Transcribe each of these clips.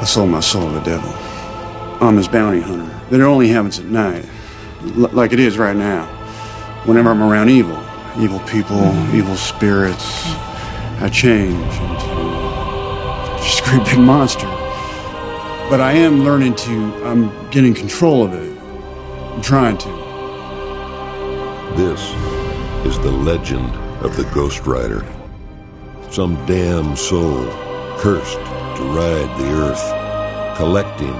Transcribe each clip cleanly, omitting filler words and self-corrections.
I sold my soul to the devil. I'm his bounty hunter. That only happens at night, like it is right now. Whenever I'm around evil, evil people, evil spirits, I change into just a great big monster. But I am learning to, I'm getting control of it. I'm trying to. This is the legend of the Ghost Rider. Some damned soul cursed to ride the earth, collecting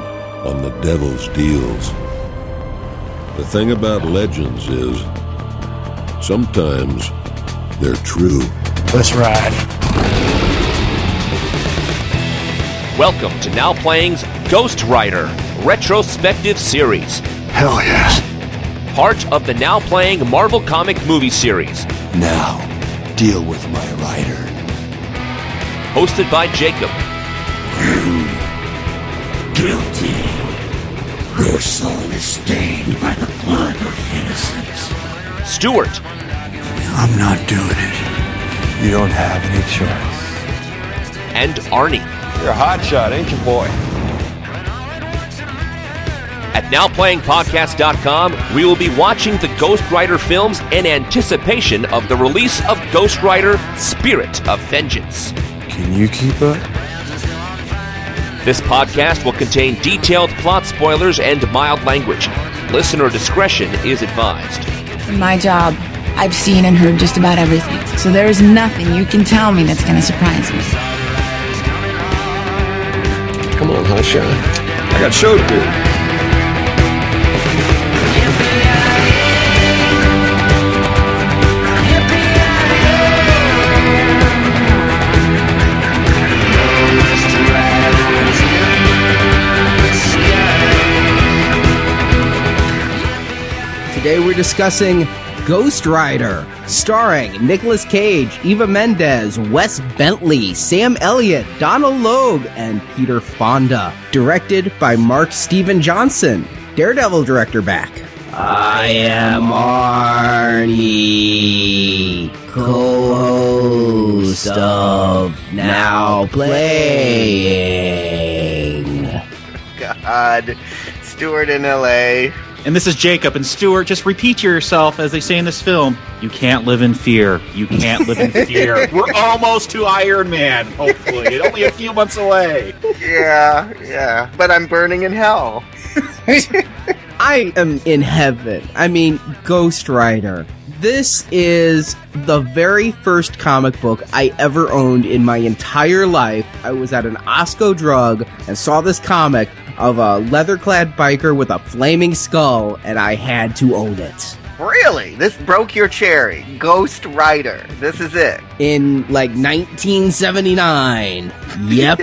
on the devil's deals. The thing about legends is, sometimes they're true. Let's ride. Welcome to Now Playing's Ghost Rider Retrospective Series. Hell yes. Part of the Now Playing Marvel Comic Movie Series. Now, deal with my rider. Hosted by Jacob. You, guilty. Your soul is stained by the blood of innocence. Stuart. I'm not doing it. You don't have any choice. And Arnie. You're a hotshot, ain't you, boy? At NowPlayingPodcast.com, we will be watching the Ghost Rider films in anticipation of the release of Ghost Rider Spirit of Vengeance. Can you keep up? This podcast will contain detailed plot spoilers and mild language. Listener discretion is advised. In my job, I've seen and heard just about everything, so there is nothing you can tell me that's going to surprise me. Come on, Hotshot. I got show to do. Today we're discussing Ghost Rider, starring Nicolas Cage, Eva Mendes, Wes Bentley, Sam Elliott, Donald Logue, and Peter Fonda. Directed by Mark Steven Johnson, Daredevil director back. I am Arnie, co-host of Now Playing. God, Stuart in L.A., and this is Jacob. And Stuart, just repeat to yourself, as they say in this film, you can't live in fear. You can't live in fear. We're almost to Iron Man, hopefully. It's only a few months away. Yeah. But I'm burning in hell. I am in heaven. I mean, Ghost Rider. This is the very first comic book I ever owned in my entire life. I was at an Osco drug and saw this comic of a leather-clad biker with a flaming skull, and I had to own it. Really? This broke your cherry. Ghost Rider. This is it. In, 1979. Yep.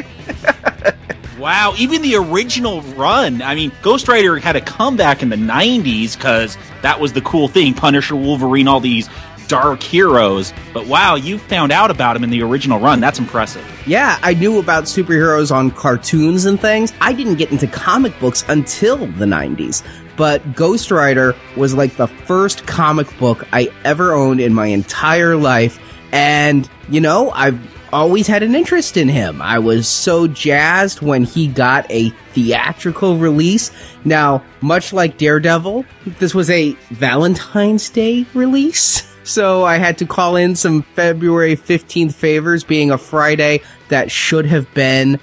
Wow, even the original run. I mean, Ghost Rider had a comeback in the 90s because that was the cool thing. Punisher, Wolverine, all these dark heroes. But wow, you found out about him in the original run. That's impressive. Yeah, I knew about superheroes on cartoons and things. I didn't get into comic books until the 90s. But Ghost Rider was the first comic book I ever owned in my entire life. And, I've always had an interest in him. I was so jazzed when he got a theatrical release. Now, much like Daredevil, this was a Valentine's Day release. So I had to call in some February 15th favors, being a Friday that should have been,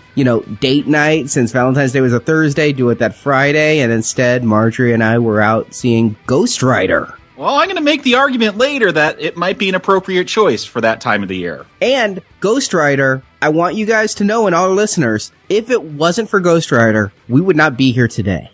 date night. Since Valentine's Day was a Thursday, do it that Friday. And instead, Marjorie and I were out seeing Ghost Rider. Well, I'm going to make the argument later that it might be an appropriate choice for that time of the year. And Ghost Rider, I want you guys to know, and all our listeners, if it wasn't for Ghost Rider, we would not be here today.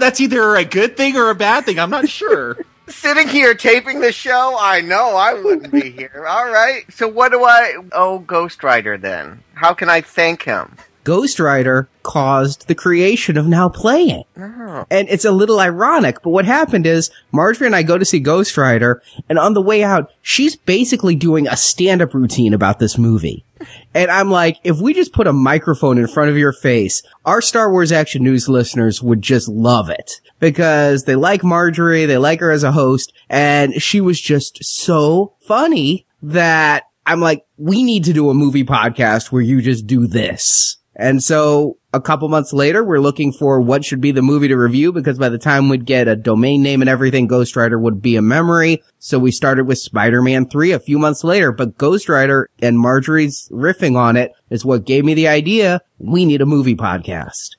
That's either a good thing or a bad thing. I'm not sure. Sitting here taping the show, I know I wouldn't be here. All right. So what do I owe Ghost Rider then? How can I thank him? Ghost Rider caused the creation of Now Playing. Oh. And it's a little ironic, but what happened is Marjorie and I go to see Ghost Rider, and on the way out, she's basically doing a stand-up routine about this movie. And I'm like, if we just put a microphone in front of your face, our Star Wars Action News listeners would just love it. Because they like Marjorie, they like her as a host, and she was just so funny that I'm like, we need to do a movie podcast where you just do this. And so a couple months later, we're looking for what should be the movie to review, because by the time we'd get a domain name and everything, Ghost Rider would be a memory. So we started with Spider-Man 3 a few months later, but Ghost Rider and Marjorie's riffing on it is what gave me the idea. We need a movie podcast.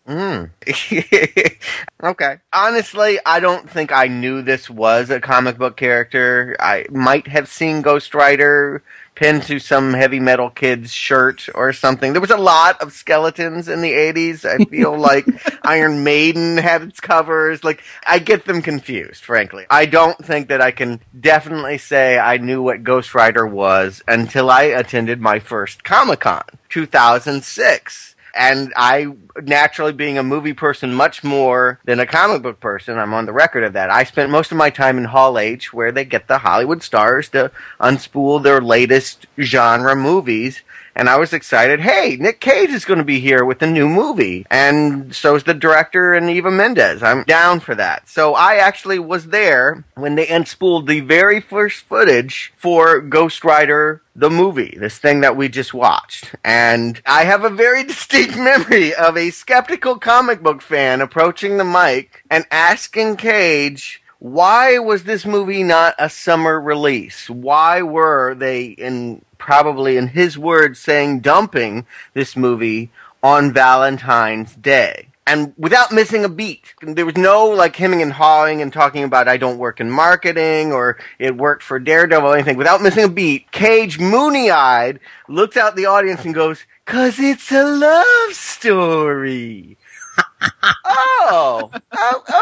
Okay. Honestly, I don't think I knew this was a comic book character. I might have seen Ghost Rider pinned to some heavy metal kid's shirt or something. There was a lot of skeletons in the 80s. I feel like Iron Maiden had its covers. Like, I get them confused, frankly. I don't think that I can definitely say I knew what Ghost Rider was until I attended my first Comic-Con, 2006. And I, naturally being a movie person much more than a comic book person, I'm on the record of that. I spent most of my time in Hall H, where they get the Hollywood stars to unspool their latest genre movies. And I was excited, hey, Nick Cage is going to be here with a new movie. And so is the director and Eva Mendes. I'm down for that. So I actually was there when they unspooled the very first footage for Ghost Rider, the movie, this thing that we just watched. And I have a very distinct memory of a skeptical comic book fan approaching the mic and asking Cage, why was this movie not a summer release? Why were they, probably in his words, saying dumping this movie on Valentine's Day? And without missing a beat, there was no like hemming and hawing and talking about I don't work in marketing or it worked for Daredevil or anything. Without missing a beat, Cage, moony-eyed, looks out the audience and goes, "'Cause it's a love story." Oh,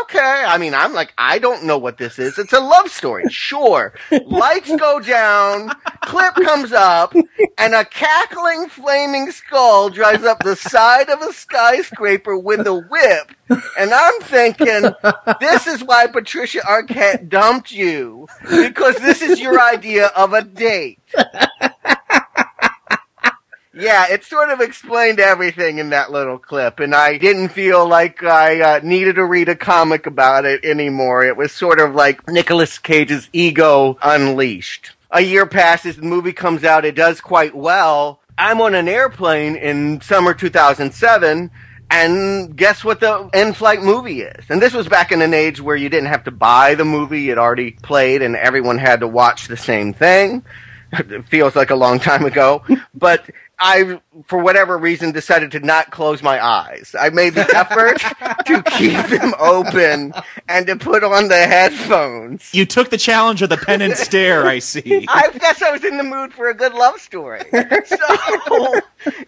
okay. I mean, I'm like, I don't know what this is. It's a love story. Sure. Lights go down, clip comes up, and a cackling flaming skull drives up the side of a skyscraper with a whip. And I'm thinking, this is why Patricia Arquette dumped you, because this is your idea of a date. Yeah, it sort of explained everything in that little clip, and I didn't feel like I needed to read a comic about it anymore. It was sort of like Nicolas Cage's ego unleashed. A year passes, the movie comes out, it does quite well. I'm on an airplane in summer 2007, and guess what the in-flight movie is? And this was back in an age where you didn't have to buy the movie, it already played, and everyone had to watch the same thing. It feels like a long time ago, but I, for whatever reason, decided to not close my eyes. I made the effort to keep them open and to put on the headphones. You took the challenge of the pen and stare, I see. I guess I was in the mood for a good love story. So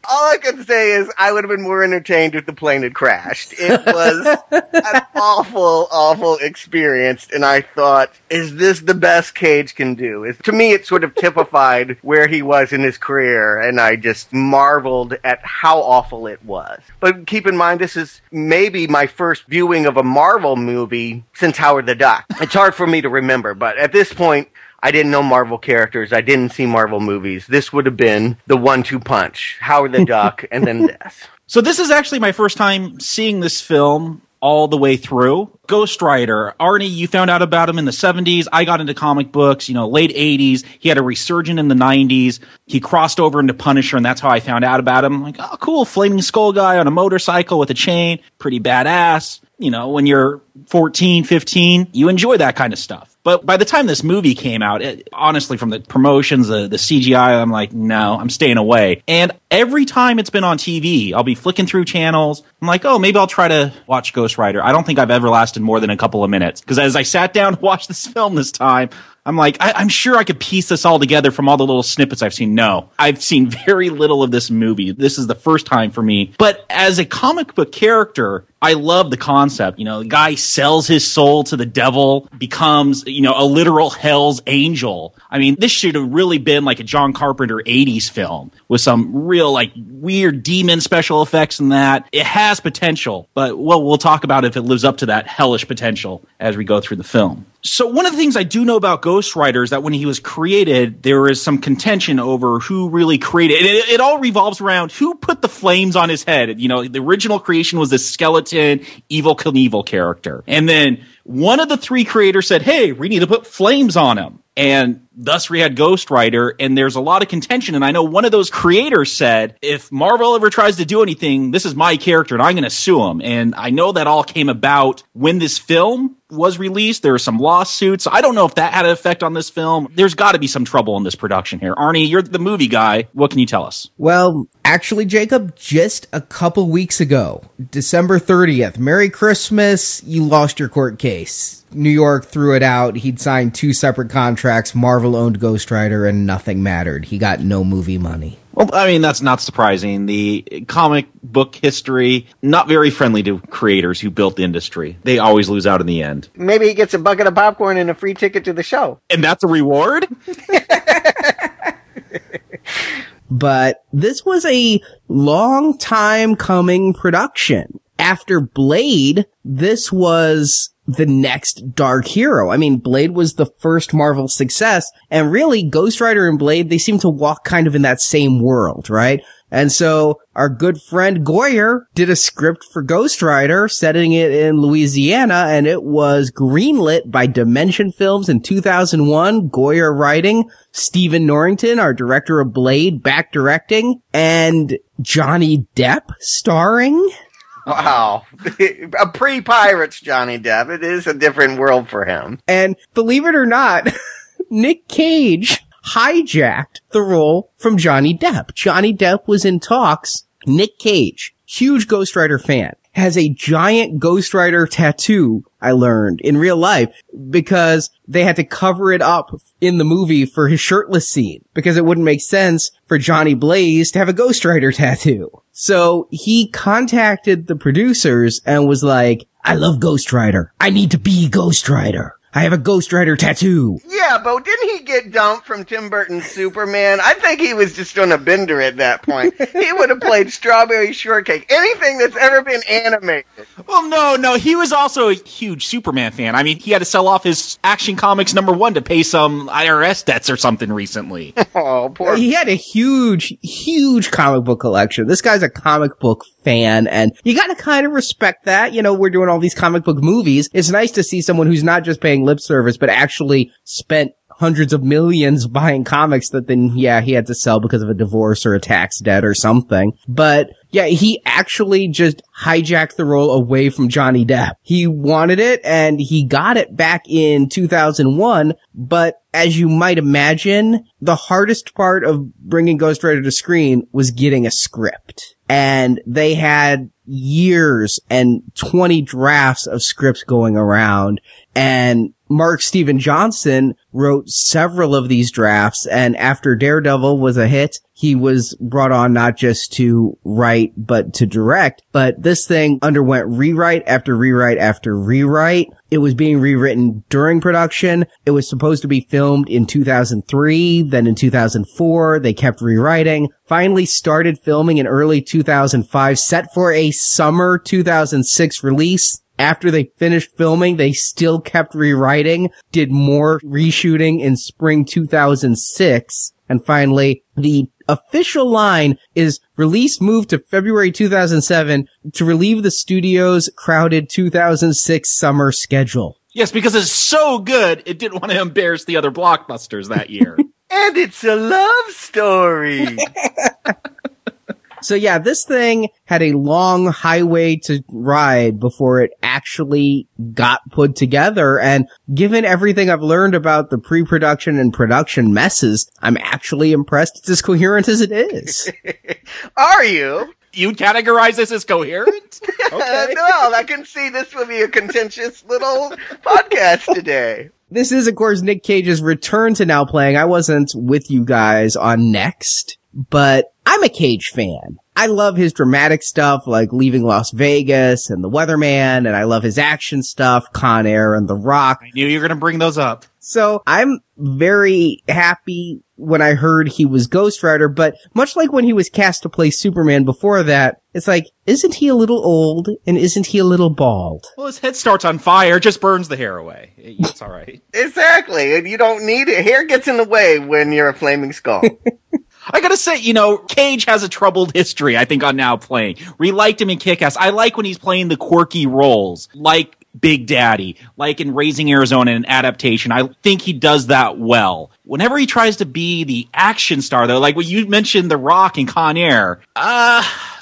all I can say is I would have been more entertained if the plane had crashed. It was an awful, awful experience, and I thought, is this the best Cage can do? To me, it sort of typified where he was in his career, and I just marveled at how awful it was. But keep in mind, this is maybe my first viewing of a Marvel movie since Howard the Duck. It's hard for me to remember, but at this point, I didn't know Marvel characters. I didn't see Marvel movies. This would have been the 1-2 punch. Howard the Duck, and then this. So this is actually my first time seeing this film all the way through. Ghost Rider, Arnie, you found out about him in the 70s. I got into comic books, late 80s. He had a resurgence in the 90s. He crossed over into Punisher, and that's how I found out about him. I'm like, oh, cool, flaming skull guy on a motorcycle with a chain. Pretty badass. When you're 14, 15, you enjoy that kind of stuff. But by the time this movie came out, honestly, from the promotions, the CGI, I'm like, no, I'm staying away. And every time it's been on TV, I'll be flicking through channels. I'm like, oh, maybe I'll try to watch Ghost Rider. I don't think I've ever lasted more than a couple of minutes. Because as I sat down to watch this film this time, I'm like, I'm sure I could piece this all together from all the little snippets I've seen. No, I've seen very little of this movie. This is the first time for me. But as a comic book character, I love the concept. The guy sells his soul to the devil, becomes, a literal hell's angel. I mean, this should have really been like a John Carpenter 80s film with some real, weird demon special effects and that. It has potential, but we'll talk about if it lives up to that hellish potential as we go through the film. So one of the things I do know about Ghost Rider is that when he was created, there was some contention over who really created it. It all revolves around who put the flames on his head. The original creation was this skeleton, evil Knievel character. And then one of the three creators said, hey, we need to put flames on him. And Thus, we had Ghost Rider, and there's a lot of contention. And I know one of those creators said, if Marvel ever tries to do anything, this is my character, and I'm going to sue him. And I know that all came about when this film was released. There were some lawsuits. I don't know if that had an effect on this film. There's got to be some trouble in this production here. Arnie, you're the movie guy. What can you tell us? Well, actually, Jacob, just a couple weeks ago, December 30th, Merry Christmas, you lost your court case. New York threw it out. He'd signed two separate contracts. Marvel owned Ghost Rider, and nothing mattered. He got no movie money. Well, I mean, that's not surprising. The comic book history, not very friendly to creators who built the industry. They always lose out in the end. Maybe he gets a bucket of popcorn and a free ticket to the show. And that's a reward? But this was a long time coming production. After Blade, this was the next dark hero. I mean, Blade was the first Marvel success, and really, Ghost Rider and Blade, they seem to walk kind of in that same world, right? And so, our good friend Goyer did a script for Ghost Rider, setting it in Louisiana, and it was greenlit by Dimension Films in 2001, Goyer writing, Stephen Norrington, our director of Blade, back directing, and Johnny Depp starring. Wow. A pre-Pirates Johnny Depp. It is a different world for him. And believe it or not, Nick Cage hijacked the role from Johnny Depp. Johnny Depp was in talks. Nick Cage, huge Ghost Rider fan, has a giant Ghost Rider tattoo, I learned, in real life, because they had to cover it up in the movie for his shirtless scene, because it wouldn't make sense for Johnny Blaze to have a Ghost Rider tattoo. So he contacted the producers and was like, I love Ghost Rider. I need to be Ghost Rider. I have a Ghost Rider tattoo. Yeah, but didn't he get dumped from Tim Burton's Superman? I think he was just on a bender at that point. He would have played Strawberry Shortcake, anything that's ever been animated. Well, no, he was also a huge Superman fan. I mean, he had to sell off his Action Comics #1 to pay some IRS debts or something recently. Oh, poor. He had a huge, huge comic book collection. This guy's a comic book fan, and you got to kind of respect that. You know, we're doing all these comic book movies. It's nice to see someone who's not just paying lip service, but actually spent hundreds of millions buying comics that then, yeah, he had to sell because of a divorce or a tax debt or something. But yeah, he actually just hijacked the role away from Johnny Depp. He wanted it, and he got it back in 2001. But as you might imagine, the hardest part of bringing Ghost Rider to screen was getting a script. And they had years and 20 drafts of scripts going around. And Mark Steven Johnson wrote several of these drafts, and after Daredevil was a hit, he was brought on not just to write, but to direct. But this thing underwent rewrite after rewrite after rewrite. It was being rewritten during production. It was supposed to be filmed in 2003. Then in 2004, they kept rewriting. Finally started filming in early 2005, set for a summer 2006 release. After they finished filming, they still kept rewriting, did more reshooting in spring 2006, and finally, the official line is release moved to February 2007 to relieve the studio's crowded 2006 summer schedule. Yes, because it's so good, it didn't want to embarrass the other blockbusters that year. And it's a love story! So yeah, this thing had a long highway to ride before it actually got put together. And given everything I've learned about the pre-production and production messes, I'm actually impressed it's as coherent as it is. Are you? You categorize this as coherent? Okay. No, I can see this would be a contentious little podcast today. This is, of course, Nick Cage's return to now playing. I wasn't with you guys on Next, but I'm a Cage fan. I love his dramatic stuff like Leaving Las Vegas and The Weatherman, and I love his action stuff, Con Air and The Rock. I knew you were going to bring those up. So I'm very happy when I heard he was Ghost Rider, but much like when he was cast to play Superman before that, it's like, isn't he a little old and isn't he a little bald? Well, his head starts on fire, just burns the hair away. It's all right. Exactly. You don't need it. Hair gets in the way when you're a flaming skull. I gotta say, you know, Cage has a troubled history, I think, on Now Playing. We liked him in Kick-Ass. I like when he's playing the quirky roles, like Big Daddy, like in Raising Arizona, in adaptation. I think he does that well. Whenever he tries to be the action star, though, like when you mentioned The Rock and Con Air,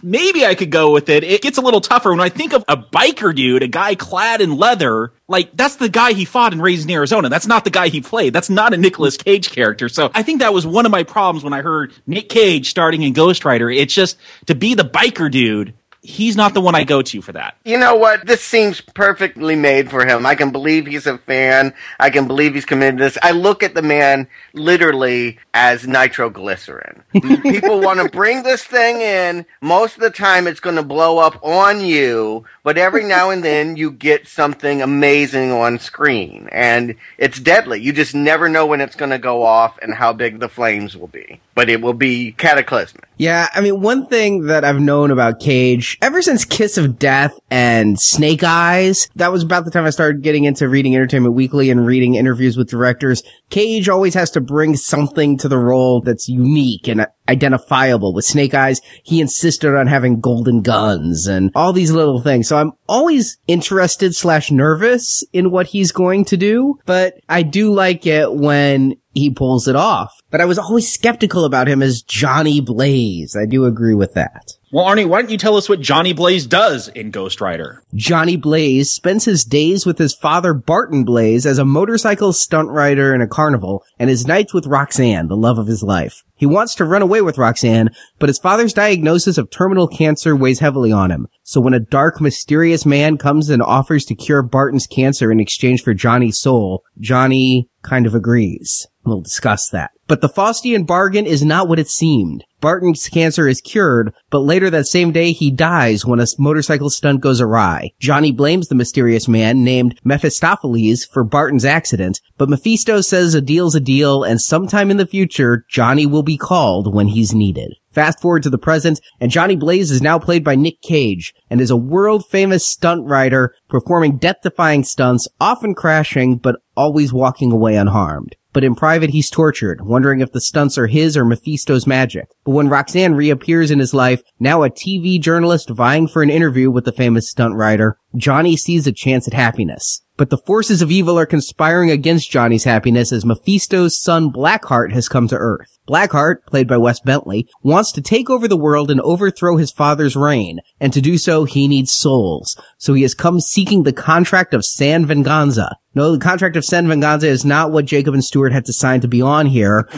maybe I could go with it. It gets a little tougher when I think of a biker dude, a guy clad in leather. Like, that's the guy he fought in Raising Arizona. That's not the guy he played. That's not a Nicolas Cage character. So I think that was one of my problems when I heard Nick Cage starting in Ghost Rider. It's just, to be the biker dude, he's not the one I go to for that. You know what? This seems perfectly made for him. I can believe he's a fan. I can believe he's committed to this. I look at the man literally as nitroglycerin. People want to bring this thing in. Most of the time it's going to blow up on you, but every now and then you get something amazing on screen, and it's deadly. You just never know when it's going to go off and how big the flames will be, but it will be cataclysmic. Yeah, I mean, one thing that I've known about Cage, ever since Kiss of Death and Snake Eyes, that was about the time I started getting into reading Entertainment Weekly and reading interviews with directors, Cage always has to bring something to the role that's unique and identifiable. With Snake Eyes, he insisted on having golden guns and all these little things. So I'm always interested / nervous in what he's going to do, but I do like it when he pulls it off. But I was always skeptical about him as Johnny Blaze. I do agree with that. Well, Arnie, why don't you tell us what Johnny Blaze does in Ghost Rider? Johnny Blaze spends his days with his father, Barton Blaze, as a motorcycle stunt rider in a carnival, and his nights with Roxanne, the love of his life. He wants to run away with Roxanne, but his father's diagnosis of terminal cancer weighs heavily on him. So when a dark, mysterious man comes and offers to cure Barton's cancer in exchange for Johnny's soul, Johnny kind of agrees. We'll discuss that. But the Faustian bargain is not what it seemed. Barton's cancer is cured, but later that same day he dies when a motorcycle stunt goes awry. Johnny blames the mysterious man named Mephistopheles for Barton's accident, but Mephisto says a deal's a deal, and sometime in the future, Johnny will be called when he's needed. Fast forward to the present, and Johnny Blaze is now played by Nick Cage, and is a world-famous stunt rider performing death-defying stunts, often crashing, but always walking away unharmed. But in private, he's tortured, wondering if the stunts are his or Mephisto's magic. But when Roxanne reappears in his life, now a TV journalist vying for an interview with the famous stunt writer, Johnny sees a chance at happiness. But the forces of evil are conspiring against Johnny's happiness as Mephisto's son Blackheart has come to Earth. Blackheart, played by Wes Bentley, wants to take over the world and overthrow his father's reign, and to do so he needs souls. So he has come seeking the contract of San Venganza. No, the contract of San Venganza is not what Jacob and Stewart had to sign to be on here.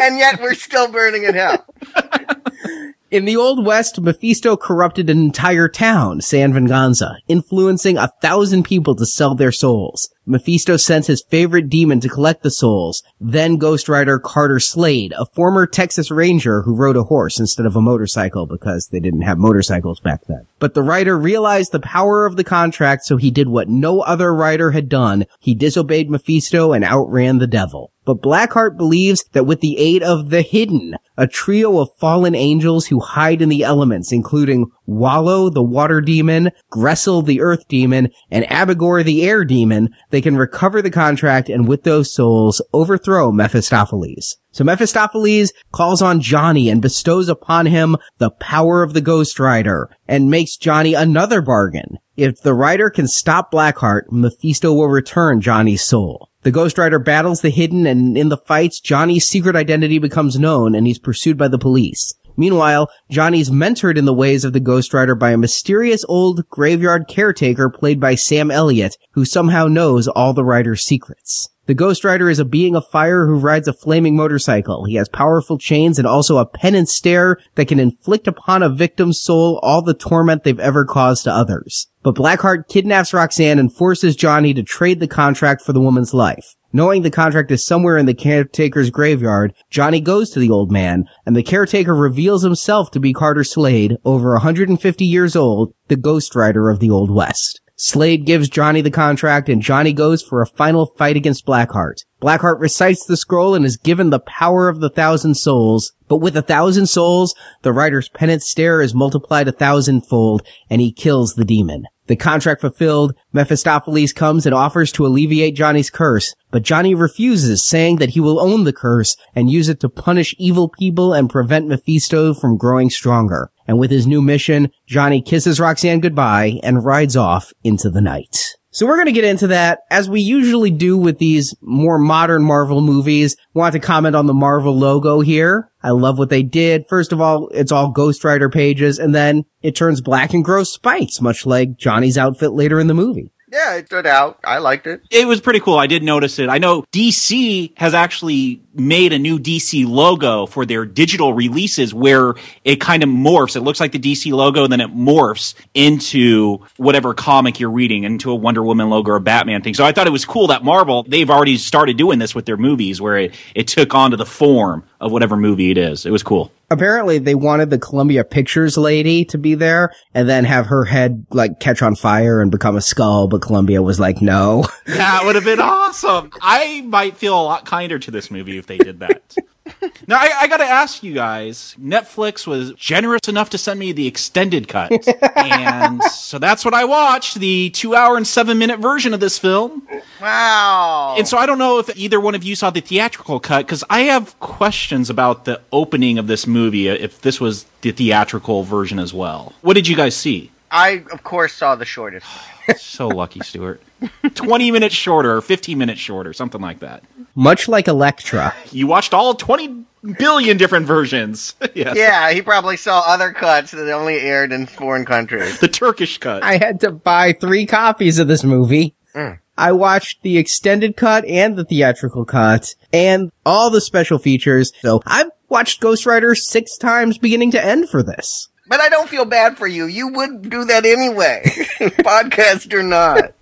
And yet we're still burning in hell. In the Old West, Mephisto corrupted an entire town, San Venganza, influencing 1,000 people to sell their souls. Mephisto sends his favorite demon to collect the souls, then Ghost Rider Carter Slade, a former Texas Ranger who rode a horse instead of a motorcycle because they didn't have motorcycles back then. But the writer realized the power of the contract, so he did what no other writer had done. He disobeyed Mephisto and outran the devil. But Blackheart believes that with the aid of The Hidden, a trio of fallen angels who hide in the elements, including Wallow, the water demon, Gressil, the earth demon, and Abigor, the air demon, they can recover the contract and with those souls overthrow Mephistopheles. So Mephistopheles calls on Johnny and bestows upon him the power of the Ghost Rider and makes Johnny another bargain. If the rider can stop Blackheart, Mephisto will return Johnny's soul. The Ghost Rider battles the Hidden, and in the fights, Johnny's secret identity becomes known and he's pursued by the police. Meanwhile, Johnny's mentored in the ways of the Ghost Rider by a mysterious old graveyard caretaker played by Sam Elliott, who somehow knows all the Rider's secrets. The Ghost Rider is a being of fire who rides a flaming motorcycle. He has powerful chains and also a penance stare that can inflict upon a victim's soul all the torment they've ever caused to others. But Blackheart kidnaps Roxanne and forces Johnny to trade the contract for the woman's life. Knowing the contract is somewhere in the caretaker's graveyard, Johnny goes to the old man, and the caretaker reveals himself to be Carter Slade, over 150 years old, the Ghost Rider of the Old West. Slade gives Johnny the contract, and Johnny goes for a final fight against Blackheart. Blackheart recites the scroll and is given the power of the 1,000 souls, but with 1,000 souls, the rider's penance stare is multiplied 1,000-fold, and he kills the demon. The contract fulfilled, Mephistopheles comes and offers to alleviate Johnny's curse, but Johnny refuses, saying that he will own the curse and use it to punish evil people and prevent Mephisto from growing stronger. And with his new mission, Johnny kisses Roxanne goodbye and rides off into the night. So we're going to get into that, as we usually do with these more modern Marvel movies. Want to comment on the Marvel logo here. I love what they did. First of all, it's all Ghost Rider pages, and then it turns black and grows spikes, much like Johnny's outfit later in the movie. Yeah, it stood out. I liked it. It was pretty cool. I did notice it. I know DC has actually made a new DC logo for their digital releases where it kind of morphs. It looks like the DC logo, and then it morphs into whatever comic you're reading, into a Wonder Woman logo or a Batman thing. So I thought it was cool that Marvel, they've already started doing this with their movies where it took on to the form of whatever movie it is. It was cool. Apparently, they wanted the Columbia Pictures lady to be there and then have her head, like, catch on fire and become a skull, but Columbia was like, no. That would have been awesome. I might feel a lot kinder to this movie if they did that. Now, I gotta ask you guys, Netflix was generous enough to send me the extended cut. And so that's what I watched, the 2-hour and 7-minute version of this film. Wow. And so I don't know if either one of you saw the theatrical cut, because I have questions about the opening of this movie, if this was the theatrical version as well. What did you guys see? I, of course, saw the shortest. So lucky, Stuart. 20 minutes shorter, 15 minutes shorter, something like that. Much like Elektra. You watched all 20 billion different versions. Yes. Yeah, he probably saw other cuts that only aired in foreign countries. The Turkish cut. I had to buy 3 copies of this movie. Mm. I watched the extended cut and the theatrical cut and all the special features. So I've watched Ghost Rider 6 times beginning to end for this. But I don't feel bad for you. You would do that anyway, podcast or not.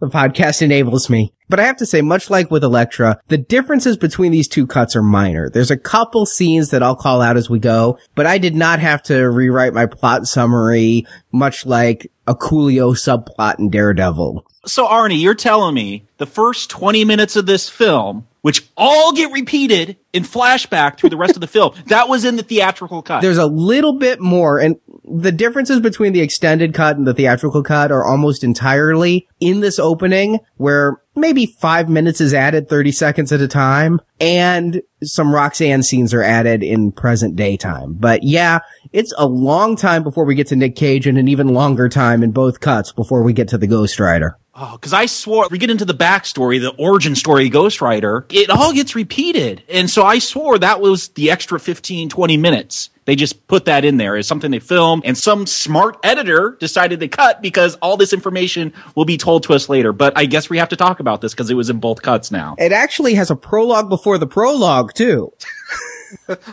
The podcast enables me. But I have to say, much like with Elektra, the differences between these 2 cuts are minor. There's a couple scenes that I'll call out as we go, but I did not have to rewrite my plot summary, much like a Coolio subplot in Daredevil. So, Arnie, you're telling me the first 20 minutes of this film, which all get repeated in flashback through the rest of the film, that was in the theatrical cut. There's a little bit more, and the differences between the extended cut and the theatrical cut are almost entirely in this opening, where maybe 5 minutes is added, 30 seconds at a time, and some Roxanne scenes are added in present day time. But yeah, it's a long time before we get to Nick Cage, and an even longer time in both cuts before we get to the Ghost Rider. Oh, because I swore, we get into the backstory, the origin story of Ghost Rider, it all gets repeated. And so I swore that was the extra 15, 20 minutes. They just put that in there as something they filmed, and some smart editor decided to cut because all this information will be told to us later. But I guess we have to talk about this because it was in both cuts now. It actually has a prologue before the prologue, too.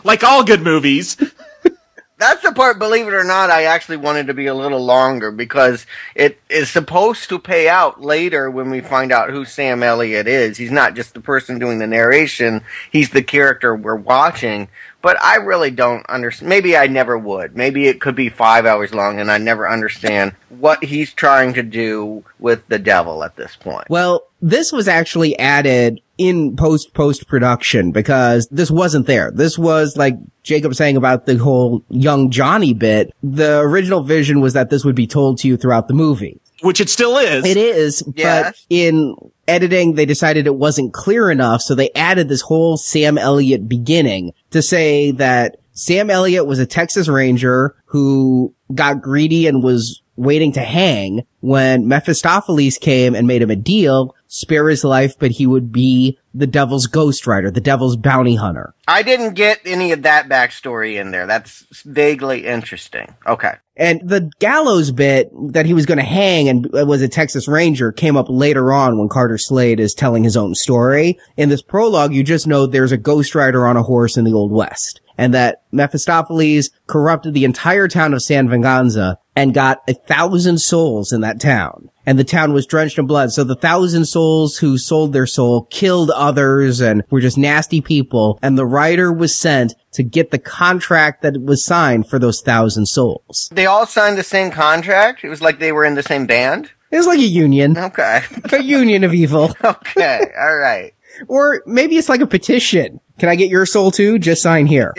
Like all good movies. That's the part, believe it or not, I actually wanted to be a little longer because it is supposed to pay out later when we find out who Sam Elliott is. He's not just the person doing the narration. He's the character we're watching. But I really don't understand. Maybe I never would. Maybe it could be 5 hours long and I never understand what he's trying to do with the devil at this point. Well, this was actually added in post-production because this wasn't there. This was like Jacob saying about the whole young Johnny bit. The original vision was that this would be told to you throughout the movie. Which it still is. It is, yes. But in editing, they decided it wasn't clear enough, so they added this whole Sam Elliott beginning to say that Sam Elliott was a Texas Ranger who got greedy and was waiting to hang when Mephistopheles came and made him a deal, spare his life, but he would be the devil's Ghost Rider, the devil's bounty hunter. I didn't get any of that backstory in there. That's vaguely interesting. Okay. And the gallows bit that he was going to hang and was a Texas Ranger came up later on when Carter Slade is telling his own story. In this prologue, you just know there's a Ghost Rider on a horse in the Old West, and that Mephistopheles corrupted the entire town of San Venganza and got 1,000 souls in that town. And the town was drenched in blood. So the 1,000 souls who sold their soul killed others and were just nasty people. And the writer was sent to get the contract that was signed for those 1,000 souls. They all signed the same contract? It was like they were in the same band? It was like a union. Okay. A union of evil. Okay. All right. Or maybe it's like a petition. Can I get your soul too? Just sign here.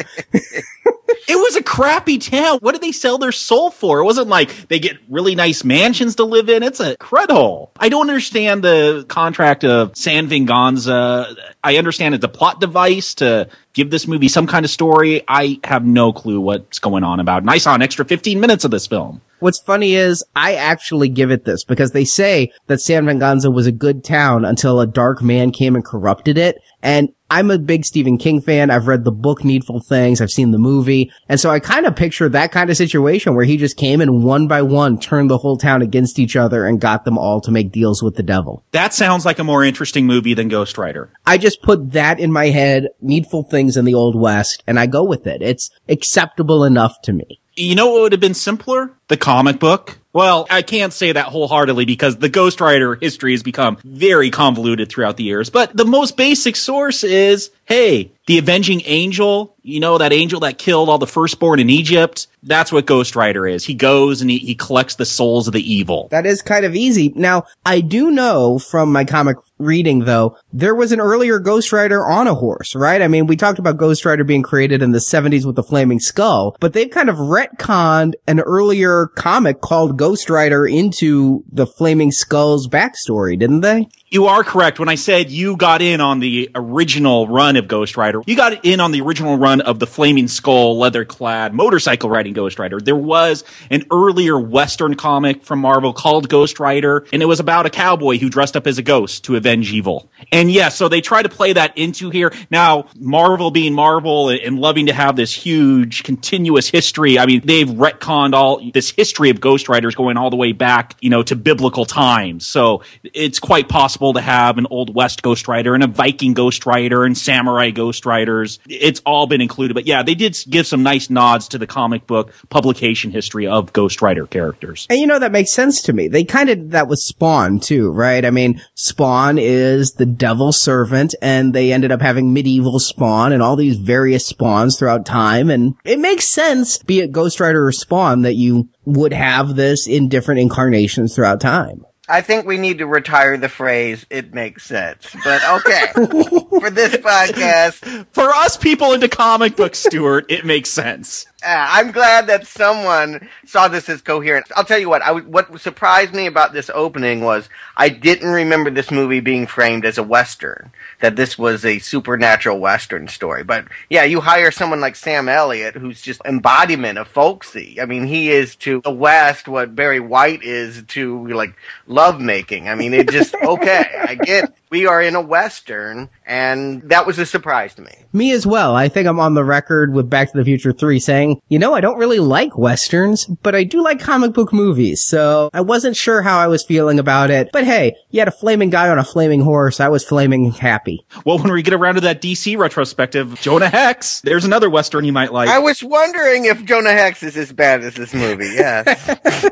It was a crappy town. What did they sell their soul for? It wasn't like they get really nice mansions to live in. It's a crudhole. I don't understand the contract of San Venganza. I understand it's a plot device to give this movie some kind of story. I have no clue what's going on about. And I saw an extra 15 minutes of this film. What's funny is I actually give it this because they say that San Venganza was a good town until a dark man came and corrupted it. And I'm a big Stephen King fan. I've read the book Needful Things. I've seen the movie. And so I kind of picture that kind of situation where he just came and one by one turned the whole town against each other and got them all to make deals with the devil. That sounds like a more interesting movie than Ghost Rider. I just put that in my head, Needful Things in the Old West, and I go with it. It's acceptable enough to me. You know what would have been simpler? The comic book. Well, I can't say that wholeheartedly because the Ghost Rider history has become very convoluted throughout the years. But the most basic source is, hey, the avenging angel, you know, that angel that killed all the firstborn in Egypt. That's what Ghost Rider is. He goes and he collects the souls of the evil. That is kind of easy. Now, I do know from my comic reading, though, there was an earlier Ghost Rider on a horse, right? I mean, we talked about Ghost Rider being created in the 70s with the Flaming Skull, but they've kind of retconned an earlier comic called Ghost Rider into the Flaming Skull's backstory, didn't they? You are correct. When I said you got in on the original run of Ghost Rider, you got in on the original run of the Flaming Skull, leather-clad, motorcycle-riding Ghost Rider. There was an earlier Western comic from Marvel called Ghost Rider, and it was about a cowboy who dressed up as a ghost to avenge evil. And yes, yeah, so they try to play that into here. Now, Marvel being Marvel and loving to have this huge, continuous history, I mean, they've retconned all this history of Ghost Riders going all the way back, you know, to biblical times. So it's quite possible to have an Old West Ghost Rider and a Viking Ghost Rider and samurai Ghost Riders. It's all been included. But yeah, they did give some nice nods to the comic book publication history of Ghost Rider characters. And you know, that makes sense to me. They kind of did that with Spawn too, right? I mean, Spawn is the devil's servant and they ended up having medieval Spawn and all these various Spawns throughout time. And it makes sense, be it Ghost Rider or Spawn, that you would have this in different incarnations throughout time. I think we need to retire the phrase, it makes sense. But okay, for this podcast. For us people into comic books, Stuart, it makes sense. I'm glad that someone saw this as coherent. I'll tell you what, what surprised me about this opening was I didn't remember this movie being framed as a Western, that this was a supernatural Western story. But yeah, you hire someone like Sam Elliott, who's just embodiment of folksy. I mean, he is to the West what Barry White is to, like, lovemaking. I mean, it just, okay, I get it. We are in a Western, and that was a surprise to me. Me as well. I think I'm on the record with Back to the Future 3 saying, you know, I don't really like Westerns, but I do like comic book movies. So I wasn't sure how I was feeling about it. But hey, you had a flaming guy on a flaming horse. I was flaming happy. Well, when we get around to that DC retrospective, Jonah Hex, there's another Western you might like. I was wondering if Jonah Hex is as bad as this movie. Yes.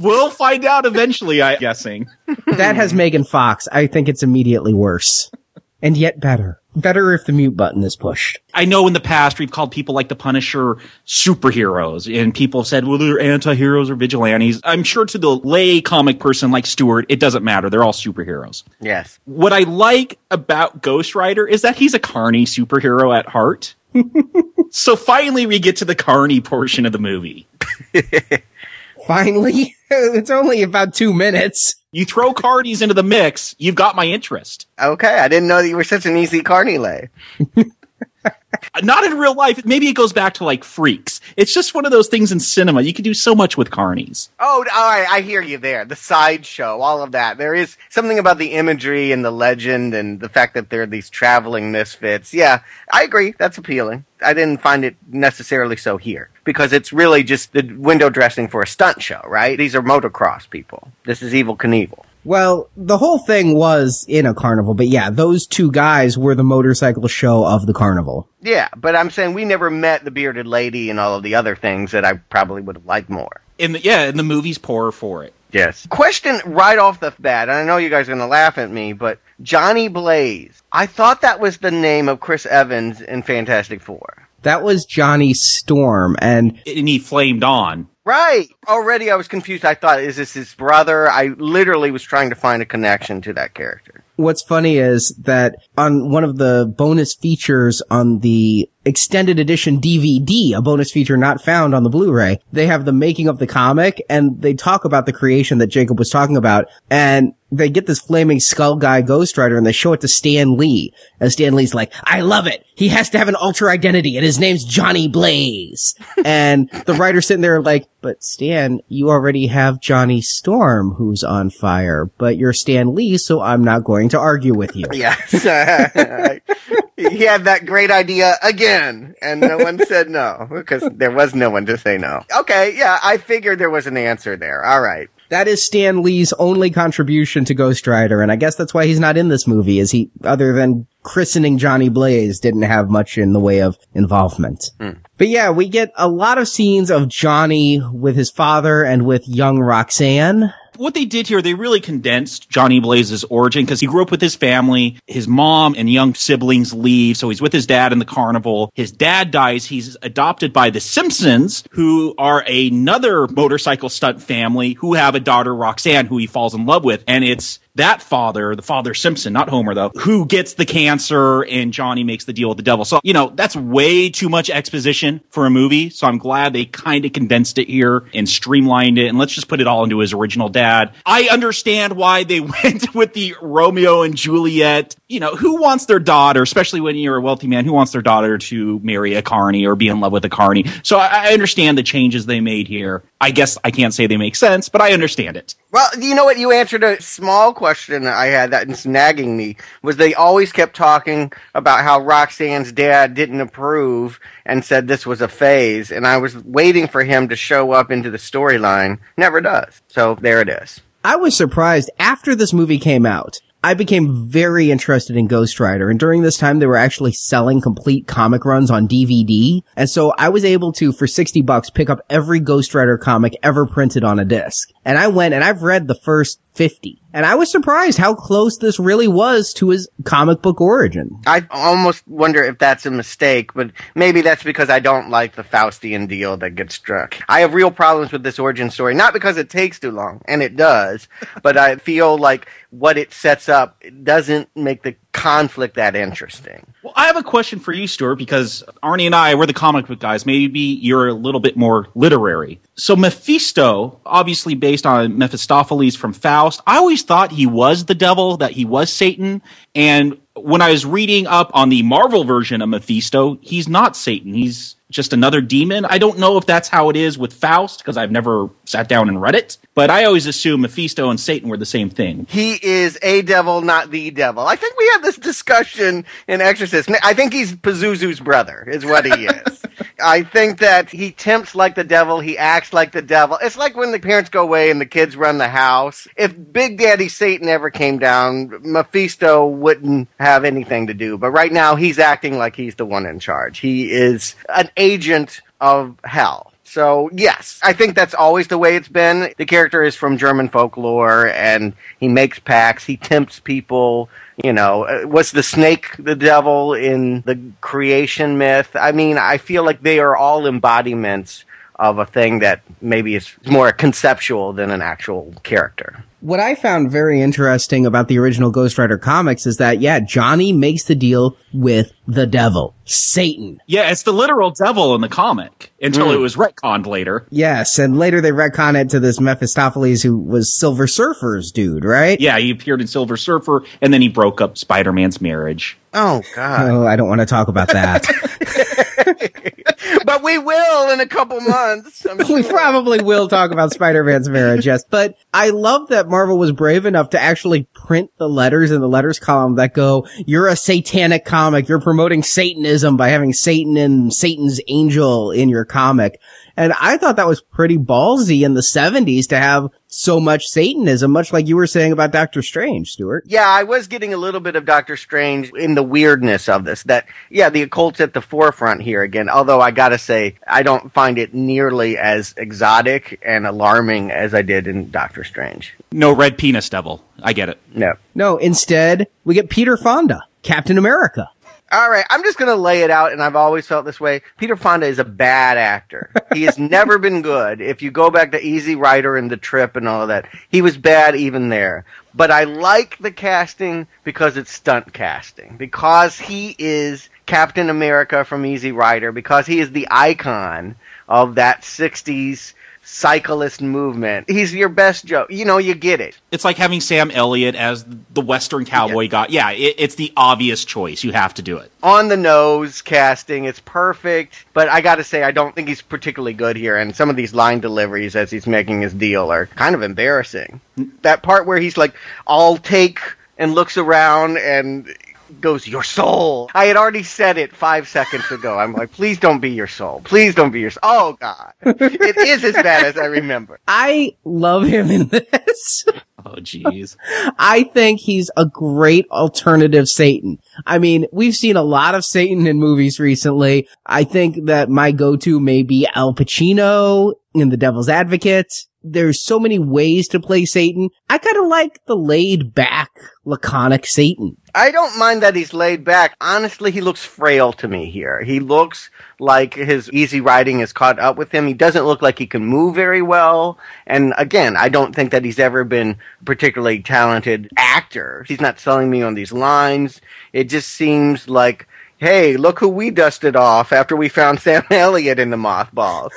We'll find out eventually, I'm guessing. That has Megan Fox. I think it's immediately worse, and yet better. Better if the mute button is pushed. I know in the past we've called people like the Punisher superheroes, and people have said, well, they're anti-heroes or vigilantes. I'm sure to the lay comic person like Stuart, it doesn't matter. They're all superheroes. Yes. What I like about Ghost Rider is that he's a carny superhero at heart. So finally we get to the carny portion of the movie. Finally? It's only about 2 minutes. You throw carnies into the mix, you've got my interest. Okay, I didn't know that you were such an easy carny lay. Not in real life. Maybe it goes back to, like, Freaks. It's just one of those things in cinema. You can do so much with carnies. Oh, all right, I hear you there. The sideshow, all of that. There is something about the imagery and the legend and the fact that there are these traveling misfits. Yeah, I agree. That's appealing. I didn't find it necessarily so here, because it's really just the window dressing for a stunt show, right? These are motocross people. This is Evel Knievel. Well, the whole thing was in a carnival, but yeah, those two guys were the motorcycle show of the carnival. Yeah, but I'm saying we never met the bearded lady and all of the other things that I probably would have liked more. And the movie's poorer for it. Yes. Question right off the bat, and I know you guys are going to laugh at me, but Johnny Blaze. I thought that was the name of Chris Evans in Fantastic Four. That was Johnny Storm, and he flamed on. Right. Already I was confused. I thought, is this his brother? I literally was trying to find a connection to that character. What's funny is that on one of the bonus features on the extended edition DVD, a bonus feature not found on the Blu-ray. They have the making of the comic, and they talk about the creation that Jacob was talking about, and they get this flaming skull guy Ghost Rider, and they show it to Stan Lee, and Stan Lee's like, I love it! He has to have an alter identity, and his name's Johnny Blaze! And the writer's sitting there like, but Stan, you already have Johnny Storm, who's on fire, but you're Stan Lee, so I'm not going to argue with you. Yes. He had that great idea again, and no one said no, because there was no one to say no. Okay, yeah, I figured there was an answer there. All right. That is Stan Lee's only contribution to Ghost Rider, and I guess that's why he's not in this movie, is he, other than christening Johnny Blaze, didn't have much in the way of involvement. Mm. But yeah, we get a lot of scenes of Johnny with his father and with young Roxanne. What they did here, they really condensed Johnny Blaze's origin, because he grew up with his family. His mom and young siblings leave, so he's with his dad in the carnival. His dad dies. He's adopted by the Simpsons, who are another motorcycle stunt family, who have a daughter, Roxanne, who he falls in love with. And it's that father, the father Simpson, not Homer, though, who gets the cancer, and Johnny makes the deal with the devil. So, you know, that's way too much exposition for a movie, so I'm glad they kind of condensed it here and streamlined it, and let's just put it all into his original dad. I understand why they went with the Romeo and Juliet. You know, who wants their daughter, especially when you're a wealthy man, who wants their daughter to marry a carny or be in love with a carny? So I understand the changes they made here. I guess I can't say they make sense, but I understand it. Well, you know what? You answered a small question I had that's nagging me, was they always kept talking about how Roxanne's dad didn't approve and said this was a phase, and I was waiting for him to show up into the storyline. Never does. So there it is. I was surprised after this movie came out. I became very interested in Ghost Rider, and during this time they were actually selling complete comic runs on DVD, and so I was able to, for $60, pick up every Ghost Rider comic ever printed on a disc. And I went, and I've read the first 50. And I was surprised how close this really was to his comic book origin. I almost wonder if that's a mistake, but maybe that's because I don't like the Faustian deal that gets struck. I have real problems with this origin story, not because it takes too long, and it does, but I feel like what it sets up doesn't make the conflict that interesting. Well, I have a question for you, Stuart, because Arnie and I, we're the comic book guys. Maybe you're a little bit more literary. So Mephisto, obviously based on Mephistopheles from Faust, I always thought he was the devil, that he was Satan. And when I was reading up on the Marvel version of Mephisto, he's not Satan. He's just another demon. I don't know if that's how it is with Faust, because I've never sat down and read it. But I always assume Mephisto and Satan were the same thing. He is a devil, not the devil. I think we had this discussion in Exorcist. I think he's Pazuzu's brother, is what he is. I think that he tempts like the devil. He acts like the devil. It's like when the parents go away and the kids run the house. If Big Daddy Satan ever came down, Mephisto wouldn't have anything to do. But right now, he's acting like he's the one in charge. He is an agent of hell. So, yes, I think that's always the way it's been. The character is from German folklore, and he makes pacts. He tempts people. You know, was the snake the devil in the creation myth? I mean, I feel like they are all embodiments of a thing that maybe is more conceptual than an actual character. What I found very interesting about the original Ghost Rider comics is that, yeah, Johnny makes the deal with the devil, Satan. Yeah, it's the literal devil in the comic until it was retconned later. Yes, and later they retconned it to this Mephistopheles who was Silver Surfer's dude, right? Yeah, he appeared in Silver Surfer, and then he broke up Spider-Man's marriage. Oh, God. Oh, I don't want to talk about that. But we will in a couple months. We probably will talk about Spider-Man's marriage, yes. But I love that Marvel was brave enough to actually print the letters in the letters column that go, you're a satanic comic. You're promoting Satanism by having Satan and Satan's angel in your comic. And I thought that was pretty ballsy in the 70s to have so much Satanism, much like you were saying about Doctor Strange, Stuart. Yeah, I was getting a little bit of Doctor Strange in the weirdness of this. That, yeah, the occult's at the forefront here again, although I gotta say, I don't find it nearly as exotic and alarming as I did in Doctor Strange. No red penis devil. I get it. No. No, instead, we get Peter Fonda, Captain America. All right, I'm just going to lay it out, and I've always felt this way. Peter Fonda is a bad actor. He has never been good. If you go back to Easy Rider and The Trip and all of that, he was bad even there. But I like the casting because it's stunt casting, because he is Captain America from Easy Rider, because he is the icon of that 60s cyclist movement. He's your best joke. You know, you get it. It's like having Sam Elliott as the Western cowboy guy. Yeah, it's the obvious choice. You have to do it. On the nose casting, it's perfect. But I got to say, I don't think he's particularly good here. And some of these line deliveries as he's making his deal are kind of embarrassing. That part where he's like, "I'll take," and looks around and goes, "Your soul." I had already said it 5 seconds ago. I'm like, please don't be your soul. Please don't be your soul. Oh, God. It is as bad as I remember. I love him in this. Oh, jeez. I think he's a great alternative Satan. I mean, we've seen a lot of Satan in movies recently. I think that my go-to may be Al Pacino in The Devil's Advocate. There's so many ways to play Satan. I kind of like the laid-back, laconic Satan. I don't mind that he's laid back. Honestly, he looks frail to me here. He looks like his easy riding has caught up with him. He doesn't look like he can move very well. And again, I don't think that he's ever been a particularly talented actor. He's not selling me on these lines. It just seems like, hey, look who we dusted off after we found Sam Elliott in the mothballs.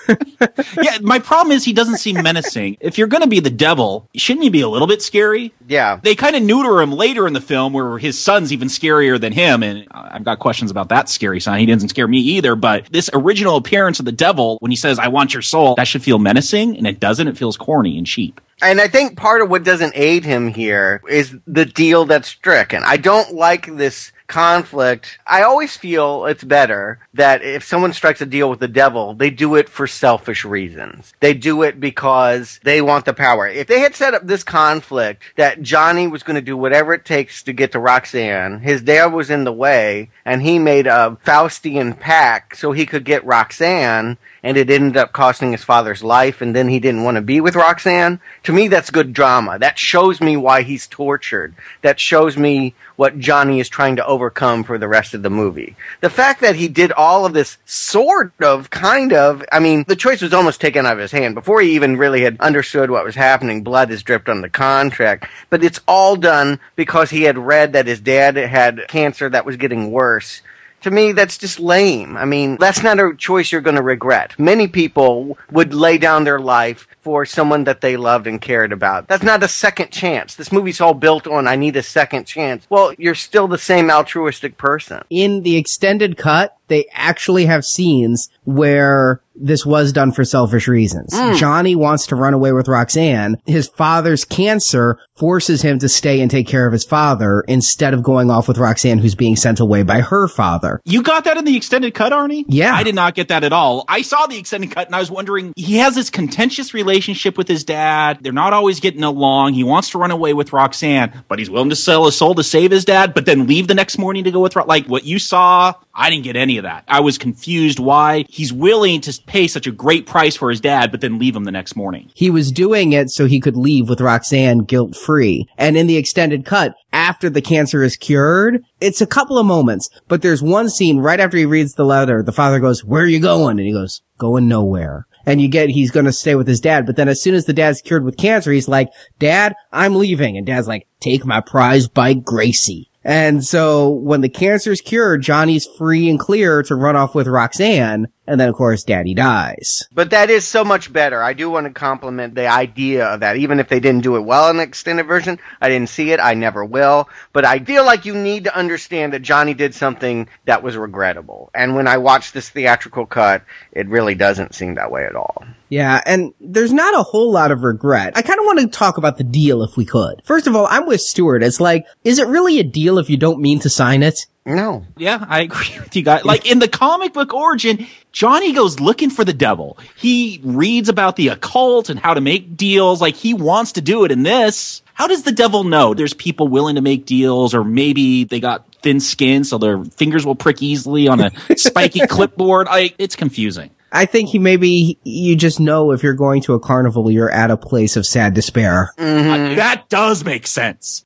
Yeah, my problem is he doesn't seem menacing. If you're going to be the devil, shouldn't you be a little bit scary? Yeah. They kind of neuter him later in the film where his son's even scarier than him, and I've got questions about that scary son. He doesn't scare me either, but this original appearance of the devil, when he says, "I want your soul," that should feel menacing, and it doesn't. It feels corny and cheap. And I think part of what doesn't aid him here is the deal that's stricken. I don't like this conflict. I always feel it's better that if someone strikes a deal with the devil, they do it for selfish reasons. They do it because they want the power. If they had set up this conflict that Johnny was going to do whatever it takes to get to Roxanne, his dad was in the way, and he made a Faustian pact so he could get Roxanne, and it ended up costing his father's life, and then he didn't want to be with Roxanne. To me, that's good drama. That shows me why he's tortured. That shows me what Johnny is trying to overcome for the rest of the movie. The fact that he did all of this sort of, kind of, I mean, the choice was almost taken out of his hand. Before he even really had understood what was happening, blood is dripped on the contract. But it's all done because he had read that his dad had cancer that was getting worse. To me, that's just lame. I mean, that's not a choice you're going to regret. Many people would lay down their life for someone that they loved and cared about. That's not a second chance. This movie's all built on, I need a second chance. Well, you're still the same altruistic person. In the extended cut, they actually have scenes where this was done for selfish reasons. Johnny wants to run away with Roxanne. His father's cancer forces him to stay and take care of his father instead of going off with Roxanne, who's being sent away by her father. You got that in the extended cut, Arnie? Yeah. I did not get that at all. I saw the extended cut and I was wondering, he has this contentious relationship with his dad. They're not always getting along. He wants to run away with Roxanne, but he's willing to sell his soul to save his dad, but then leave the next morning to go with like what you saw. I didn't get any of that. I was confused why he's willing to pay such a great price for his dad, but then leave him the next morning. He was doing it so he could leave with Roxanne guilt-free. And in the extended cut, after the cancer is cured, it's a couple of moments, but there's one scene right after he reads the letter, the father goes, "Where are you going?" And he goes, "Going nowhere." And you get he's going to stay with his dad. But then as soon as the dad's cured with cancer, he's like, "Dad, I'm leaving." And dad's like, "Take my prize bike, Gracie." And so when the cancer's cured, Johnny's free and clear to run off with Roxanne. And then, of course, Daddy dies. But that is so much better. I do want to compliment the idea of that. Even if they didn't do it well in the extended version, I didn't see it. I never will. But I feel like you need to understand that Johnny did something that was regrettable. And when I watched this theatrical cut, it really doesn't seem that way at all. Yeah, and there's not a whole lot of regret. I kind of want to talk about the deal if we could. First of all, I'm with Stuart. It's like, is it really a deal if you don't mean to sign it? No. Yeah, I agree with you guys. Like in the comic book origin, Johnny goes looking for the devil. He reads about the occult and how to make deals. Like he wants to do it in this. How does the devil know there's people willing to make deals, or maybe they got thin skin so their fingers will prick easily on a spiky clipboard? It's confusing. I think you just know if you're going to a carnival, you're at a place of sad despair. Mm-hmm. That does make sense.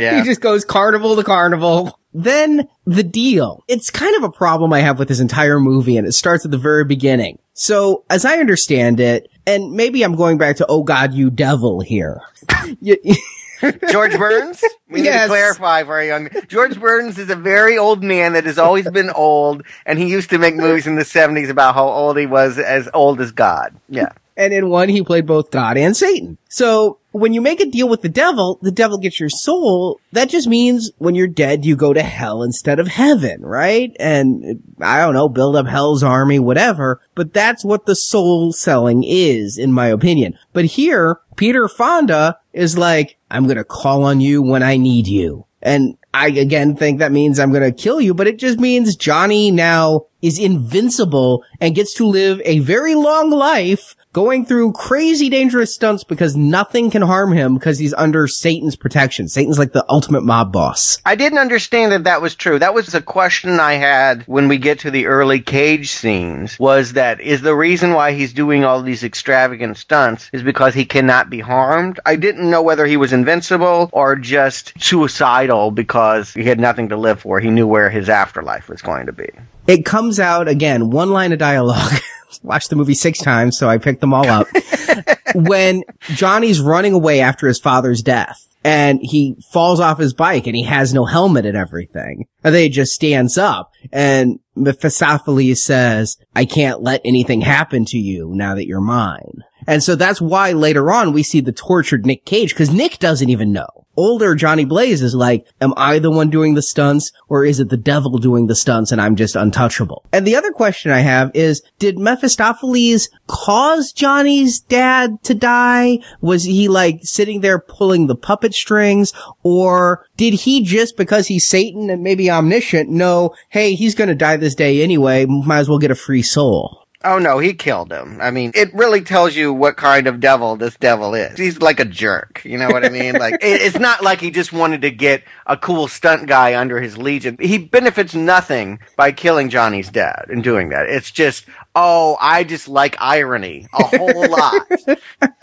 Yeah. He just goes carnival to carnival. Then the deal. It's kind of a problem I have with this entire movie, and it starts at the very beginning. So, as I understand it, and maybe I'm going back to, oh God, you devil here. George Burns? We need to clarify for our young. George Burns is a very old man that has always been old, and he used to make movies in the 70s about how old he was, as old as God. Yeah. And in one, he played both God and Satan. So when you make a deal with the devil gets your soul. That just means when you're dead, you go to hell instead of heaven, right? And I don't know, build up hell's army, whatever. But that's what the soul selling is, in my opinion. But here, Peter Fonda is like, I'm going to call on you when I need you. And I, again, think that means I'm going to kill you, but it just means Johnny now is invincible and gets to live a very long life going through crazy dangerous stunts because nothing can harm him because he's under Satan's protection. Satan's like the ultimate mob boss. I didn't understand that that was true. That was a question I had when we get to the early Cage scenes, was that is the reason why he's doing all these extravagant stunts is because he cannot be harmed? I didn't know whether he was invincible or just suicidal because he had nothing to live for. He knew where his afterlife was going to be. It comes out, again, one line of dialogue. Watched the movie 6 times, so I picked them all up. When Johnny's running away after his father's death, and he falls off his bike, and he has no helmet and everything, and then he just stands up, and Mephistopheles says, I can't let anything happen to you now that you're mine. And so that's why later on we see the tortured Nick Cage, because Nick doesn't even know. Older Johnny Blaze is like, am I the one doing the stunts, or is it the devil doing the stunts and I'm just untouchable? And the other question I have is, did Mephistopheles cause Johnny's dad to die? Was he like sitting there pulling the puppet strings? Or did he just, because he's Satan and maybe omniscient, know, hey, he's going to die this day anyway, might as well get a free soul? Oh, no, he killed him. I mean, it really tells you what kind of devil this devil is. He's like a jerk. You know what I mean? Like, it's not like he just wanted to get a cool stunt guy under his legion. He benefits nothing by killing Johnny's dad and doing that. It's just, oh, I just like irony a whole lot.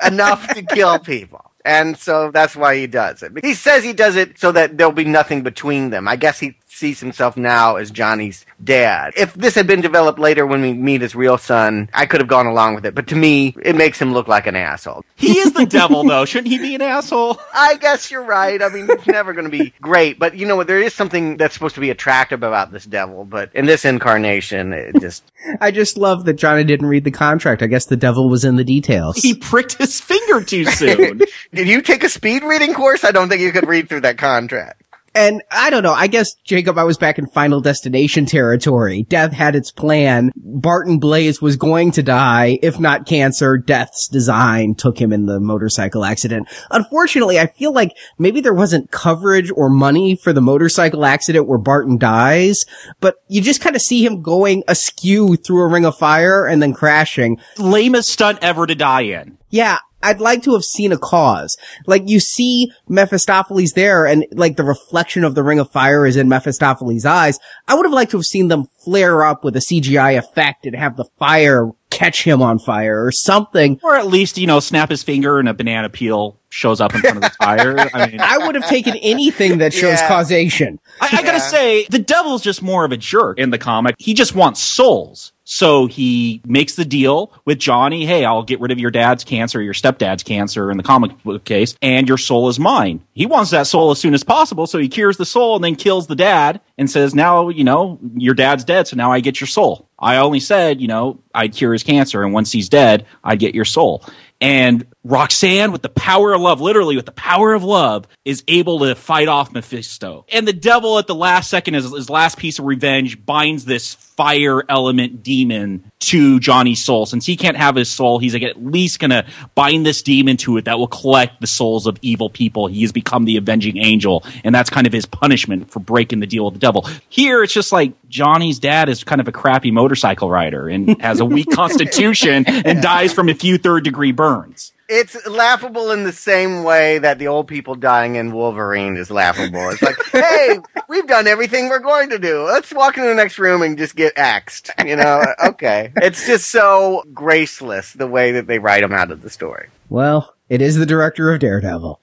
Enough to kill people. And so that's why he does it. He says he does it so that there'll be nothing between them. I guess he sees himself now as Johnny's dad. If this had been developed later when we meet his real son, I could have gone along with it. But to me, it makes him look like an asshole. He is the devil, though. Shouldn't he be an asshole? I guess you're right. I mean, it's never going to be great. But you know what? There is something that's supposed to be attractive about this devil. But in this incarnation, it just... I just love that Johnny didn't read the contract. I guess the devil was in the details. He pricked his finger too soon. Did you take a speed reading course? I don't think you could read through that contract. And I don't know, I guess, Jacob, I was back in Final Destination territory. Death had its plan. Barton Blaze was going to die. If not cancer, death's design took him in the motorcycle accident. Unfortunately, I feel like maybe there wasn't coverage or money for the motorcycle accident where Barton dies, but you just kind of see him going askew through a ring of fire and then crashing. Lamest stunt ever to die in. Yeah. I'd like to have seen a cause. Like, you see Mephistopheles there, and, like, the reflection of the Ring of Fire is in Mephistopheles' eyes. I would have liked to have seen them flare up with a CGI effect and have the fire catch him on fire or something. Or at least, you know, snap his finger and a banana peel shows up in front of the fire. I mean, I would have taken anything that shows causation. I gotta say, the devil's just more of a jerk in the comic. He just wants souls. So he makes the deal with Johnny, hey, I'll get rid of your dad's cancer, your stepdad's cancer in the comic book case, and your soul is mine. He wants that soul as soon as possible, so he cures the soul and then kills the dad and says, now, you know, your dad's dead, so now I get your soul. I only said, you know, I'd cure his cancer, and once he's dead, I'd get your soul. And Roxanne, with the power of love, literally with the power of love, is able to fight off Mephisto. And the devil at the last second, as his last piece of revenge, binds this fire element demon to Johnny's soul. Since he can't have his soul, he's like, at least going to bind this demon to it that will collect the souls of evil people. He has become the avenging angel, and that's kind of his punishment for breaking the deal with the devil. Here, it's just like Johnny's dad is kind of a crappy motorcycle rider and has a weak constitution and dies from a few third-degree burns. It's laughable in the same way that the old people dying in Wolverine is laughable. It's like, hey, we've done everything we're going to do. Let's walk into the next room and just get axed. You know, okay. It's just so graceless the way that they write them out of the story. Well, it is the director of Daredevil.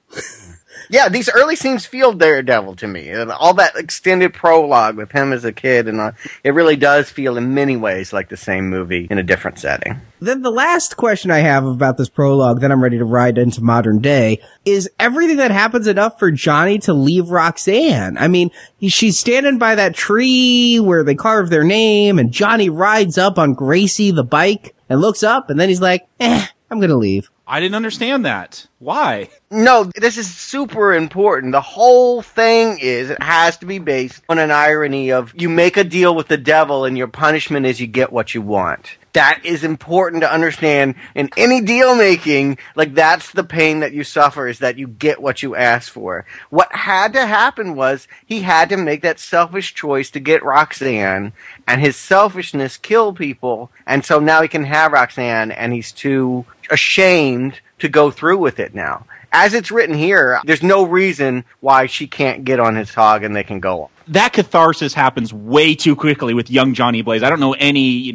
Yeah, these early scenes feel Daredevil to me. And all that extended prologue with him as a kid, and it really does feel in many ways like the same movie in a different setting. Then the last question I have about this prologue, then I'm ready to ride into modern day, is everything that happens enough for Johnny to leave Roxanne? I mean, she's standing by that tree where they carved their name, and Johnny rides up on Gracie the bike and looks up, and then he's like, I'm gonna leave. I didn't understand that. Why? No, this is super important. The whole thing is it has to be based on an irony of you make a deal with the devil and your punishment is you get what you want. That is important to understand in any deal making. Like, that's the pain that you suffer, is that you get what you ask for. What had to happen was he had to make that selfish choice to get Roxanne, and his selfishness killed people, and so now he can have Roxanne, and he's too ashamed to go through with it now. As it's written here, there's no reason why she can't get on his hog and they can go on. That catharsis happens way too quickly with young Johnny Blaze. I don't know any,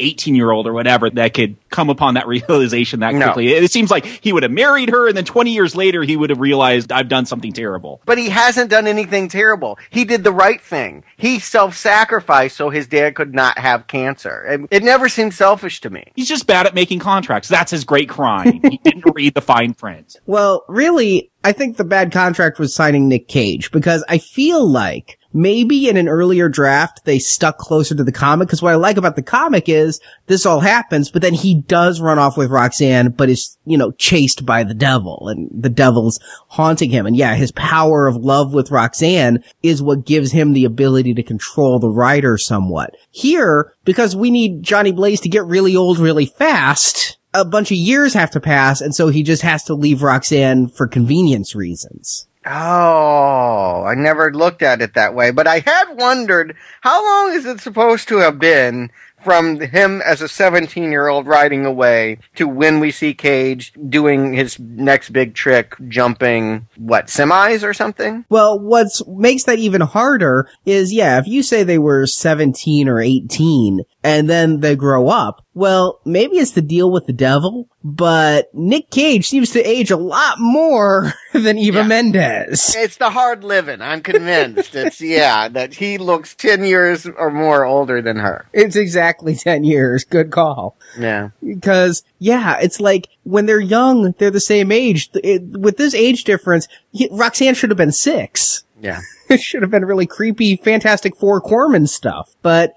18-year-old or whatever that could come upon that realization that quickly. No. It seems like he would have married her, and then 20 years later he would have realized, I've done something terrible. But he hasn't done anything terrible. He did the right thing. He self-sacrificed so his dad could not have cancer. It never seemed selfish to me. He's just bad at making contracts. That's his great crime. He didn't read the fine print. Well, really, I think the bad contract was signing Nick Cage, because I feel like maybe in an earlier draft they stuck closer to the comic, because what I like about the comic is this all happens, but then he does run off with Roxanne, but is, chased by the devil, and the devil's haunting him. And yeah, his power of love with Roxanne is what gives him the ability to control the writer somewhat. Here, because we need Johnny Blaze to get really old really fast, a bunch of years have to pass, and so he just has to leave Roxanne for convenience reasons. Oh, I never looked at it that way, but I had wondered, how long is it supposed to have been from him as a 17-year-old riding away to when we see Cage doing his next big trick, jumping, semis or something? Well, what makes that even harder is, if you say they were 17 or 18 and then they grow up, well, maybe it's the deal with the devil, but Nick Cage seems to age a lot more than Eva Mendes. It's the hard living, I'm convinced. That he looks 10 years or more older than her. It's exactly 10 years. Good call. Yeah. Because, it's like when they're young, they're the same age. With this age difference, Roxanne should have been 6. Yeah. It should have been really creepy Fantastic Four Corman stuff. But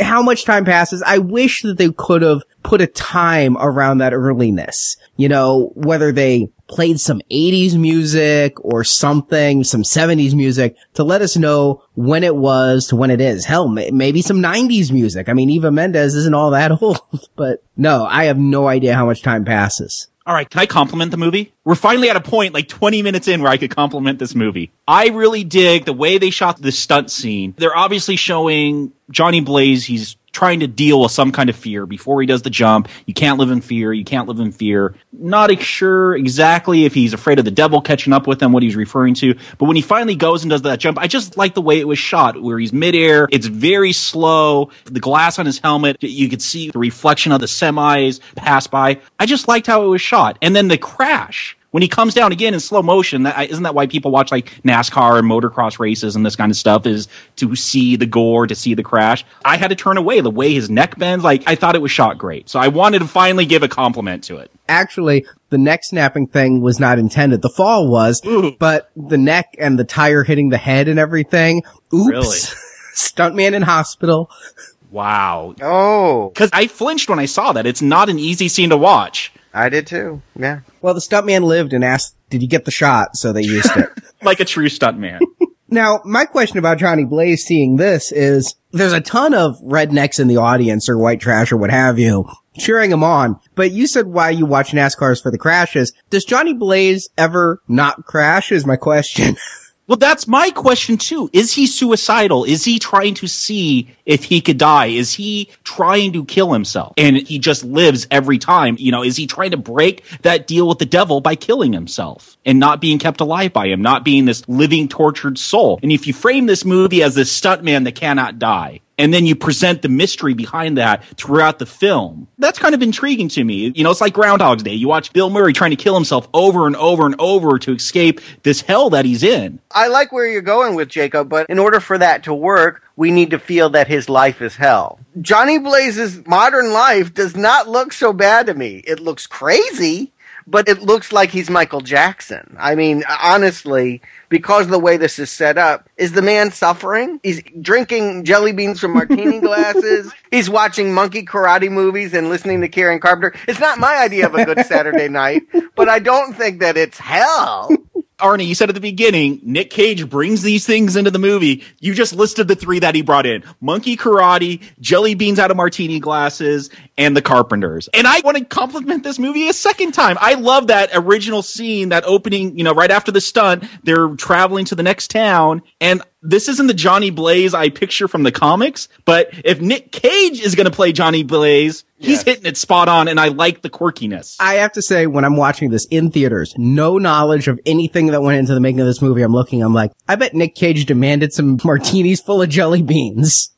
how much time passes? I wish that they could have put a time around that earliness. Whether they played some 80s music or something, some 70s music, to let us know when it was to when it is. Hell, maybe some 90s music. I mean, Eva Mendes isn't all that old. But no, I have no idea how much time passes. All right, can I compliment the movie? We're finally at a point, 20 minutes in, where I could compliment this movie. I really dig the way they shot the stunt scene. They're obviously showing Johnny Blaze. He's trying to deal with some kind of fear before he does the jump. You can't live in fear. You can't live in fear. Not sure exactly if he's afraid of the devil catching up with him, what he's referring to. But when he finally goes and does that jump, I just like the way it was shot, where he's midair. It's very slow. The glass on his helmet, you could see the reflection of the semis pass by. I just liked how it was shot. And then the crash. When he comes down again in slow motion, isn't that why people watch NASCAR and motocross races and this kind of stuff, is to see the gore, to see the crash? I had to turn away the way his neck bends. I thought it was shot great. So I wanted to finally give a compliment to it. Actually, the neck snapping thing was not intended. The fall was, but the neck and the tire hitting the head and everything. Oops. Really? Stuntman in hospital. Wow. Oh. Because I flinched when I saw that. It's not an easy scene to watch. I did too, yeah. Well, the stuntman lived and asked, did you get the shot? So they used it. Like a true stuntman. Now, my question about Johnny Blaze seeing this is, there's a ton of rednecks in the audience, or white trash, or what have you, cheering him on. But you said why you watch NASCARs for the crashes. Does Johnny Blaze ever not crash, is my question. Well, that's my question, too. Is he suicidal? Is he trying to see if he could die? Is he trying to kill himself? And he just lives every time. Is he trying to break that deal with the devil by killing himself and not being kept alive by him, not being this living, tortured soul? And if you frame this movie as this stuntman that cannot die, and then you present the mystery behind that throughout the film. That's kind of intriguing to me. You know, it's like Groundhog's Day. You watch Bill Murray trying to kill himself over and over and over to escape this hell that he's in. I like where you're going with Jacob, but in order for that to work, we need to feel that his life is hell. Johnny Blaze's modern life does not look so bad to me. It looks crazy, but it looks like he's Michael Jackson. I mean, honestly, because of the way this is set up, is the man suffering? He's drinking jelly beans from martini glasses. He's watching monkey karate movies and listening to Karen Carpenter. It's not my idea of a good Saturday night, but I don't think that it's hell. Arnie, you said at the beginning, Nick Cage brings these things into the movie. You just listed the three that he brought in. Monkey karate, jelly beans out of martini glasses, and the Carpenters. And I want to compliment this movie a second time. I love that original scene, that opening, you know, right after the stunt, they're traveling to the next town, and this isn't the Johnny Blaze I picture from the comics, but if Nick Cage is going to play Johnny Blaze, he's hitting it spot on, and I like the quirkiness. I have to say, when I'm watching this in theaters, no knowledge of anything that went into the making of this movie, I'm like, I bet Nick Cage demanded some martinis full of jelly beans.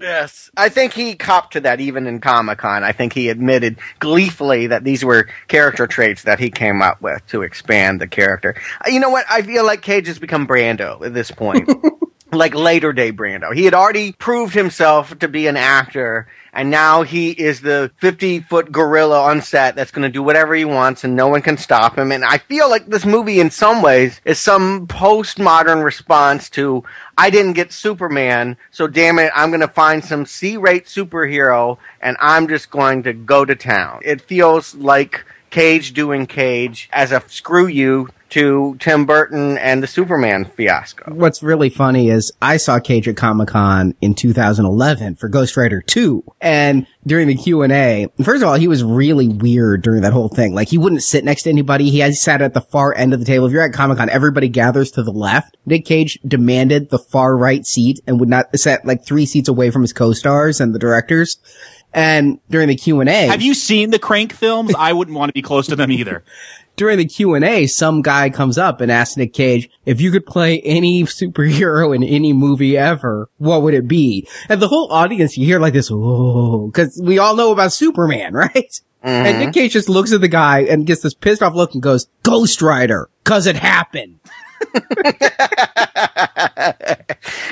Yes. I think he copped to that even in Comic-Con. I think he admitted gleefully that these were character traits that he came up with to expand the character. You know what? I feel like Cage has become Brando at this point. Like later day Brando. He had already proved himself to be an actor, and now he is the 50-foot gorilla on set that's going to do whatever he wants and no one can stop him. And I feel like this movie in some ways is some postmodern response to, I didn't get Superman, so damn it, I'm going to find some C-rate superhero and I'm just going to go to town. It feels like Cage doing Cage as a screw you to Tim Burton and the Superman fiasco. What's really funny is I saw Cage at Comic-Con in 2011 for Ghost Rider 2. And during the Q&A, first of all, he was really weird during that whole thing. Like, he wouldn't sit next to anybody. He sat at the far end of the table. If you're at Comic-Con, everybody gathers to the left. Nick Cage demanded the far right seat and would not sit like 3 seats away from his co-stars and the directors. And during the Q&A... Have you seen the Crank films? I wouldn't want to be close to them either. During the Q&A, some guy comes up and asks Nick Cage, if you could play any superhero in any movie ever, what would it be? And the whole audience, you hear like this, oh, because we all know about Superman, right? Mm-hmm. And Nick Cage just looks at the guy and gets this pissed off look and goes, Ghost Rider, because it happened.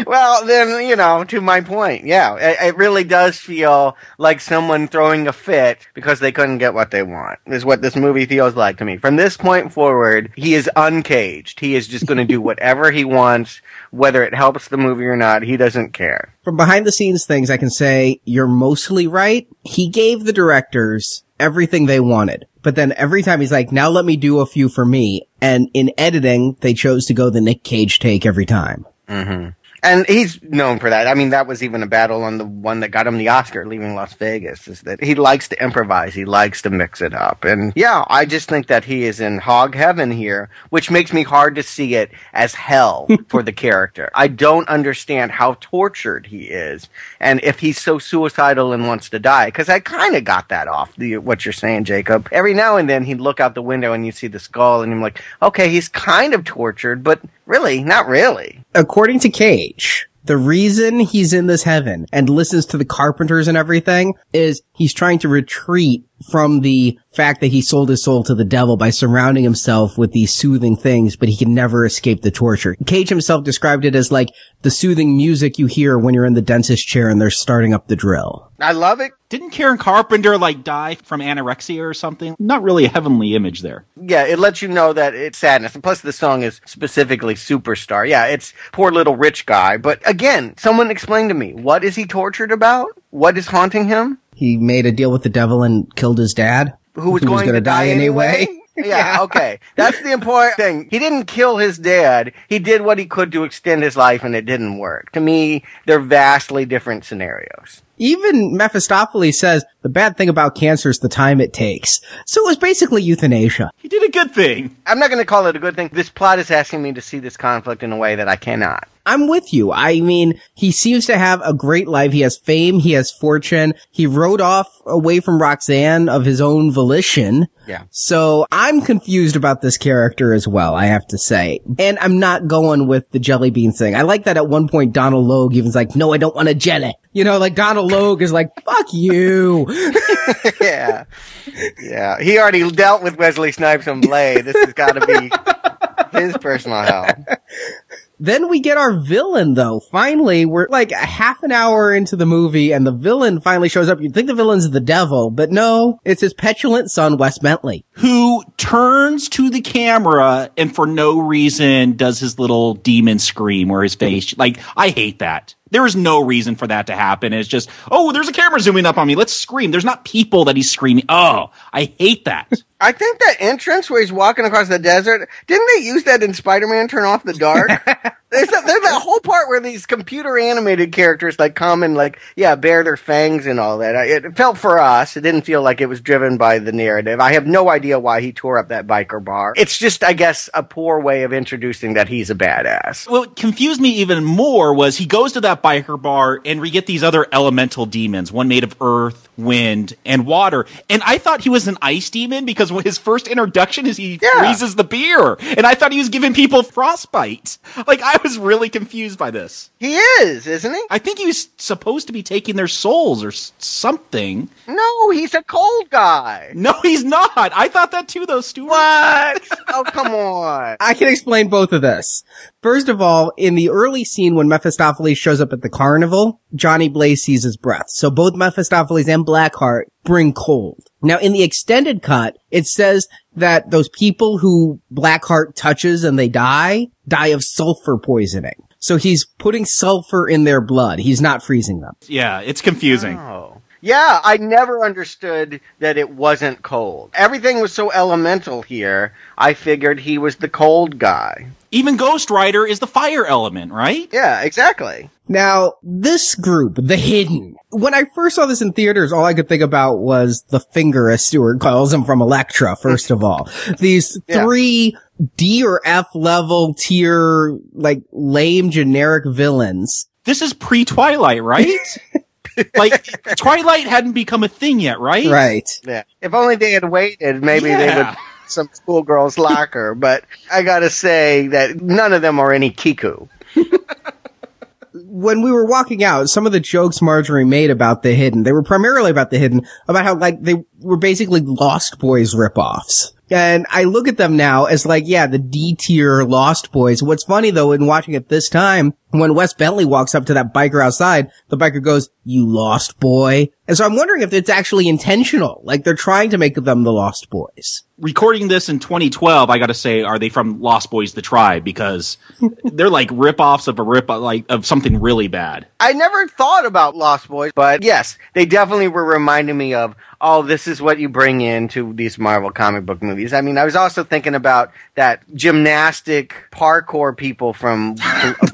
Well, then, you know, to my point, yeah, it really does feel like someone throwing a fit because they couldn't get what they want, is what this movie feels like to me. From this point forward, he is uncaged. He is just going to do whatever he wants, whether it helps the movie or not. He doesn't care. From behind the scenes things, I can say you're mostly right. He gave the directors everything they wanted. But then every time he's like, now let me do a few for me. And in editing, they chose to go the Nick Cage take every time. Mm-hmm. And he's known for that. I mean, that was even a battle on the one that got him the Oscar, Leaving Las Vegas, is that he likes to improvise. He likes to mix it up. And yeah, I just think that he is in hog heaven here, which makes me hard to see it as hell for the character. I don't understand how tortured he is and if he's so suicidal and wants to die, because I kind of got that off what you're saying, Jacob. Every now and then he'd look out the window and you'd see the skull and I'm like, okay, he's kind of tortured, but really, not really. According to Cage, the reason he's in this heaven and listens to the Carpenters and everything is he's trying to retreat from the fact that he sold his soul to the devil by surrounding himself with these soothing things, but he can never escape the torture. Cage himself described it as like the soothing music you hear when you're in the dentist chair and they're starting up the drill. I love it. Didn't Karen Carpenter die from anorexia or something? Not really a heavenly image there. Yeah, it lets you know that it's sadness. And plus the song is specifically Superstar. Yeah, it's poor little rich guy. But again, someone explain to me, what is he tortured about? What is haunting him? He made a deal with the devil and killed his dad, who was going to die anyway. Yeah, okay. That's the important thing. He didn't kill his dad. He did what he could to extend his life, and it didn't work. To me, they're vastly different scenarios. Even Mephistopheles says, the bad thing about cancer is the time it takes. So it was basically euthanasia. He did a good thing. I'm not going to call it a good thing. This plot is asking me to see this conflict in a way that I cannot. I'm with you. I mean, he seems to have a great life. He has fame. He has fortune. He rode off away from Roxanne of his own volition. Yeah. So I'm confused about this character as well, I have to say. And I'm not going with the jelly bean thing. I like that at one point Donald Logue even's like, no, I don't want a jelly. You know, like Donald Logue is like, fuck you. Yeah. Yeah. He already dealt with Wesley Snipes and Blade. This has got to be his personal hell. Then we get our villain, though. Finally, we're like a half an hour into the movie, and the villain finally shows up. You'd think the villain's the devil, but no, it's his petulant son, Wes Bentley. Who turns to the camera and for no reason does his little demon scream or his face. Like, I hate that. There is no reason for that to happen. It's just, oh, there's a camera zooming up on me. Let's scream. There's not people that he's screaming. Oh, I hate that. I think that entrance where he's walking across the desert, didn't they use that in Spider-Man Turn Off the Dark? There's that whole part where these computer animated characters like come and like, yeah, bare their fangs and all that. It felt for us. It didn't feel like it was driven by the narrative. I have no idea why he tore up that biker bar. It's just, I guess, a poor way of introducing that he's a badass. What confused me even more was he goes to that biker bar and we get these other elemental demons, one made of earth, wind, and water. And I thought he was an ice demon because his first introduction is he freezes the beer. And I thought he was giving people frostbite. Like, I was really confused by this. He is, isn't he? I think he was supposed to be taking their souls or something. No, he's a cold guy. No, he's not. I thought that too, though, Stuart. What? Oh, come on. I can explain both of this. First of all, in the early scene when Mephistopheles shows up at the carnival, Johnny Blaze sees his breath. So both Mephistopheles and Blackheart bring cold. Now, in the extended cut, it says that those people who Blackheart touches and they die of sulfur poisoning. So he's putting sulfur in their blood. He's not freezing them. Yeah, it's confusing. Oh. Yeah, I never understood that it wasn't cold. Everything was so elemental here, I figured he was the cold guy. Even Ghost Rider is the fire element, right? Yeah, exactly. Now, this group, The Hidden, when I first saw this in theaters, all I could think about was the finger, as Stewart calls him, from Elektra, first of all. These three D or F level tier, like, lame generic villains. This is pre-Twilight, right? Like, Twilight hadn't become a thing yet, right? Right. Yeah. If only they had waited, maybe they would... some schoolgirl's locker, but I gotta say that none of them are any Kiku. When we were walking out, some of the jokes Marjorie made about The Hidden, they were primarily about The Hidden, about how, like, they were basically Lost Boys ripoffs. And I look at them now as like, yeah, the D-tier Lost Boys. What's funny, though, in watching it this time, when Wes Bentley walks up to that biker outside, the biker goes, "You lost boy." And so I'm wondering if it's actually intentional. Like, they're trying to make them the Lost Boys. Recording this in 2012, I gotta say, are they from Lost Boys the Tribe? Because they're like ripoffs of a ripoff, like, of something really bad. I never thought about Lost Boys, but yes, they definitely were reminding me of, oh, this is what you bring into these Marvel comic book movies. I mean, I was also thinking about that gymnastic parkour people from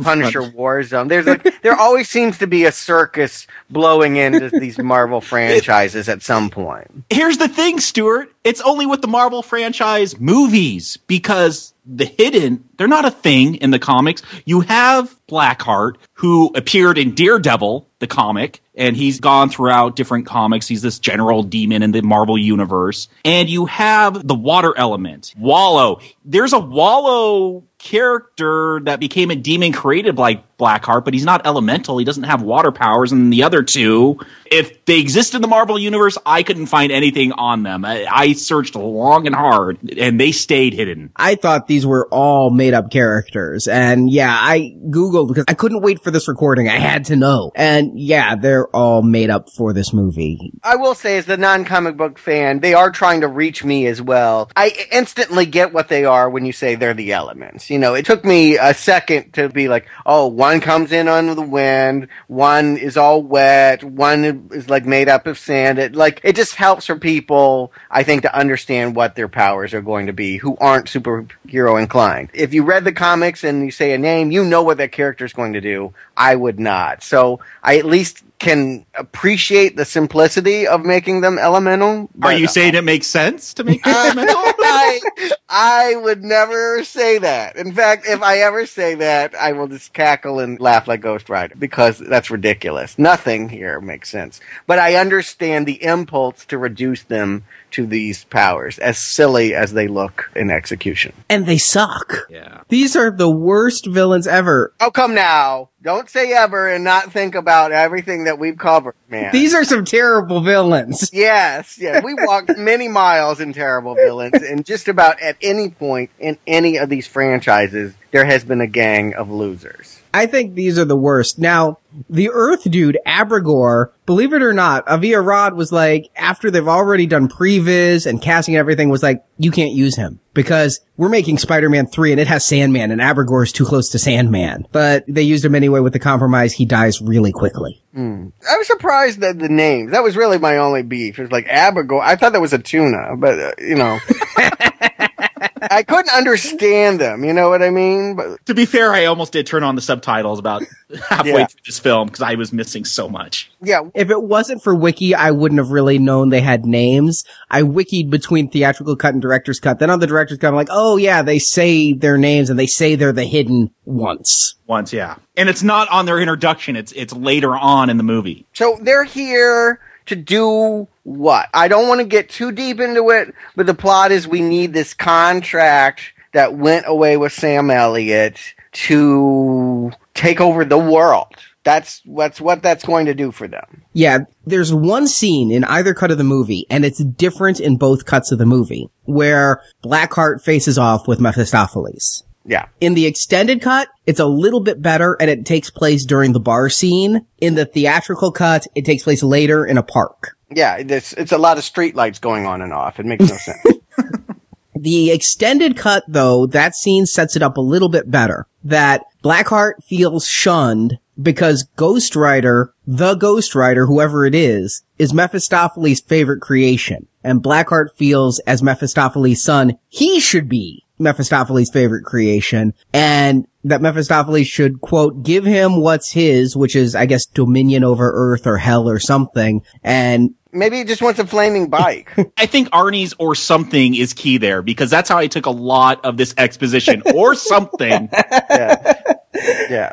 Punisher Warzone. There's like, there always seems to be a circus blowing into these Marvel franchises at some point. Here's the thing, Stuart. It's only with the Marvel franchise movies, because The Hidden, they're not a thing in the comics. You have Blackheart, who appeared in Daredevil, the comic, and he's gone throughout different comics. He's this general demon in the Marvel universe. And you have the water element, Wallow. There's a Wallow character that became a demon created by Blackheart, but he's not elemental. He doesn't have water powers. And the other two, if they exist in the Marvel universe, I couldn't find anything on them. I searched long and hard, and they stayed hidden. I thought these were all made-up characters. And yeah, I Googled because I couldn't wait for this recording. I had to know. And yeah, they're all made up for this movie. I will say, as the non-comic book fan, they are trying to reach me as well. I instantly get what they are when you say they're the elements. You know, it took me a second to be like, oh, one comes in on the wind, one is all wet, one is like made up of sand. It just helps for people, I think, to understand what their powers are going to be who aren't superhero inclined. If you read the comics and you say a name, you know what that character is going to do. I would not. So I at least can appreciate the simplicity of making them elemental. Are you saying it makes sense to make them elemental? I I would never say that. In fact, if I ever say that, I will just cackle and laugh like Ghost Rider, because that's ridiculous. Nothing here makes sense. But I understand the impulse to reduce them to these powers, as silly as they look in execution. And they suck. Yeah. These are the worst villains ever. Oh, come now. Don't say ever and not think about everything that we've covered, man. These are some terrible villains. Yes, yes. We walked many miles in terrible villains, and just about at any point in any of these franchises, there has been a gang of losers. I think these are the worst. Now, the Earth dude, Abigor, believe it or not, Avi Arad was like, after they've already done previs and casting and everything, was like, you can't use him because we're making Spider-Man 3 and it has Sandman, and Abigor is too close to Sandman. But they used him anyway with the compromise. He dies really quickly. Mm. I was surprised at the name. That was really my only beef. It was like Abigor. I thought that was a tuna, but, you know. I couldn't understand them, you know what I mean? But to be fair, I almost did turn on the subtitles about halfway through this film because I was missing so much. Yeah. If it wasn't for Wiki, I wouldn't have really known they had names. I wikied between theatrical cut and director's cut. Then on the director's cut, I'm like, oh yeah, they say their names and they say they're the Hidden once. Once, yeah. And it's not on their introduction. It's later on in the movie. So they're here to do what? I don't want to get too deep into it, but the plot is we need this contract that went away with Sam Elliott to take over the world. That's what that's going to do for them. Yeah, there's one scene in either cut of the movie, and it's different in both cuts of the movie, where Blackheart faces off with Mephistopheles. Yeah. In the extended cut, it's a little bit better, and it takes place during the bar scene. In the theatrical cut, it takes place later in a park. Yeah, it's a lot of streetlights going on and off. It makes no sense. The extended cut, though, that scene sets it up a little bit better. That Blackheart feels shunned because Ghost Rider, the Ghost Rider, whoever it is Mephistopheles' favorite creation. And Blackheart feels, as Mephistopheles' son, he should be Mephistopheles' favorite creation, and that Mephistopheles should, quote, give him what's his, which is, I guess, dominion over Earth or Hell or something, and maybe he just wants a flaming bike. I think Arnie's or something is key there, because that's how I took a lot of this exposition, or something. Yeah. Yeah.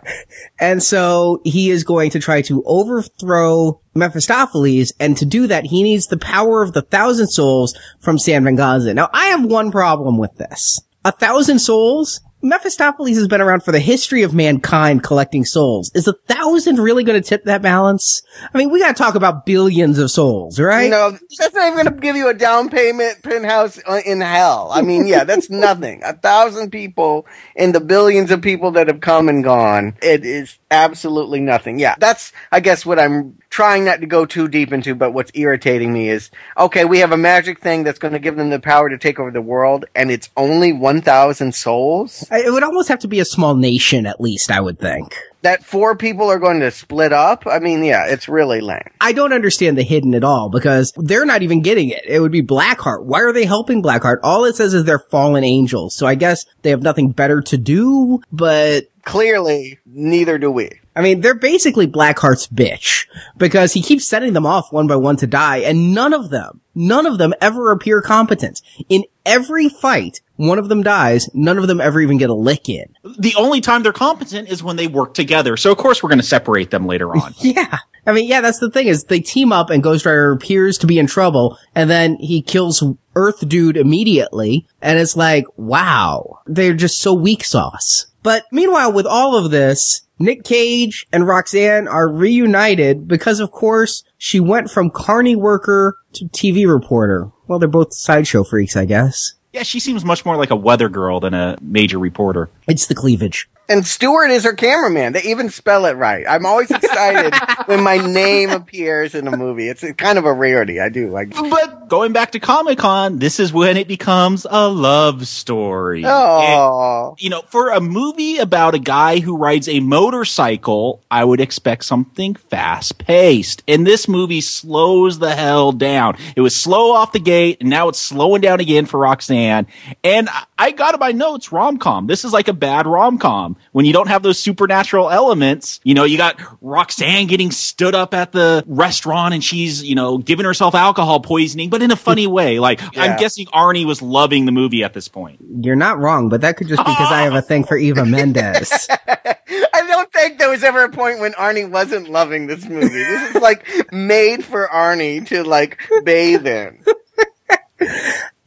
And so he is going to try to overthrow Mephistopheles, and to do that, he needs the power of the 1,000 souls from San Venganza. Now, I have one problem with this. 1,000 souls? Mephistopheles has been around for the history of mankind collecting souls. Is 1,000 really going to tip that balance? I mean, we got to talk about billions of souls, right? No, that's not even going to give you a down payment penthouse in hell. I mean, yeah, that's nothing. 1,000 people and the billions of people that have come and gone. It is absolutely nothing. Yeah, that's, I guess, what I'm trying not to go too deep into, but what's irritating me is, okay, we have a magic thing that's going to give them the power to take over the world, and it's only 1,000 souls? It would almost have to be a small nation, at least, I would think. That four people are going to split up? I mean, yeah, it's really lame. I don't understand the Hidden at all, because they're not even getting it. It would be Blackheart. Why are they helping Blackheart? All it says is they're fallen angels, so I guess they have nothing better to do, but clearly, neither do we. I mean, they're basically Blackheart's bitch, because he keeps sending them off one by one to die, and none of them ever appear competent. In every fight, one of them dies, none of them ever even get a lick in. The only time they're competent is when they work together, so of course we're going to separate them later on. Yeah. I mean, yeah, that's the thing, is they team up, and Ghost Rider appears to be in trouble, and then he kills Earth Dude immediately, and it's like, wow, they're just so weak sauce. But meanwhile, with all of this, Nick Cage and Roxanne are reunited because, of course, she went from carny worker to TV reporter. Well, they're both sideshow freaks, I guess. Yeah, she seems much more like a weather girl than a major reporter. It's the cleavage. And Stewart is her cameraman. They even spell it right. I'm always excited when my name appears in a movie. It's kind of a rarity. I do like. But going back to Comic-Con, this is when it becomes a love story. Oh, and, you know, for a movie about a guy who rides a motorcycle, I would expect something fast-paced. And this movie slows the hell down. It was slow off the gate, and now it's slowing down again for Roxanne. And I got in my notes rom-com. This is like a bad rom-com. When you don't have those supernatural elements, you know, you got Roxanne getting stood up at the restaurant and she's, you know, giving herself alcohol poisoning, but in a funny way. Like, yeah. I'm guessing Arnie was loving the movie at this point. You're not wrong, but that could just be because I have a thing for Eva Mendes. I don't think there was ever a point when Arnie wasn't loving this movie. This is like made for Arnie to like bathe in.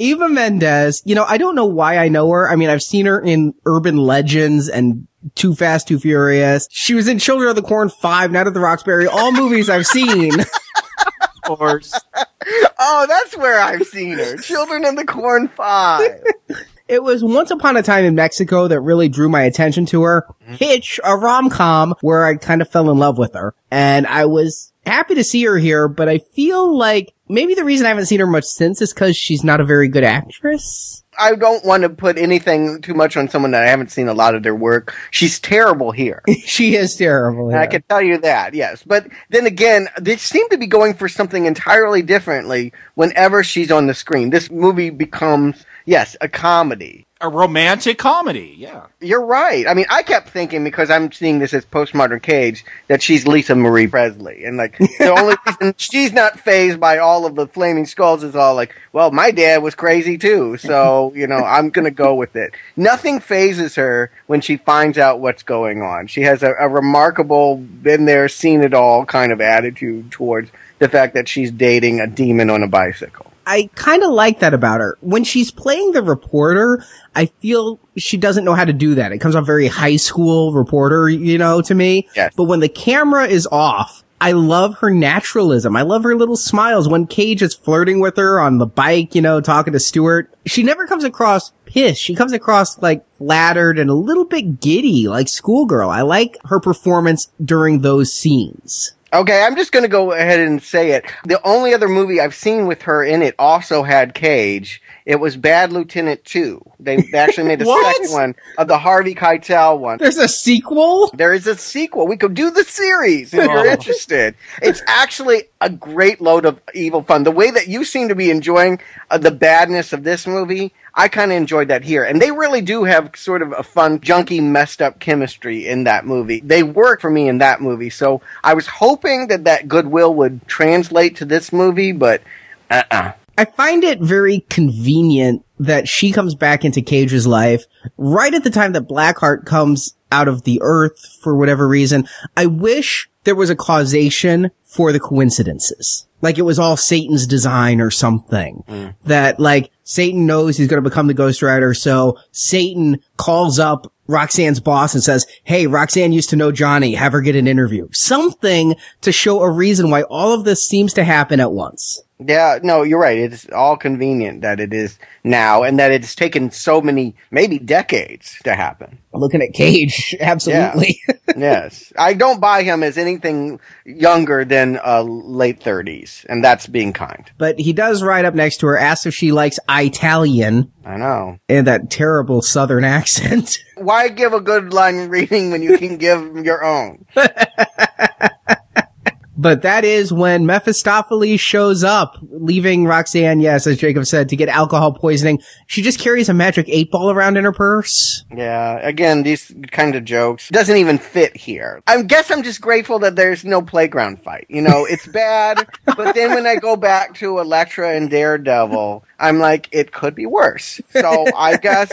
Eva Mendes, you know, I don't know why I know her. I mean, I've seen her in Urban Legends and Too Fast, Too Furious. She was in Children of the Corn 5, Night at the Roxbury, all movies I've seen. Of course. Oh, that's where I've seen her. Children of the Corn 5. It was Once Upon a Time in Mexico that really drew my attention to her. Hitch, a rom-com where I kind of fell in love with her. And I was happy to see her here, but I feel like maybe the reason I haven't seen her much since is because she's not a very good actress. I don't want to put anything too much on someone that I haven't seen a lot of their work. She's terrible here. She is terrible. Yeah. I can tell you that, yes. But then again, they seem to be going for something entirely differently whenever she's on the screen. This movie becomes, yes, a comedy. A romantic comedy, yeah. You're right. I mean, I kept thinking, because I'm seeing this as Postmodern Cage, that she's Lisa Marie Presley. And, like, the only reason she's not fazed by all of the flaming skulls is all like, well, my dad was crazy, too. So, you know, I'm going to go with it. Nothing fazes her when she finds out what's going on. She has a remarkable been there, seen it all kind of attitude towards the fact that she's dating a demon on a bicycle. I kind of like that about her. When she's playing the reporter, I feel she doesn't know how to do that. It comes off very high school reporter, you know, to me. Yes. But when the camera is off, I love her naturalism. I love her little smiles. When Cage is flirting with her on the bike, you know, talking to Stuart, she never comes across pissed. She comes across like flattered and a little bit giddy, like schoolgirl. I like her performance during those scenes. Okay, I'm just going to go ahead and say it. The only other movie I've seen with her in it also had Cage. It was Bad Lieutenant 2. They actually made a second one of the Harvey Keitel one. There's a sequel? There is a sequel. We could do the series if you're interested. It's actually a great load of evil fun. The way that you seem to be enjoying the badness of this movie, I kind of enjoyed that here. And they really do have sort of a fun, junky, messed up chemistry in that movie. They work for me in that movie. So I was hoping that that goodwill would translate to this movie, but I find it very convenient that she comes back into Cage's life right at the time that Blackheart comes out of the earth for whatever reason. I wish there was a causation for the coincidences. Like it was all Satan's design or something. Mm. That like Satan knows he's going to become the Ghost Rider. So Satan calls up Roxanne's boss and says, hey, Roxanne used to know Johnny. Have her get an interview. Something to show a reason why all of this seems to happen at once. Yeah, no, you're right. It's all convenient that it is now and that it's taken so many, maybe decades to happen. Looking at Cage, absolutely. Yeah. Yes. I don't buy him as anything younger than late 30s, and that's being kind. But he does ride up next to her, asks if she likes Italian. I know. And that terrible southern accent. Why give a good line reading when you can give your own? But that is when Mephistopheles shows up, leaving Roxanne, yes, as Jacob said, to get alcohol poisoning. She just carries a magic 8-ball around in her purse. Yeah, again, these kind of jokes doesn't even fit here. I guess I'm just grateful that there's no playground fight. You know, it's bad, but then when I go back to Elektra and Daredevil, I'm like, it could be worse. So I guess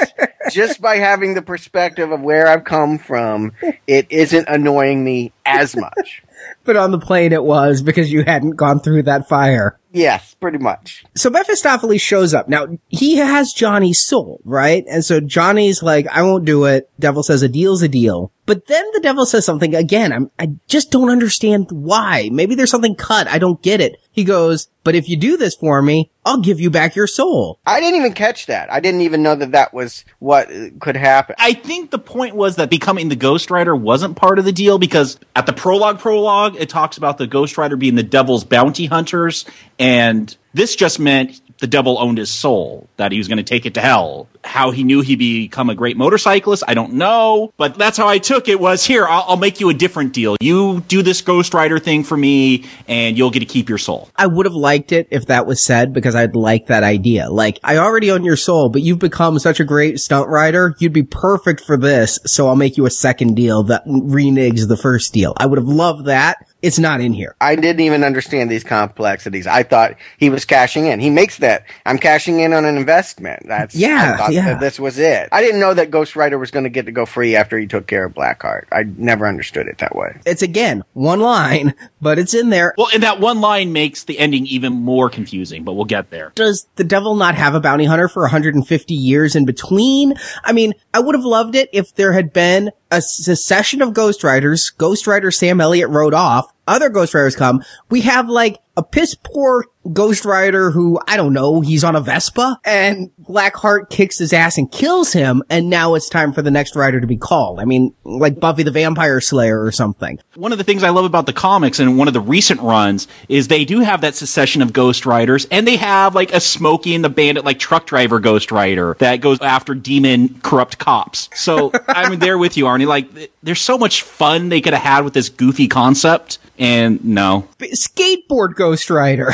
just by having the perspective of where I've come from, it isn't annoying me as much. But on the plane it was, because you hadn't gone through that fire. Yes, pretty much. So Mephistopheles shows up. Now, he has Johnny's soul, right? And so Johnny's like, I won't do it. Devil says a deal's a deal. But then the devil says something again. I just don't understand why. Maybe there's something cut. I don't get it. He goes, but if you do this for me, I'll give you back your soul. I didn't even catch that. I didn't even know that that was what could happen. I think the point was that becoming the Ghost Rider wasn't part of the deal, because at the prologue, it talks about the Ghost Rider being the devil's bounty hunters. And this just meant the devil owned his soul, that he was going to take it to hell. How he knew he'd become a great motorcyclist, I don't know. But that's how I took it was, here, I'll make you a different deal. You do this Ghost Rider thing for me, and you'll get to keep your soul. I would have liked it if that was said, because I'd like that idea. Like, I already own your soul, but you've become such a great stunt rider. You'd be perfect for this, so I'll make you a second deal that reneges the first deal. I would have loved that. It's not in here. I didn't even understand these complexities. I thought he was cashing in. He makes that. I'm cashing in on an investment. I thought this was it. I didn't know that Ghost Rider was going to get to go free after he took care of Blackheart. I never understood it that way. It's, again, one line, but it's in there. Well, and that one line makes the ending even more confusing, but we'll get there. Does the devil not have a bounty hunter for 150 years in between? I mean, I would have loved it if there had been a succession of Ghost Riders. Ghost Rider Sam Elliott rode off. Other Ghost Riders come. We have, like, a piss-poor Ghost Rider who, I don't know, he's on a Vespa, and Blackheart kicks his ass and kills him, and now it's time for the next rider to be called. I mean, like Buffy the Vampire Slayer or something. One of the things I love about the comics and one of the recent runs is they do have that succession of Ghost Riders, and they have, like, a Smokey and the Bandit, like, truck driver Ghost Rider that goes after demon corrupt cops. So, I'm there with you, Arnie. Like, there's so much fun they could have had with this goofy concept. And no. Skateboard Ghost Rider.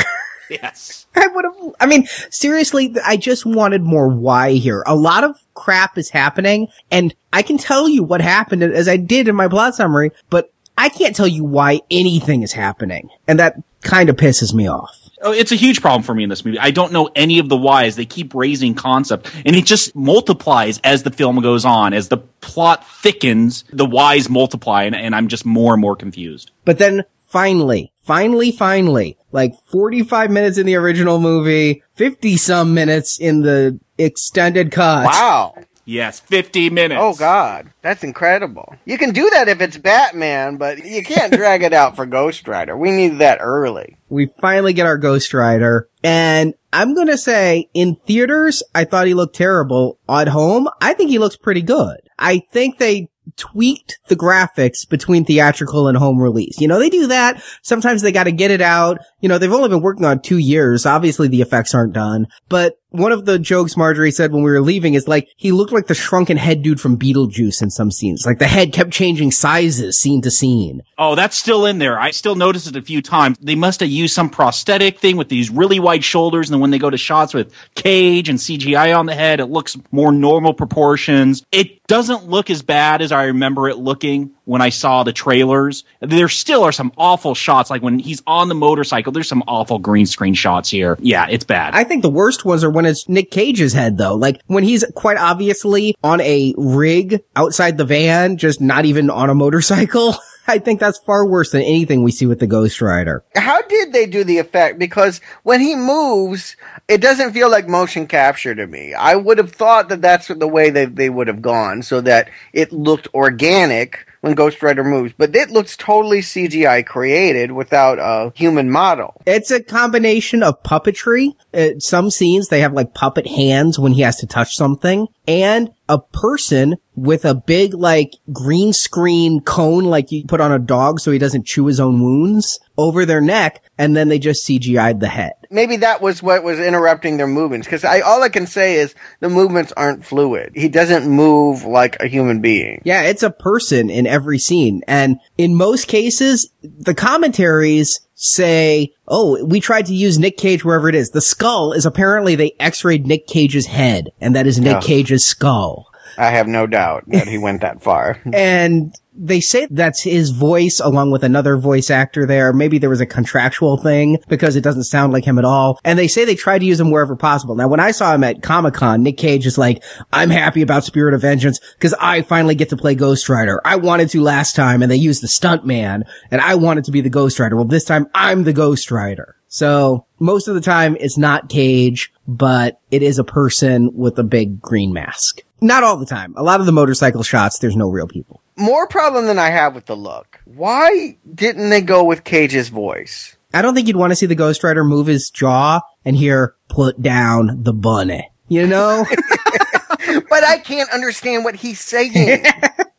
Yes. Seriously, I just wanted more why here. A lot of crap is happening, and I can tell you what happened as I did in my plot summary, but I can't tell you why anything is happening. And that kind of pisses me off. Oh, it's a huge problem for me in this movie. I don't know any of the whys. They keep raising concept, and it just multiplies as the film goes on. As the plot thickens, the whys multiply, and I'm just more and more confused. But then finally, like 45 minutes in the original movie, 50-some minutes in the extended cut. Wow. Yes, 50 minutes. Oh, God. That's incredible. You can do that if it's Batman, but you can't drag it out for Ghost Rider. We need that early. We finally get our Ghost Rider, and I'm going to say, in theaters, I thought he looked terrible. At home, I think he looks pretty good. I think they tweaked the graphics between theatrical and home release. You know, they do that. Sometimes they got to get it out. You know, they've only been working on 2 years. Obviously, the effects aren't done. But one of the jokes Marjorie said when we were leaving is, like, he looked like the shrunken head dude from Beetlejuice in some scenes. Like, the head kept changing sizes scene to scene. Oh, that's still in there. I still noticed it a few times. They must have used some prosthetic thing with these really wide shoulders, and then when they go to shots with Cage and CGI on the head, it looks more normal proportions. It doesn't look as bad as I remember it looking when I saw the trailers. There still are some awful shots. Like, when he's on the motorcycle, there's some awful green screen shots here. Yeah, it's bad. I think the worst ones are when it's Nick Cage's head, though. Like, when he's quite obviously on a rig outside the van, just not even on a motorcycle. I think that's far worse than anything we see with the Ghost Rider. How did they do the effect? Because when he moves, it doesn't feel like motion capture to me. I would have thought that that's the way they would have gone, so that it looked organic when Ghost Rider moves. But it looks totally CGI created without a human model. It's a combination of puppetry. Some scenes, they have, like, puppet hands when he has to touch something. And a person with a big, like, green screen cone like you put on a dog so he doesn't chew his own wounds over their neck, and then they just CGI'd the head. Maybe that was what was interrupting their movements, because all I can say is the movements aren't fluid. He doesn't move like a human being. Yeah, it's a person in every scene, and in most cases, the commentaries say, oh, we tried to use Nick Cage wherever it is. The skull is apparently they x-rayed Nick Cage's head, and that is Nick Cage's skull. I have no doubt that he went that far. And they say that's his voice along with another voice actor there. Maybe there was a contractual thing because it doesn't sound like him at all. And they say they try to use him wherever possible. Now, when I saw him at Comic-Con, Nick Cage is like, I'm happy about Spirit of Vengeance because I finally get to play Ghost Rider. I wanted to last time and they used the stunt man and I wanted to be the Ghost Rider. Well, this time I'm the Ghost Rider. So most of the time it's not Cage, but it is a person with a big green mask. Not all the time. A lot of the motorcycle shots, there's no real people. More problem than I have with the look. Why didn't they go with Cage's voice? I don't think you'd want to see the Ghost Rider move his jaw and hear, put down the bunny. You know? But I can't understand what he's saying.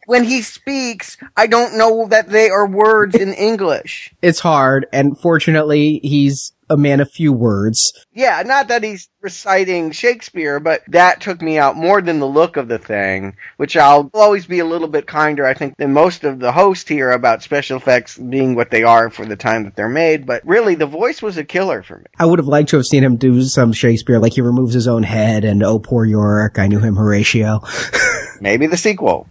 when he speaks, I don't know that they are words in English. It's hard, and fortunately, he's a man of few words. Yeah, not that he's reciting Shakespeare, but that took me out more than the look of the thing, which I'll always be a little bit kinder, I think, than most of the hosts here about special effects being what they are for the time that they're made, but really, the voice was a killer for me. I would have liked to have seen him do some Shakespeare, like he removes his own head, and oh, poor Yorick, I knew him, Horatio. Maybe the sequel.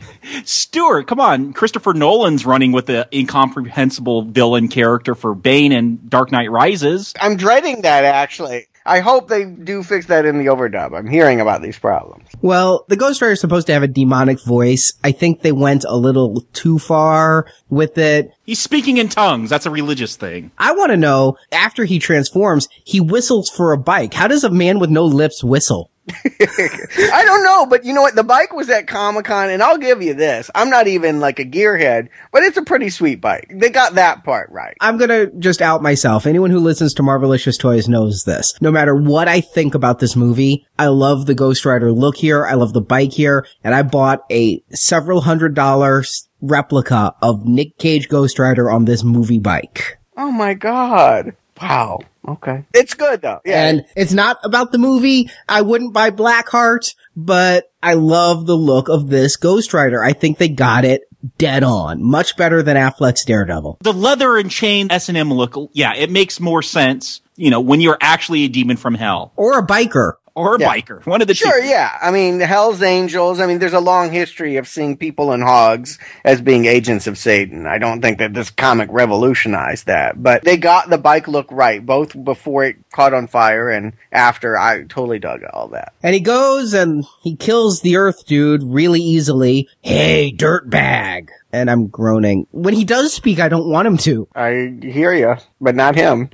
Stuart, come on. Christopher Nolan's running with the incomprehensible villain character for Bane and Dark Knight Rises. I'm dreading that, actually. I hope they do fix that in the overdub. I'm hearing about these problems. Well, the Ghost Rider is supposed to have a demonic voice. I think they went a little too far with it. He's speaking in tongues. That's a religious thing. I want to know, after he transforms, he whistles for a bike. How does a man with no lips whistle? I don't know, but you know what? The bike was at Comic-Con, and I'll give you this. I'm not even like a gearhead, but it's a pretty sweet bike. They got that part right. I'm going to just out myself. Anyone who listens to Marvelicious Toys knows this. No matter what I think about this movie, I love the Ghost Rider look here. I love the bike here. And I bought a several $100 replica of Nick Cage Ghost Rider on this movie bike. Oh, my God. Wow. Okay. It's good, though. Yeah. And it's not about the movie. I wouldn't buy Blackheart, but I love the look of this Ghost Rider. I think they got it dead on. Much better than Affleck's Daredevil. The leather and chain S&M look, yeah, it makes more sense, you know, when you're actually a demon from hell. Or a biker. Or a biker. One of the two. Sure, yeah. I mean, the Hell's Angels. I mean, there's a long history of seeing people in hogs as being agents of Satan. I don't think that this comic revolutionized that. But they got the bike look right, both before it caught on fire and after. I totally dug all that. And he goes and he kills the Earth dude really easily. Hey, dirtbag. And I'm groaning. When he does speak, I don't want him to. I hear you, but not him.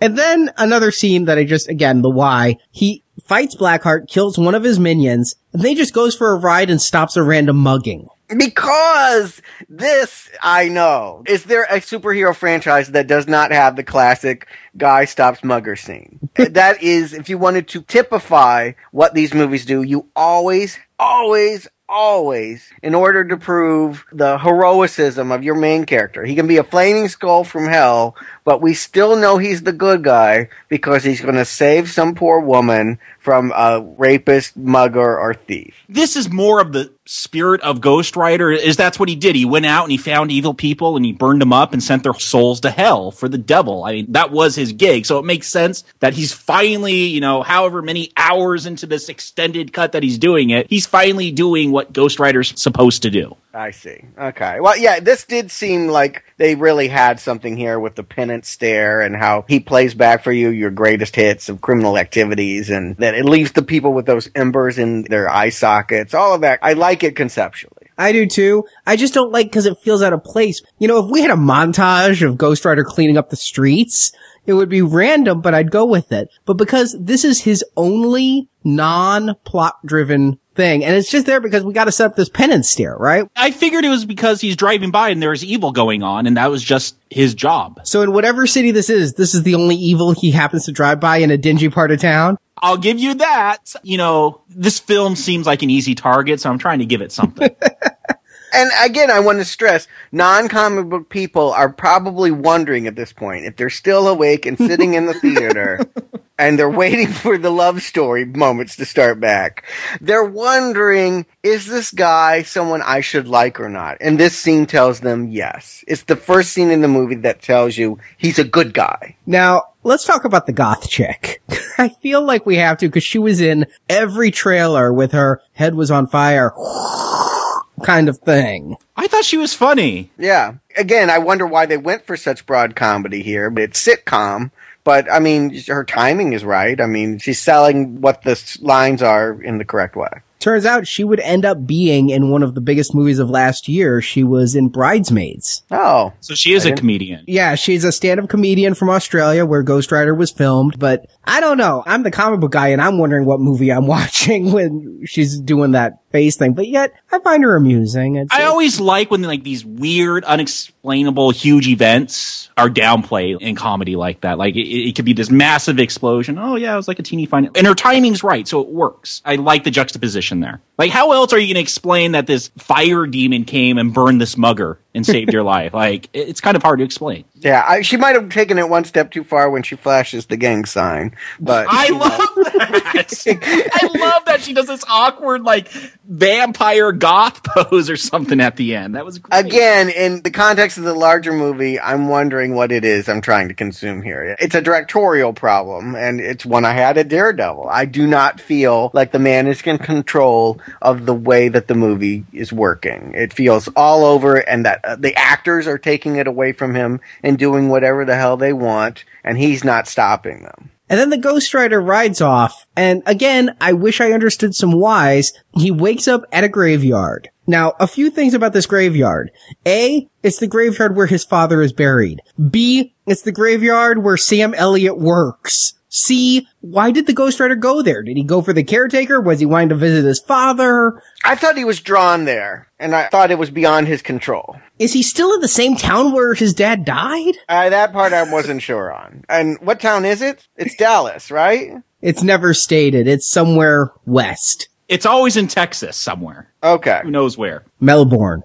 And then another scene that I just, again, the why. He fights Blackheart, kills one of his minions, and then he just goes for a ride and stops a random mugging. Because this, I know. Is there a superhero franchise that does not have the classic guy stops mugger scene? That is, if you wanted to typify what these movies do, you always, in order to prove the heroism of your main character. He can be a flaming skull from hell, but we still know he's the good guy because he's going to save some poor woman from a rapist, mugger, or thief. This is more of the spirit of Ghost Rider, is that's what he did. He went out and he found evil people and he burned them up and sent their souls to hell for the devil. I mean, that was his gig. So it makes sense that he's finally, you know, however many hours into this extended cut that he's doing it, he's finally doing what Ghost Rider's supposed to do. I see. Okay. Well, yeah, this did seem like they really had something here with the penance stare and how he plays back for you your greatest hits of criminal activities and that it leaves the people with those embers in their eye sockets, all of that. I like it conceptually. I do too. I just don't like because it feels out of place. You know, if we had a montage of Ghost Rider cleaning up the streets, it would be random, but I'd go with it. But because this is his only non-plot-driven thing, and it's just there because we got to set up this penance stare, right? I figured it was because he's driving by and there's evil going on, and that was just his job. So in whatever city this is the only evil he happens to drive by in a dingy part of town? I'll give you that. You know, this film seems like an easy target, so I'm trying to give it something. And again, I want to stress, non-comic book people are probably wondering at this point if they're still awake and sitting in the theater and they're waiting for the love story moments to start back. They're wondering, is this guy someone I should like or not? And this scene tells them yes. It's the first scene in the movie that tells you he's a good guy. Now, let's talk about the goth chick. I feel like we have to because she was in every trailer with her head was on fire. Kind of thing. I thought she was funny. Yeah. Again, I wonder why they went for such broad comedy here, but it's sitcom. But, I mean, her timing is right. I mean, she's selling what the lines are in the correct way. Turns out she would end up being in one of the biggest movies of last year. She was in Bridesmaids. Oh. So she is a comedian. Yeah, she's a stand-up comedian from Australia where Ghost Rider was filmed. But I don't know. I'm the comic book guy and I'm wondering what movie I'm watching when she's doing that face thing. But yet, I find her amusing. I always like when like these weird, unexplained unexplainable huge events are downplayed in comedy like that. Like it could be this massive explosion. Oh yeah, it was like a teeny fine. And her timing's right, so it works. I like the juxtaposition there. Like how else are you going to explain that this fire demon came and burned this mugger and saved your life? Like it's kind of hard to explain. Yeah, she might have taken it one step too far when she flashes the gang sign. But I love that. I love that she does this awkward like vampire goth pose or something at the end. That was great. Again, in the context of the larger movie, I'm wondering what it is I'm trying to consume here. It's a directorial problem, and it's one I had at Daredevil. I do not feel like the man is in control of the way that the movie is working. It feels all over, and that the actors are taking it away from him and doing whatever the hell they want, and he's not stopping them. And then the Ghost Rider rides off, and again, I wish I understood some whys. He wakes up at a graveyard. Now, a few things about this graveyard. A, it's the graveyard where his father is buried. B, it's the graveyard where Sam Elliott works. C, why did the Ghost Rider go there? Did he go for the caretaker? Was he wanting to visit his father? I thought he was drawn there, and I thought it was beyond his control. Is he still in the same town where his dad died? That part I wasn't sure on. And what town is it? It's Dallas, right? It's never stated. It's somewhere west. It's always in Texas somewhere. Okay. Who knows where? Melbourne.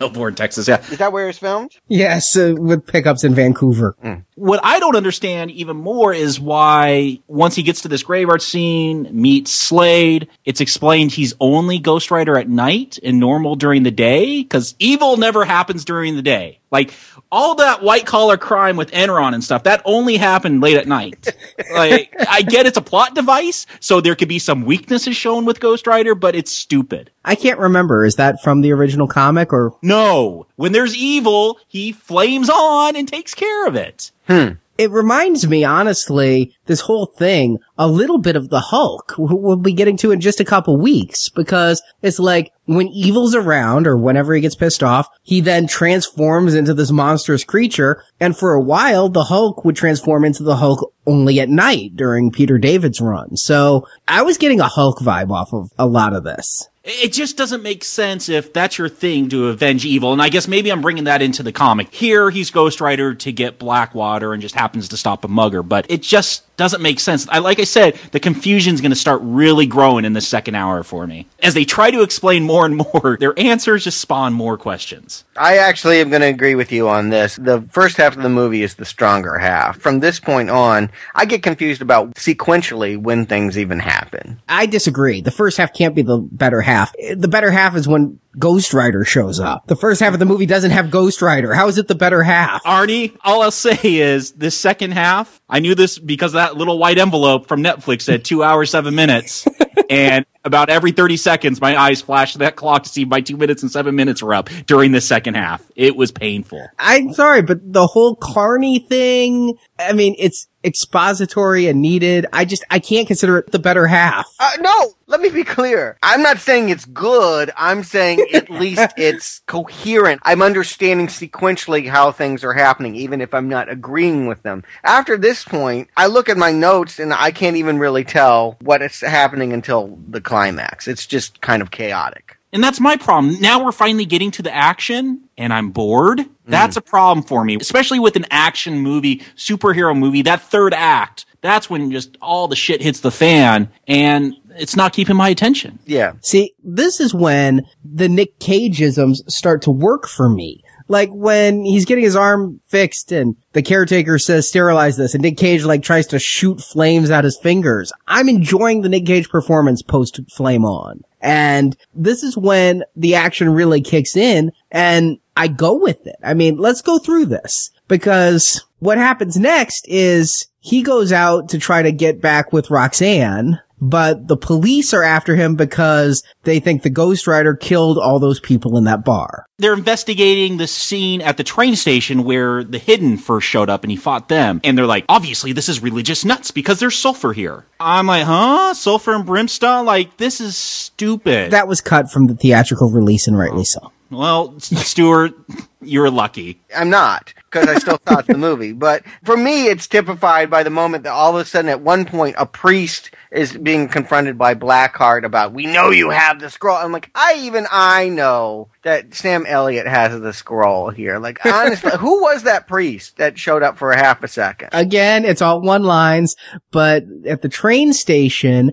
Melbourne, Texas, yeah. Is that where it's filmed? Yes, with pickups in Vancouver. Mm. What I don't understand even more is why, once he gets to this graveyard scene, meets Slade, it's explained he's only Ghost Rider at night and normal during the day, because evil never happens during the day. Like, all that white-collar crime with Enron and stuff, that only happened late at night. Like, I get it's a plot device, so there could be some weaknesses shown with Ghost Rider, but it's stupid. I can't remember. Is that from the original comic or? No. When there's evil, he flames on and takes care of it. Hmm. It reminds me, honestly, this whole thing, a little bit of the Hulk, who we'll be getting to in just a couple weeks, because it's like when evil's around or whenever he gets pissed off, he then transforms into this monstrous creature. And for a while, the Hulk would transform into the Hulk only at night during Peter David's run. So I was getting a Hulk vibe off of a lot of this. It just doesn't make sense if that's your thing to avenge evil. And I guess maybe I'm bringing that into the comic. Here, he's Ghost Rider to get Blackwater and just happens to stop a mugger. But it just doesn't make sense. Like I said, the confusion's going to start really growing in the second hour for me. As they try to explain more and more, their answers just spawn more questions. I actually am going to agree with you on this. The first half of the movie is the stronger half. From this point on, I get confused about sequentially when things even happen. I disagree. The first half can't be the better half. The better half is when Ghost Rider shows up. The first half of the movie doesn't have Ghost Rider. How is it the better half? Arnie, all I'll say is this second half, I knew this because that little white envelope from Netflix said 2 hours, 7 minutes. And about every 30 seconds, my eyes flashed to that clock to see my 2 minutes and 7 minutes were up during the second half. It was painful. I'm sorry, but the whole Carney thing, I mean, it's expository and needed. I can't consider it the better half. No, let me be clear. I'm not saying it's good. I'm saying at least it's coherent. I'm understanding sequentially how things are happening, even if I'm not agreeing with them. After this point, I look at my notes and I can't even really tell what is happening until the climax. It's just kind of chaotic. And that's my problem. Now we're finally getting to the action, and I'm bored. That's a problem for me, especially with an action movie, superhero movie. That third act, that's when just all the shit hits the fan, and it's not keeping my attention. Yeah. See, this is when the Nick Cage-isms start to work for me. Like when he's getting his arm fixed and the caretaker says, sterilize this, and Nick Cage like tries to shoot flames out his fingers. I'm enjoying the Nick Cage performance post Flame On. And this is when the action really kicks in and I go with it. I mean, let's go through this because what happens next is he goes out to try to get back with Roxanne, but the police are after him because they think the Ghost Rider killed all those people in that bar. They're investigating the scene at the train station where the Hidden first showed up and he fought them. And they're like, obviously this is religious nuts because there's sulfur here. I'm like, huh? Sulfur and brimstone? Like, this is stupid. That was cut from the theatrical release and rightly so. Well, Stuart, you're lucky. I'm not, because I still thought the movie. But for me, it's typified by the moment that all of a sudden, at one point, a priest is being confronted by Blackheart about, we know you have the scroll. I'm like, I know that Sam Elliott has the scroll here. Like, honestly, who was that priest that showed up for a half a second? Again, it's all one lines, but at the train station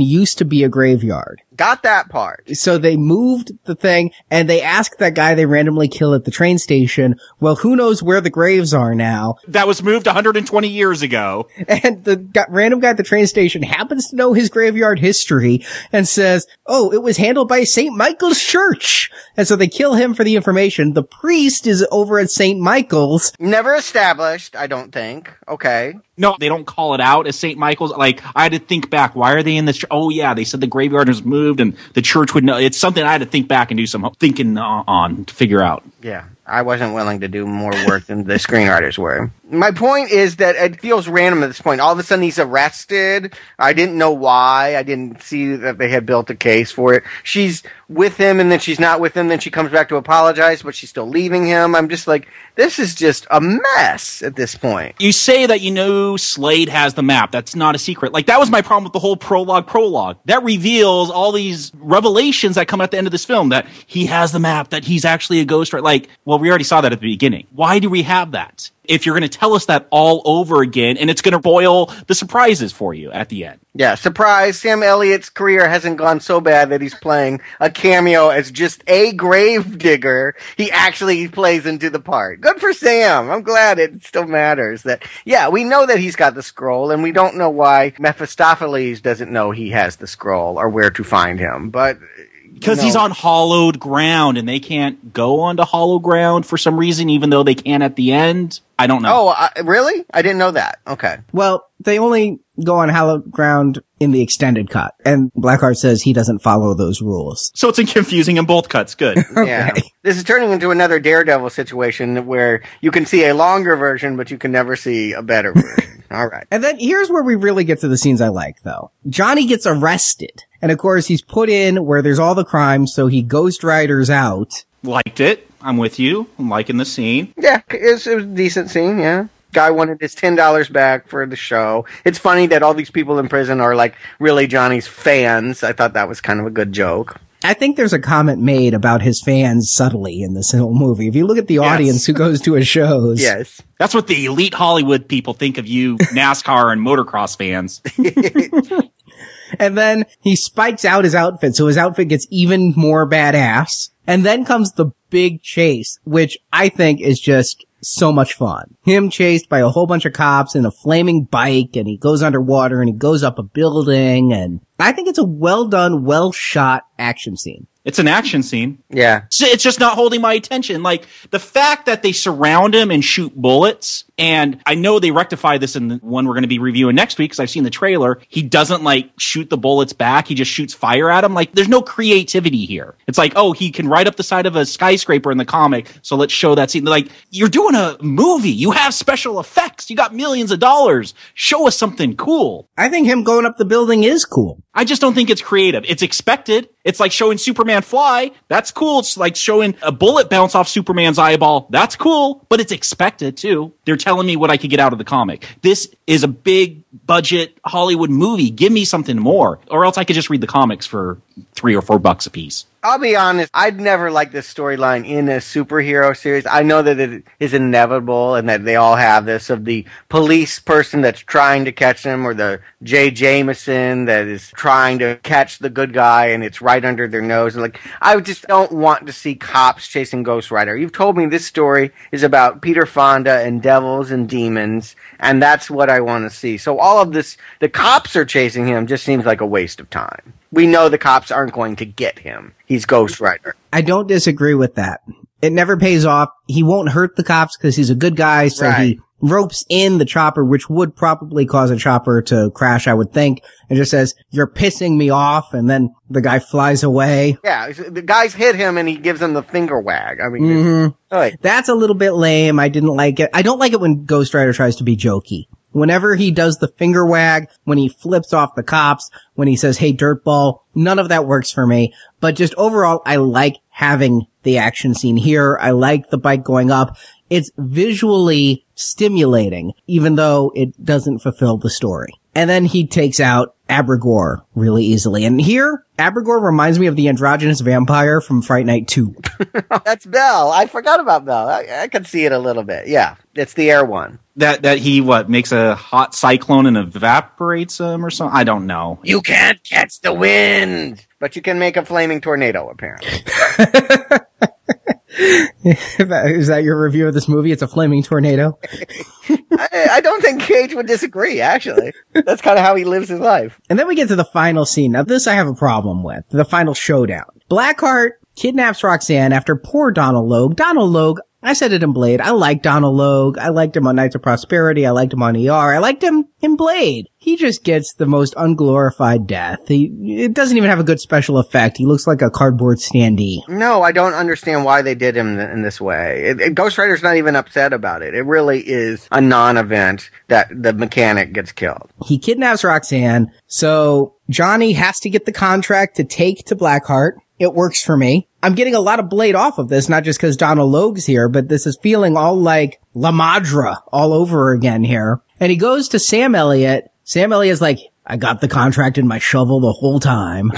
used to be a graveyard. Got that part. So they moved the thing, and they asked that guy they randomly killed at the train station, well, who knows where the graves are now? That was moved 120 years ago. And the random guy at the train station happens to know his graveyard history and says, oh, it was handled by St. Michael's Church. And so they kill him for the information. The priest is over at St. Michael's. Never established, I don't think. Okay. No, they don't call it out as St. Michael's. Like, I had to think back. Why are they in this? Oh, yeah, they said the graveyard was moved and the church would know. It's something I had to think back and do some thinking on to figure out. Yeah, I wasn't willing to do more work than the screenwriters were. My point is that it feels random at this point. All of a sudden, he's arrested. I didn't know why. I didn't see that they had built a case for it. She's with him, and then she's not with him. Then she comes back to apologize, but she's still leaving him. I'm just like, this is just a mess at this point. You say that you know Slade has the map. That's not a secret. Like, that was my problem with the whole prologue. That reveals all these revelations that come at the end of this film, that he has the map, that he's actually a ghost. Like, well, we already saw that at the beginning. Why do we have that? If you're going to tell us that all over again, and it's going to boil the surprises for you at the end. Yeah, surprise, Sam Elliott's career hasn't gone so bad that he's playing a cameo as just a gravedigger. He actually plays into the part. Good for Sam. I'm glad it still matters. That, yeah, we know that he's got the scroll, and we don't know why Mephistopheles doesn't know he has the scroll or where to find him, but... Because he's on hallowed ground, and they can't go onto hallowed ground for some reason, even though they can at the end. I don't know. Oh, really? I didn't know that. Okay. Well, they only go on hallowed ground in the extended cut, and Blackheart says he doesn't follow those rules. So it's confusing in both cuts. Good. Okay. Yeah. This is turning into another Daredevil situation where you can see a longer version, but you can never see a better version. All right. And then here's where we really get to the scenes I like, though. Johnny gets arrested. And, of course, he's put in where there's all the crime, so he Ghost Riders out. Liked it. I'm with you. I'm liking the scene. Yeah, it was a decent scene, yeah. Guy wanted his $10 back for the show. It's funny that all these people in prison are, like, really Johnny's fans. I thought that was kind of a good joke. I think there's a comment made about his fans subtly in this whole movie. If you look at the audience who goes to his shows. Yes. That's what the elite Hollywood people think of you, NASCAR and motocross fans. And then he spikes out his outfit, so his outfit gets even more badass. And then comes the big chase, which I think is just so much fun. Him chased by a whole bunch of cops in a flaming bike, and he goes underwater, and he goes up a building, and I think it's a well-done, well-shot action scene. It's an action scene. Yeah. It's just not holding my attention. Like, the fact that they surround him and shoot bullets, and I know they rectify this in the one we're going to be reviewing next week, because I've seen the trailer. He doesn't, like, shoot the bullets back. He just shoots fire at him. Like, there's no creativity here. It's like, oh, he can ride up the side of a skyscraper in the comic, so let's show that scene. They're like, you're doing a movie. You have special effects. You got millions of dollars. Show us something cool. I think him going up the building is cool. I just don't think it's creative. It's expected. It's like showing Superman fly. That's cool. It's like showing a bullet bounce off Superman's eyeball. That's cool, but it's expected too. They're telling me what I could get out of the comic. This is a big budget Hollywood movie. Give me something more, or else I could just read the comics for $3 or $4 a piece. I'll be honest, I'd never liked this storyline in a superhero series. I know that it is inevitable and that they all have this, of the police person that's trying to catch them, or the Jay Jameson that is trying to catch the good guy and it's right under their nose. And like, I just don't want to see cops chasing Ghost Rider. You've told me this story is about Peter Fonda and devils and demons, and that's what I want to see. So all of this, the cops are chasing him, just seems like a waste of time. We know the cops aren't going to get him. He's Ghost Rider. I don't disagree with that. It never pays off. He won't hurt the cops because he's a good guy, so He ropes in the chopper, which would probably cause a chopper to crash, I would think, and just says, you're pissing me off, and then the guy flies away. Yeah, the guys hit him, and he gives them the finger wag. I mean, That's a little bit lame. I didn't like it. I don't like it when Ghost Rider tries to be jokey. Whenever he does the finger wag, when he flips off the cops, when he says, hey, dirtball, none of that works for me. But just overall, I like having the action scene here. I like the bike going up. It's visually stimulating, even though it doesn't fulfill the story. And then he takes out Abigor really easily. And here, Abigor reminds me of the androgynous vampire from Fright Night 2. That's Belle. I forgot about Belle. I could see it a little bit. Yeah, it's the air one. That he, makes a hot cyclone and evaporates him or something? I don't know. You can't catch the wind! But you can make a flaming tornado, apparently. Is that your review of this movie? It's a flaming tornado. I don't think Cage would disagree, actually. That's kind of how he lives his life. And then we get to the final scene. Now, this I have a problem with. The final showdown. Blackheart kidnaps Roxanne after poor Donald Logue. Donald Logue, I said it in Blade. I like Donald Logue. I liked him on Knights of Prosperity. I liked him on ER. I liked him in Blade. He just gets the most unglorified death. It doesn't even have a good special effect. He looks like a cardboard standee. No, I don't understand why they did him in this way. Ghost Rider's not even upset about it. It really is a non-event that the mechanic gets killed. He kidnaps Roxanne, so Johnny has to get the contract to take to Blackheart. It works for me. I'm getting a lot of Blade off of this, not just because Donald Logue's here, but this is feeling all like La Madre all over again here. And he goes to Sam Elliott. Sam Elliott's like, I got the contract in my shovel the whole time.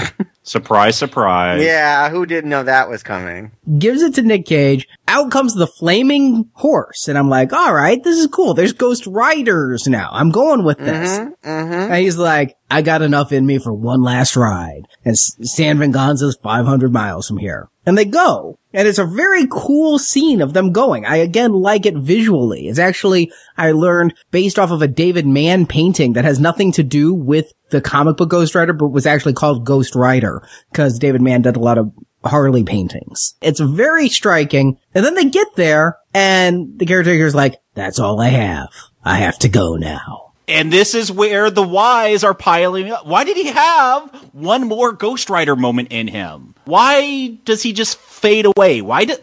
Surprise, surprise. Yeah, who didn't know that was coming? Gives it to Nick Cage. Out comes the flaming horse. And I'm like, all right, this is cool. There's Ghost Riders now. I'm going with this. And he's like, I got enough in me for one last ride. And San Venganza's 500 miles from here. And they go. And it's a very cool scene of them going. I, again, like it visually. It's actually, I learned, based off of a David Mann painting that has nothing to do with the comic book Ghost Rider, but was actually called Ghost Rider, because David Mann did a lot of Harley paintings. It's very striking. And then they get there, and the caretaker's like, that's all I have. I have to go now. And this is where the whys are piling up. Why did he have one more Ghost Rider moment in him? Why does he just fade away? Why did,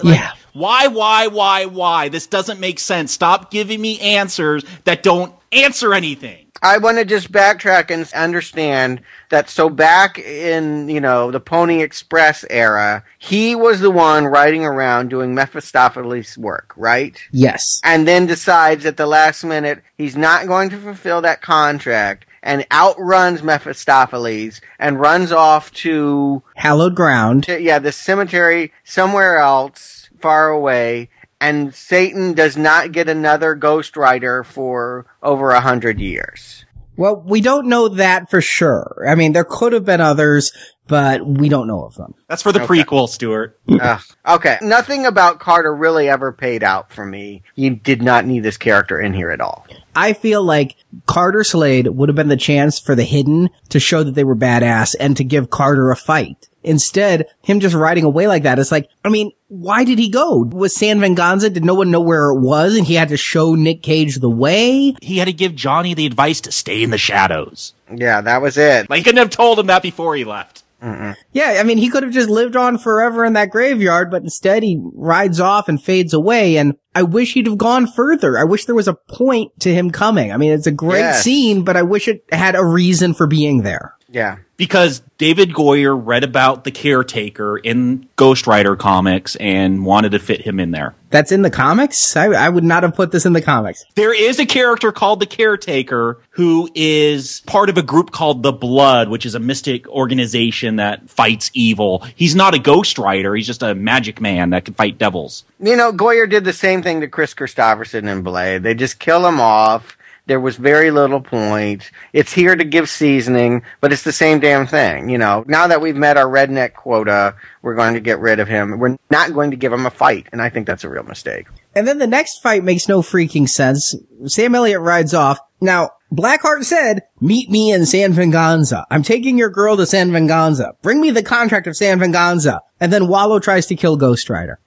why? This doesn't make sense. Stop giving me answers that don't answer anything. I want to just backtrack and understand that so back in, the Pony Express era, he was the one riding around doing Mephistopheles' work, right? Yes. And then decides at the last minute he's not going to fulfill that contract and outruns Mephistopheles and runs off to... hallowed ground. The cemetery somewhere else, far away. And Satan does not get another Ghost Rider for over 100 years. Well, we don't know that for sure. I mean, there could have been others, but we don't know of them. That's for the prequel, Stuart. Okay. Nothing about Carter really ever paid out for me. You did not need this character in here at all. I feel like Carter Slade would have been the chance for the Hidden to show that they were badass and to give Carter a fight. Instead, him just riding away like that, it's like, I mean, why did he go? Was San Venganza? Did no one know where it was? And he had to show Nick Cage the way? He had to give Johnny the advice to stay in the shadows. Yeah, that was it. Like, he couldn't have told him that before he left. Mm-mm. Yeah, I mean, he could have just lived on forever in that graveyard, but instead he rides off and fades away, and I wish he'd have gone further. I wish there was a point to him coming. I mean, it's a great scene, but I wish it had a reason for being there. Yeah. Because David Goyer read about the caretaker in Ghost Rider comics and wanted to fit him in there. That's in the comics? I would not have put this in the comics. There is a character called the Caretaker who is part of a group called The Blood, which is a mystic organization that fights evil. He's not a Ghost Rider. He's just a magic man that can fight devils. Goyer did the same thing to Chris Christopherson in Blade. They just kill him off. There was very little point. It's here to give seasoning, but it's the same damn thing. Now that we've met our redneck quota, we're going to get rid of him. We're not going to give him a fight, and I think that's a real mistake. And then the next fight makes no freaking sense. Sam Elliott rides off. Now, Blackheart said, meet me in San Venganza. I'm taking your girl to San Venganza. Bring me the contract of San Venganza. And then Wallow tries to kill Ghost Rider.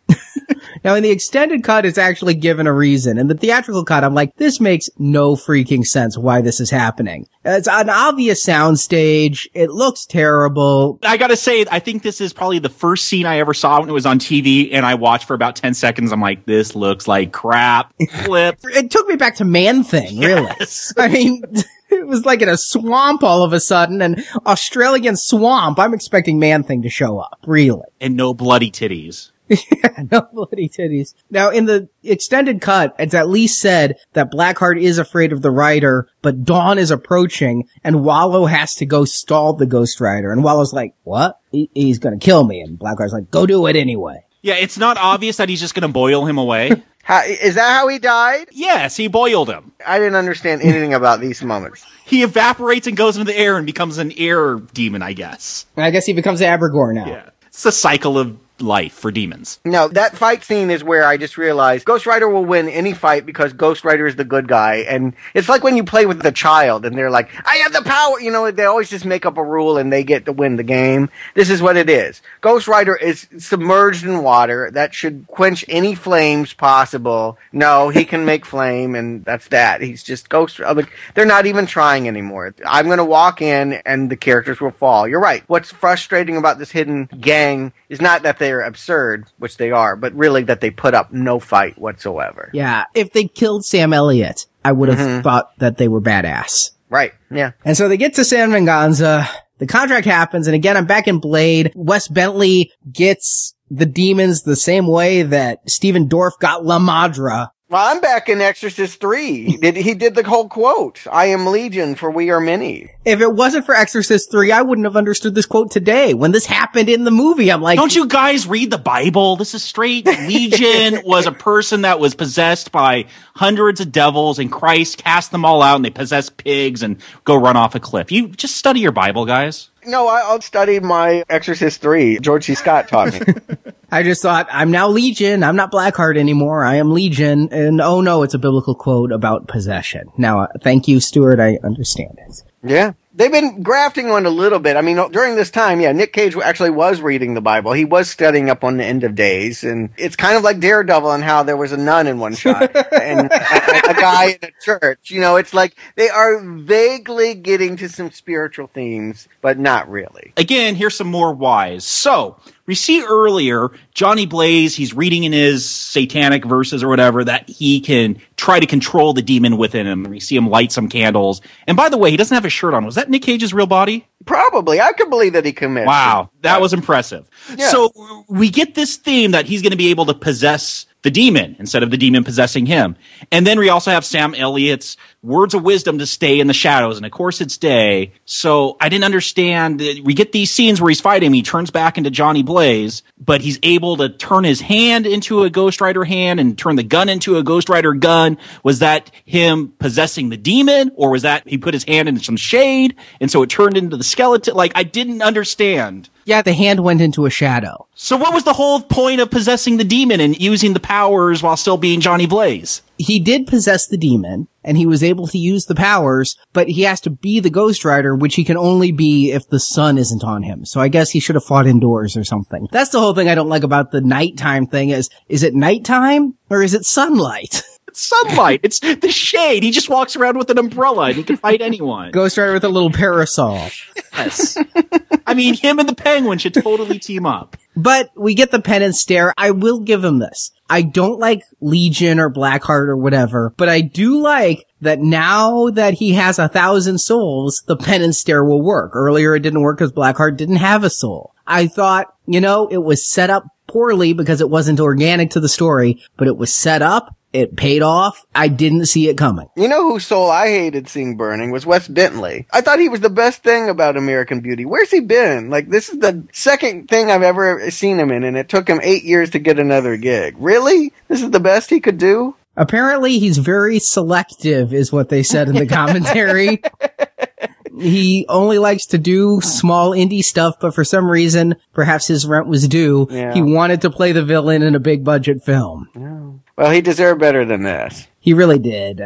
Now, in the extended cut, it's actually given a reason. In the theatrical cut, I'm like, this makes no freaking sense why this is happening. It's an obvious soundstage. It looks terrible. I gotta say, I think this is probably the first scene I ever saw when it was on TV, and I watched for about 10 seconds. I'm like, this looks like crap. Flip. It took me back to Man Thing, really. Yes. I mean... It was like in a swamp all of a sudden, an Australian swamp. I'm expecting Man-Thing to show up, really. And no bloody titties. Yeah, no bloody titties. Now, in the extended cut, it's at least said that Blackheart is afraid of the Rider, but dawn is approaching, and Wallow has to go stall the Ghost Rider. And Wallow's like, what? He's gonna kill me. And Blackheart's like, go do it anyway. Yeah, it's not obvious that he's just gonna boil him away. Is that how he died? Yes, he boiled him. I didn't understand anything about these moments. He evaporates and goes into the air and becomes an air demon, I guess. I guess he becomes Abigor now. Yeah. It's the cycle of life for demons. No, that fight scene is where I just realized Ghost Rider will win any fight because Ghost Rider is the good guy. And it's like when you play with the child and they're like, I have the power. You know, they always just make up a rule and they get to win the game. This is what it is. Ghost Rider is submerged in water. That should quench any flames possible. No, he can make flame and that's that. He's just Ghost Rider. They're not even trying anymore. I'm going to walk in and the characters will fall. You're right. What's frustrating about this hidden gang is not that they're absurd, which they are, but really that they put up no fight whatsoever. Yeah, if they killed Sam Elliott, I would have thought that they were badass. Right, yeah. And so they get to San Venganza, the contract happens, and again, I'm back in Blade. Wes Bentley gets the demons the same way that Stephen Dorff got La Madra. Well, I'm back in Exorcist 3. He did the whole quote. I am legion, for we are many. If it wasn't for Exorcist 3, I wouldn't have understood this quote today. When this happened in the movie, I'm like... Don't you guys read the Bible? This is straight. Legion was a person that was possessed by hundreds of devils, and Christ cast them all out, and they possessed pigs and go run off a cliff. You just study your Bible, guys. No, I'll study my Exorcist 3. George C. Scott taught me. I just thought, I'm now Legion. I'm not Blackheart anymore. I am Legion. And oh no, it's a biblical quote about possession. Now, thank you, Stuart. I understand it. Yeah. They've been grafting on a little bit. I mean, during this time, yeah, Nick Cage actually was reading the Bible. He was studying up on the end of days. And it's kind of like Daredevil and how there was a nun in one shot and a guy in a church. You know, it's like they are vaguely getting to some spiritual themes, but not really. Again, here's some more whys. So we see earlier Johnny Blaze, he's reading in his satanic verses or whatever that he can try to control the demon within him. We see him light some candles. And by the way, he doesn't have a shirt on. Was that Nick Cage's real body? Probably. I could believe that he committed. Wow. That was impressive. Yeah. So we get this theme that he's going to be able to possess the demon instead of the demon possessing him. And then we also have Sam Elliott's words of wisdom to stay in the shadows. And of course it's day. So I didn't understand. We get these scenes where he's fighting. He turns back into Johnny Blaze, but he's able to turn his hand into a Ghost Rider hand and turn the gun into a Ghost Rider gun. Was that him possessing the demon, or was that he put his hand into some shade and so it turned into the skeleton? Like, I didn't understand. Yeah, the hand went into a shadow. So what was the whole point of possessing the demon and using the powers while still being Johnny Blaze? He did possess the demon, and he was able to use the powers, but he has to be the Ghost Rider, which he can only be if the sun isn't on him. So I guess he should have fought indoors or something. That's the whole thing I don't like about the nighttime thing is it nighttime or is it sunlight? It's sunlight. It's the shade. He just walks around with an umbrella and he can fight anyone. Ghost Rider with a little parasol. Yes. I mean, him and the Penguin should totally team up. But we get the penance stare. I will give him this. I don't like Legion or Blackheart or whatever, but I do like that now that he has 1,000 souls, the penance stare will work. Earlier it didn't work because Blackheart didn't have a soul. I thought, you know, it was set up poorly because it wasn't organic to the story, but it was set up. It paid off. I didn't see it coming. You know whose soul I hated seeing burning was Wes Bentley. I thought he was the best thing about American Beauty. Where's he been? Like, this is the second thing I've ever seen him in, and it took him 8 years to get another gig. Really? This is the best he could do? Apparently, he's very selective, is what they said in the commentary. He only likes to do small indie stuff, but for some reason, perhaps his rent was due, He wanted to play the villain in a big-budget film. Yeah. Well, he deserved better than this. He really did.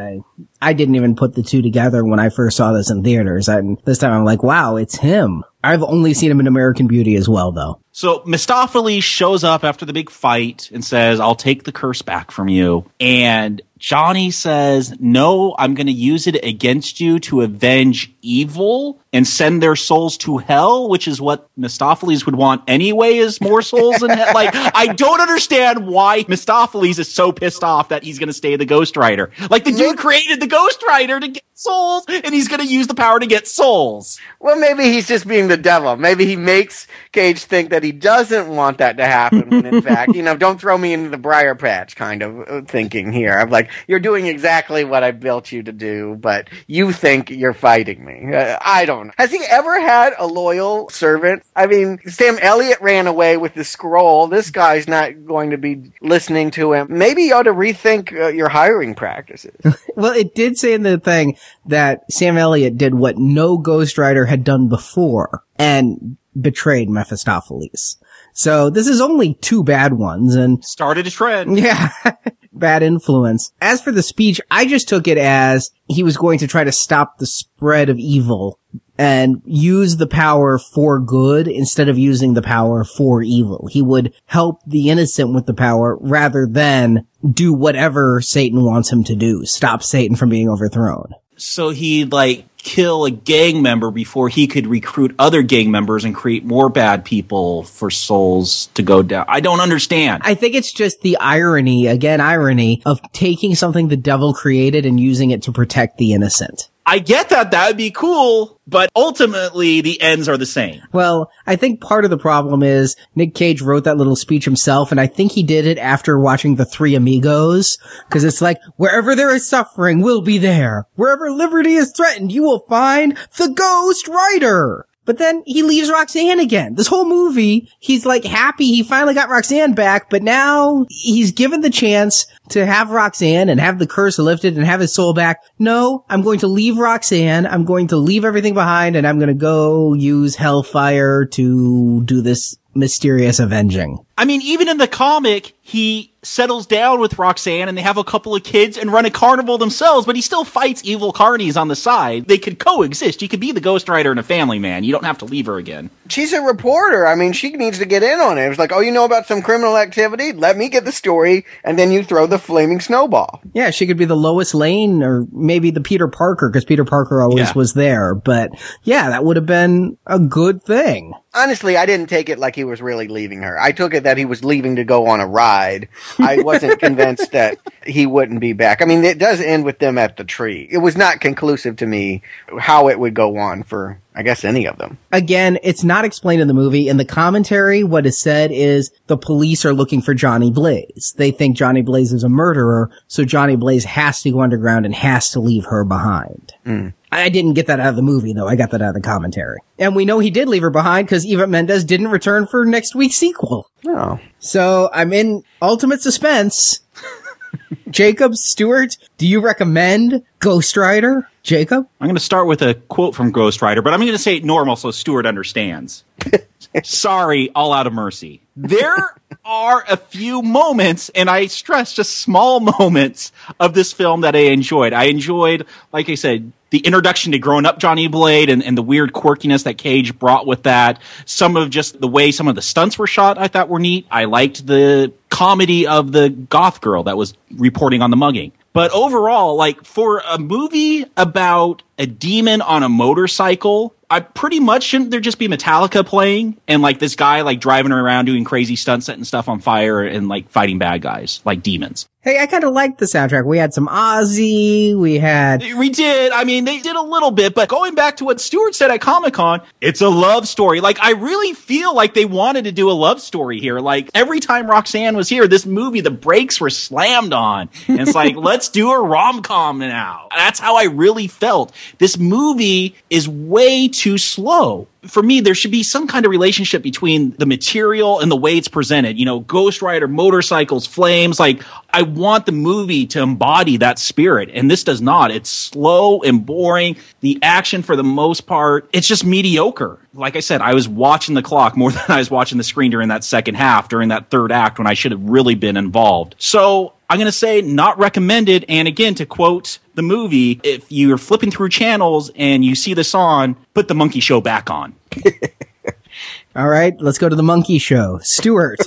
I didn't even put the two together when I first saw this in theaters. And this time I'm like, wow, it's him. I've only seen him in American Beauty as well, though. So Mephistopheles shows up after the big fight and says, I'll take the curse back from you. And Johnny says, no, I'm going to use it against you to avenge evil and send their souls to hell, which is what Mephistopheles would want anyway, is more souls in hell. Like, I don't understand why Mephistopheles is so pissed off that he's going to stay the Ghost Rider. Like, the dude created the Ghost Rider to get souls, and he's going to use the power to get souls. Well, maybe he's just being the devil. Maybe he makes Cage think that he doesn't want that to happen, when in fact, don't throw me into the briar patch kind of thinking here. I'm like, you're doing exactly what I built you to do, but you think you're fighting me. I don't know. Has he ever had a loyal servant? I mean, Sam Elliott ran away with the scroll. This guy's not going to be listening to him. Maybe you ought to rethink your hiring practices. Well, it did say in the thing that Sam Elliott did what no Ghost Rider had done before and betrayed Mephistopheles. So this is only two bad ones and started a trend. Yeah. Bad influence. As for the speech, I just took it as he was going to try to stop the spread of evil and use the power for good instead of using the power for evil. He would help the innocent with the power rather than do whatever Satan wants him to do, stop Satan from being overthrown. So he'd kill a gang member before he could recruit other gang members and create more bad people for souls to go down. I don't understand. I think it's just the irony of taking something the devil created and using it to protect the innocent. I get that. That would be cool. But ultimately, the ends are the same. Well, I think part of the problem is Nick Cage wrote that little speech himself, and I think he did it after watching The Three Amigos, because it's like, wherever there is suffering, we'll be there. Wherever liberty is threatened, you will find the Ghost Rider. But then he leaves Roxanne again. This whole movie, he's happy he finally got Roxanne back, but now he's given the chance to have Roxanne and have the curse lifted and have his soul back. No, I'm going to leave Roxanne. I'm going to leave everything behind, and I'm going to go use Hellfire to do this mysterious avenging. I mean, even in the comic, he settles down with Roxanne and they have a couple of kids and run a carnival themselves, but he still fights evil carnies on the side. They could coexist. You could be the Ghost Rider and a family man. You don't have to leave her again. She's a reporter. I mean, she needs to get in on it. It's like, oh, you know about some criminal activity? Let me get the story, and then you throw the flaming snowball. Yeah, she could be the Lois Lane or maybe the Peter Parker, because Peter Parker always was there. But yeah, that would have been a good thing. Honestly, I didn't take it like he was really leaving her. I took it that he was leaving to go on a ride. I wasn't convinced that he wouldn't be back. I mean, it does end with them at the tree. It was not conclusive to me how it would go on for, I guess, any of them. Again, it's not explained in the movie. In the commentary, what is said is the police are looking for Johnny Blaze. They think Johnny Blaze is a murderer, so Johnny Blaze has to go underground and has to leave her behind. Mm. I didn't get that out of the movie, though. I got that out of the commentary. And we know he did leave her behind because Eva Mendes didn't return for next week's sequel. No. So I'm in ultimate suspense. Jacob Stewart, do you recommend Ghost Rider? Jacob? I'm going to start with a quote from Ghost Rider, but I'm going to say it normal so Stewart understands. Sorry, all out of mercy. There are a few moments, and I stress just small moments, of this film that I enjoyed. I enjoyed, like I said, the introduction to grown-up Johnny Blade and the weird quirkiness that Cage brought with that. Some of just the way some of the stunts were shot I thought were neat. I liked the comedy of the goth girl that was reporting on the mugging. But overall, for a movie about a demon on a motorcycle, I pretty much shouldn't there just be Metallica playing and this guy driving around doing crazy stunts, setting stuff on fire and fighting bad guys like demons. Hey, I kind of liked the soundtrack. We had some Ozzy, We did. I mean, they did a little bit, but going back to what Stewart said at Comic-Con, it's a love story. I really feel like they wanted to do a love story here. Every time Roxanne was here, this movie, the brakes were slammed on. And it's let's do a rom-com now. That's how I really felt. This movie is way too slow. For me, there should be some kind of relationship between the material and the way it's presented. Ghost Rider, motorcycles, flames. I want the movie to embody that spirit, and this does not. It's slow and boring. The action, for the most part, it's just mediocre. Like I said, I was watching the clock more than I was watching the screen during that second half, during that third act when I should have really been involved. So I'm going to say not recommended. And again, to quote the movie, if you're flipping through channels and you see this on, put the monkey show back on. All right, let's go to the monkey show. Stuart.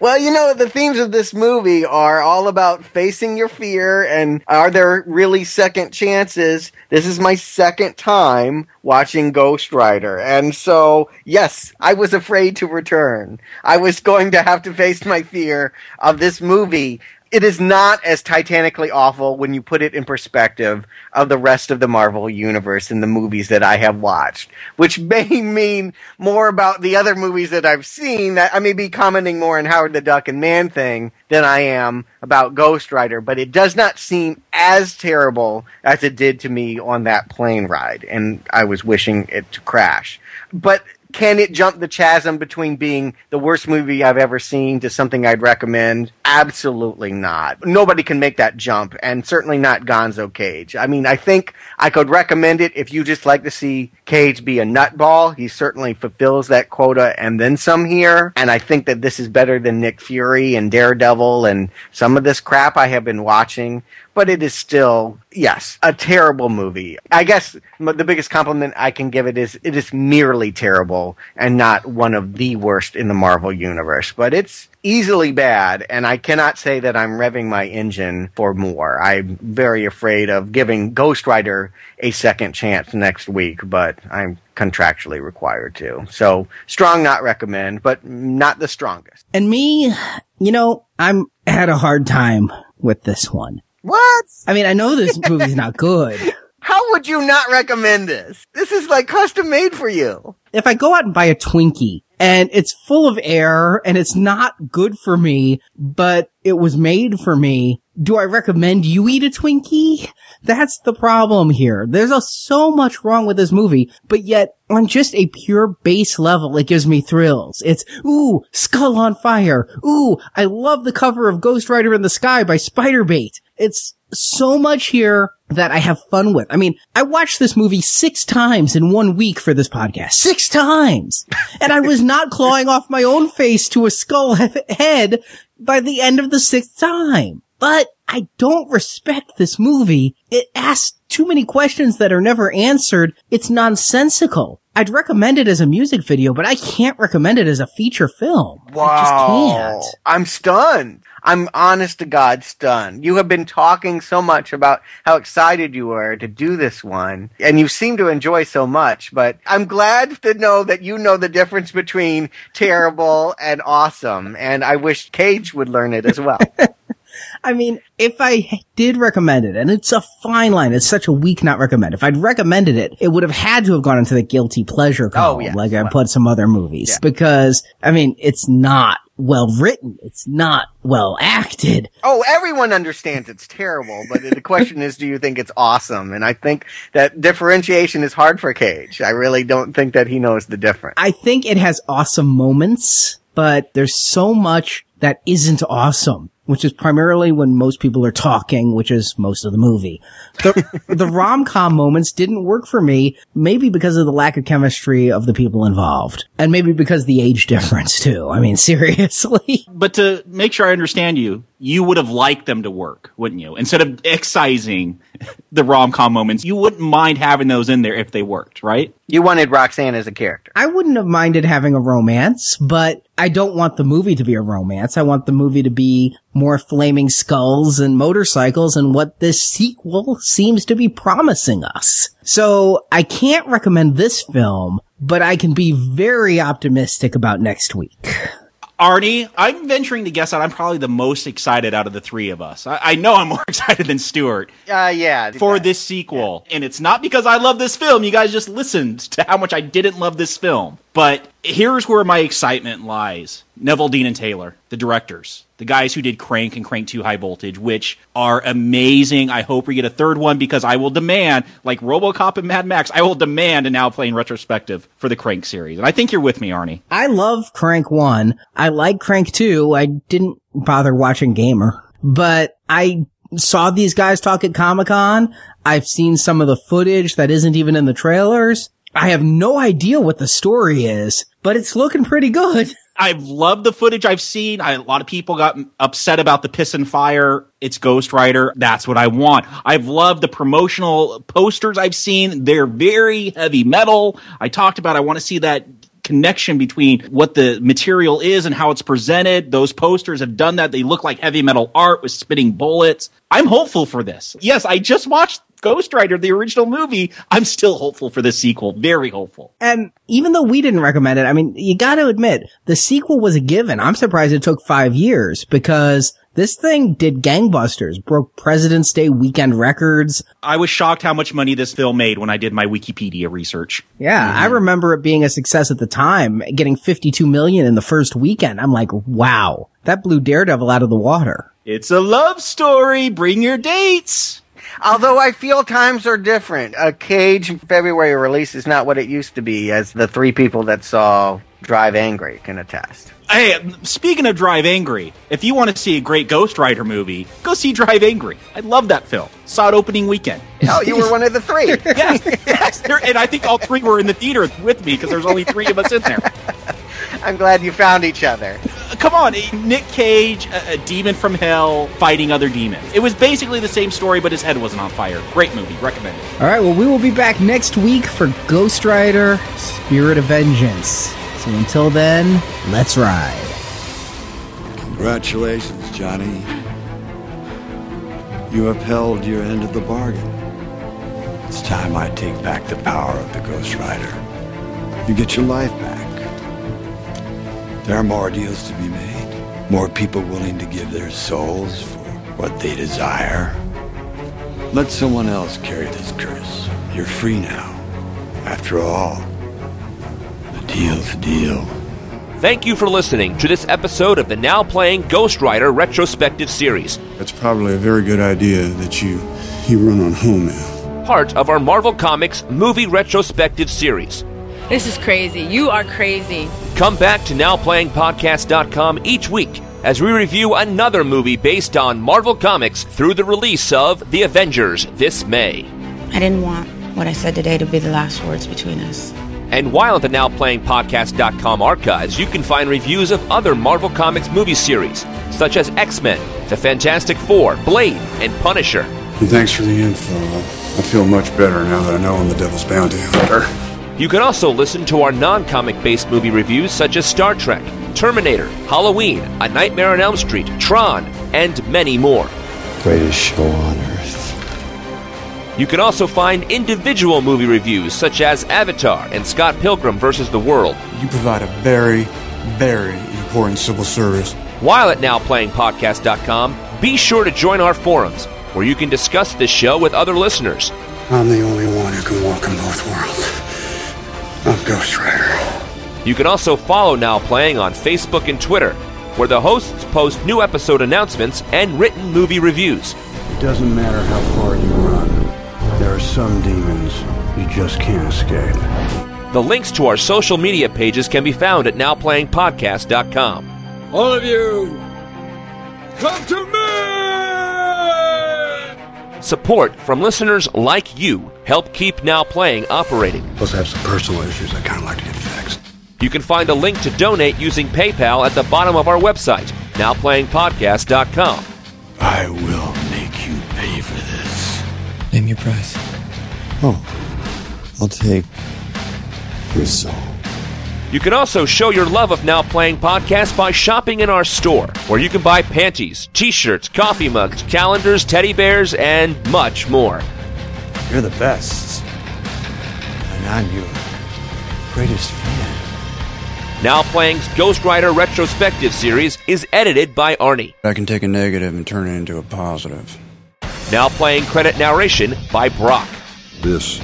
Well, the themes of this movie are all about facing your fear and are there really second chances? This is my second time watching Ghost Rider. And so, yes, I was afraid to return. I was going to have to face my fear of this movie it is not as titanically awful when you put it in perspective of the rest of the Marvel universe and the movies that I have watched, which may mean more about the other movies that I've seen. I may be commenting more on Howard the Duck and Man-Thing than I am about Ghost Rider, but it does not seem as terrible as it did to me on that plane ride, and I was wishing it to crash. But can it jump the chasm between being the worst movie I've ever seen to something I'd recommend? Absolutely not. Nobody can make that jump, and certainly not Gonzo Cage. I mean, I think I could recommend it if you just like to see Cage be a nutball. He certainly fulfills that quota and then some here, and I think that this is better than Nick Fury and Daredevil and some of this crap I have been watching. But it is still, yes, a terrible movie. I guess the biggest compliment I can give it is merely terrible and not one of the worst in the Marvel Universe. But it's easily bad, and I cannot say that I'm revving my engine for more. I'm very afraid of giving Ghost Rider a second chance next week, but I'm contractually required to. So strong not recommend, but not the strongest. And me, you know, I had a hard time with this one. What? I mean, I know this movie's not good. How would you not recommend this? This is like custom made for you. If I go out and buy a Twinkie and it's full of air and it's not good for me, but it was made for me, do I recommend you eat a Twinkie? That's the problem here. There's so much wrong with this movie, but yet on just a pure base level, it gives me thrills. It's, ooh, skull on fire. Ooh, I love the cover of Ghost Rider in the Sky by Spiderbait. It's so much here that I have fun with. I mean, I watched this movie 6 times in 1 week for this podcast. 6 times! And I was not clawing off my own face to a skull head by the end of the 6th time. But I don't respect this movie. It asks too many questions that are never answered. It's nonsensical. I'd recommend it as a music video, but I can't recommend it as a feature film. Wow. I just can't. I'm stunned. I'm honest to God stunned. You have been talking so much about how excited you were to do this one, and you seem to enjoy so much, but I'm glad to know that you know the difference between terrible and awesome, and I wish Cage would learn it as well. I mean, if I did recommend it, and it's a fine line, it's such a weak not recommend. If I'd recommended it, it would have had to have gone into the guilty pleasure column, like I put some other movies, because, I mean, it's not well written. It's not well acted. Oh, everyone understands it's terrible, but the question is, do you think it's awesome? And I think that differentiation is hard for Cage. I really don't think that he knows the difference. I think it has awesome moments, but there's so much that isn't awesome, which is primarily when most people are talking, which is most of the movie. The rom-com moments didn't work for me, maybe because of the lack of chemistry of the people involved. And maybe because of the age difference, too. I mean, seriously. But to make sure I understand you, you would have liked them to work, wouldn't you? Instead of excising the rom-com moments, you wouldn't mind having those in there if they worked, right? You wanted Roxanne as a character. I wouldn't have minded having a romance, but I don't want the movie to be a romance. I want the movie to be more flaming skulls and motorcycles and what this sequel seems to be promising us. So I can't recommend this film, but I can be very optimistic about next week. Arnie, I'm venturing to guess that I'm probably the most excited out of the three of us. I know I'm more excited than Stuart for this sequel. Yeah. And it's not because I love this film. You guys just listened to how much I didn't love this film. But here's where my excitement lies. Neveldine and Taylor, the directors, the guys who did Crank and Crank 2 High Voltage, which are amazing. I hope we get a third one because I will demand, like RoboCop and Mad Max, I will demand a Now Playing retrospective for the Crank series. And I think you're with me, Arnie. I love Crank 1. I like Crank 2. I didn't bother watching Gamer, but I saw these guys talk at Comic-Con. I've seen some of the footage that isn't even in the trailers. I have no idea what the story is, but it's looking pretty good. I've loved the footage I've seen. A lot of people got upset about the piss and fire. It's Ghost Rider. That's what I want. I've loved the promotional posters I've seen. They're very heavy metal. I talked about I want to see that connection between what the material is and how it's presented. Those posters have done that. They look like heavy metal art with spitting bullets. I'm hopeful for this. Yes, I just watched Ghost Rider, the original movie. I'm still hopeful for the sequel. Very hopeful. And even though we didn't recommend it, I mean, you got to admit, the sequel was a given. I'm surprised it took 5 years because This thing did gangbusters, broke President's Day weekend records. I was shocked how much money this film made when I did my Wikipedia research. Yeah, I remember it being a success at the time, getting $52 million in the first weekend. I'm like, wow, that blew Daredevil out of the water. It's a love story. Bring your dates. Although I feel times are different. A Cage February release is not what it used to be, as the three people that saw Drive Angry can attest. Hey, speaking of Drive Angry, if you want to see a great Ghost Rider movie, go see Drive Angry. I love that film. Saw it opening weekend. Oh, you were one of the three. Yes. And I think all three were in the theater with me because there's only three of us in there. I'm glad you found each other. Come on, Nick Cage, a demon from hell fighting other demons. It was basically the same story, but his head wasn't on fire. Great movie. Recommend it. All right, well, we will be back next week for Ghost Rider, Spirit of Vengeance. So until then, let's ride. Congratulations, Johnny. You upheld your end of the bargain. It's time I take back the power of the Ghost Rider. You get your life back. There are more deals to be made, more people willing to give their souls for what they desire. Let someone else carry this curse. You're free now. After all, the deal's a deal. Thank you for listening to this episode of the Now Playing Ghost Rider Retrospective Series. That's probably a very good idea that you run on home now. Part of our Marvel Comics Movie Retrospective Series. This is crazy. You are crazy. Come back to NowPlayingPodcast.com each week as we review another movie based on Marvel Comics through the release of The Avengers this May. I didn't want what I said today to be the last words between us. And while at the NowPlayingPodcast.com archives, you can find reviews of other Marvel Comics movie series, such as X-Men, The Fantastic Four, Blade, and Punisher. And thanks for the info. I feel much better now that I know I'm the Devil's Bounty Hunter. You can also listen to our non-comic-based movie reviews such as Star Trek, Terminator, Halloween, A Nightmare on Elm Street, Tron, and many more. Greatest show on earth. You can also find individual movie reviews such as Avatar and Scott Pilgrim vs. the World. You provide a very, very important civil service. While at NowPlayingPodcast.com, be sure to join our forums where you can discuss this show with other listeners. I'm the only one who can walk in both worlds. I'm Ghost Rider. You can also follow Now Playing on Facebook and Twitter, where the hosts post new episode announcements and written movie reviews. It doesn't matter how far you run. There are some demons you just can't escape. The links to our social media pages can be found at NowPlayingPodcast.com. All of you, come to me! Support from listeners like you help keep Now Playing operating. Plus I have some personal issues I'd kind of like to get fixed. You can find a link to donate using PayPal at the bottom of our website, NowPlayingPodcast.com. I will make you pay for this. Name your price. Oh, I'll take your soul. You can also show your love of Now Playing Podcast by shopping in our store, where you can buy panties, t-shirts, coffee mugs, calendars, teddy bears, and much more. You're the best, and I'm your greatest fan. Now Playing's Ghost Rider Retrospective Series is edited by Arnie. I can take a negative and turn it into a positive. Now Playing credit narration by Brock. This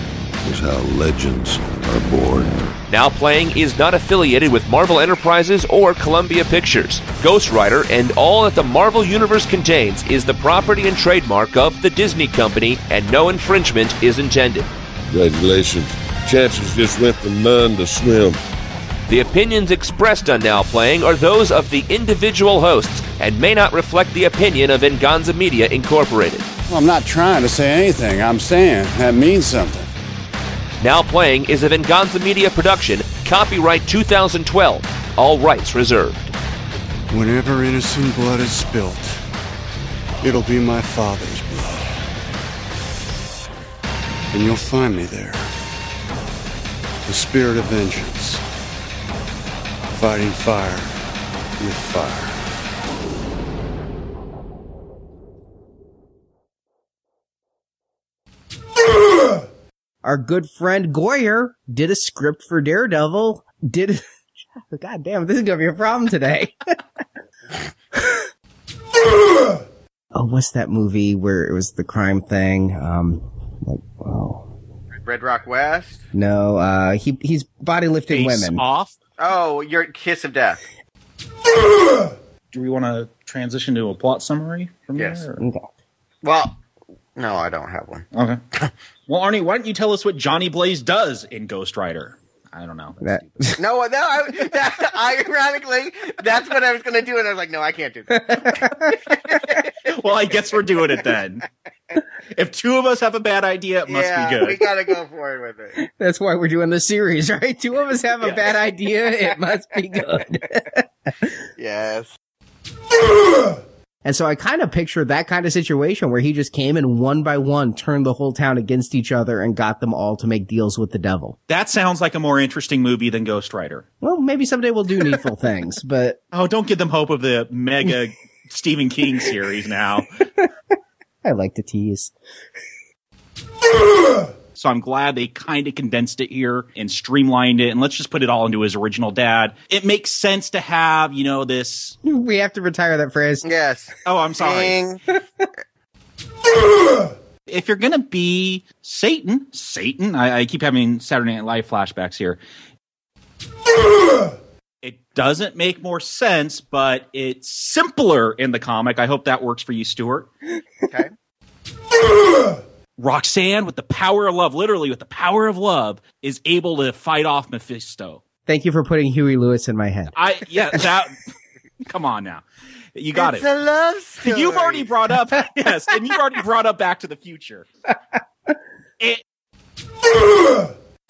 is how legends are born. Now Playing is not affiliated with Marvel Enterprises or Columbia Pictures. Ghost Rider and all that the Marvel Universe contains is the property and trademark of the Disney Company, and no infringement is intended. Congratulations. Chances just went from none to slim. The opinions expressed on Now Playing are those of the individual hosts and may not reflect the opinion of Enganza Media, Incorporated. Well, I'm not trying to say anything. I'm saying that means something. Now Playing is a Venganza Media production, copyright 2012, all rights reserved. Whenever innocent blood is spilt, it'll be my father's blood. And you'll find me there. The spirit of vengeance. Fighting fire with fire. Our good friend Goyer did a script for Daredevil. God damn, this is going to be a problem today. Oh, what's that movie where it was the crime thing? Red Rock West? No, he's body lifting women. Off? Oh, your Kiss of Death. Do we want to transition to a plot summary from there? Okay. Well, no, I don't have one. Okay. Well, Arnie, why don't you tell us what Johnny Blaze does in Ghost Rider? I don't know. Ironically, that's what I was going to do, and I was like, no, I can't do that. Well, I guess we're doing it then. If two of us have a bad idea, it must be good. We got to go forward with it. That's why we're doing the series, right? Two of us have a bad idea, it must be good. Yes. And so I kind of picture that kind of situation where he just came and one by one turned the whole town against each other and got them all to make deals with the devil. That sounds like a more interesting movie than Ghost Rider. Well, maybe someday we'll do Needful Things, but... Oh, don't give them hope of the mega Stephen King series now. I like to tease. So I'm glad they kind of condensed it here and streamlined it. And let's just put it all into his original dad. It makes sense to have, you know, this... We have to retire that phrase. Yes. Oh, I'm sorry. If you're going to be Satan, I keep having Saturday Night Live flashbacks here. It doesn't make more sense, but it's simpler in the comic. I hope that works for you, Stuart. Okay. Roxanne, with the power of love, literally with the power of love, is able to fight off Mephisto. Thank you for putting Huey Lewis in my head. That. Come on now. You got it. It's a love story. You've already brought up, yes, and you've already brought up Back to the Future. That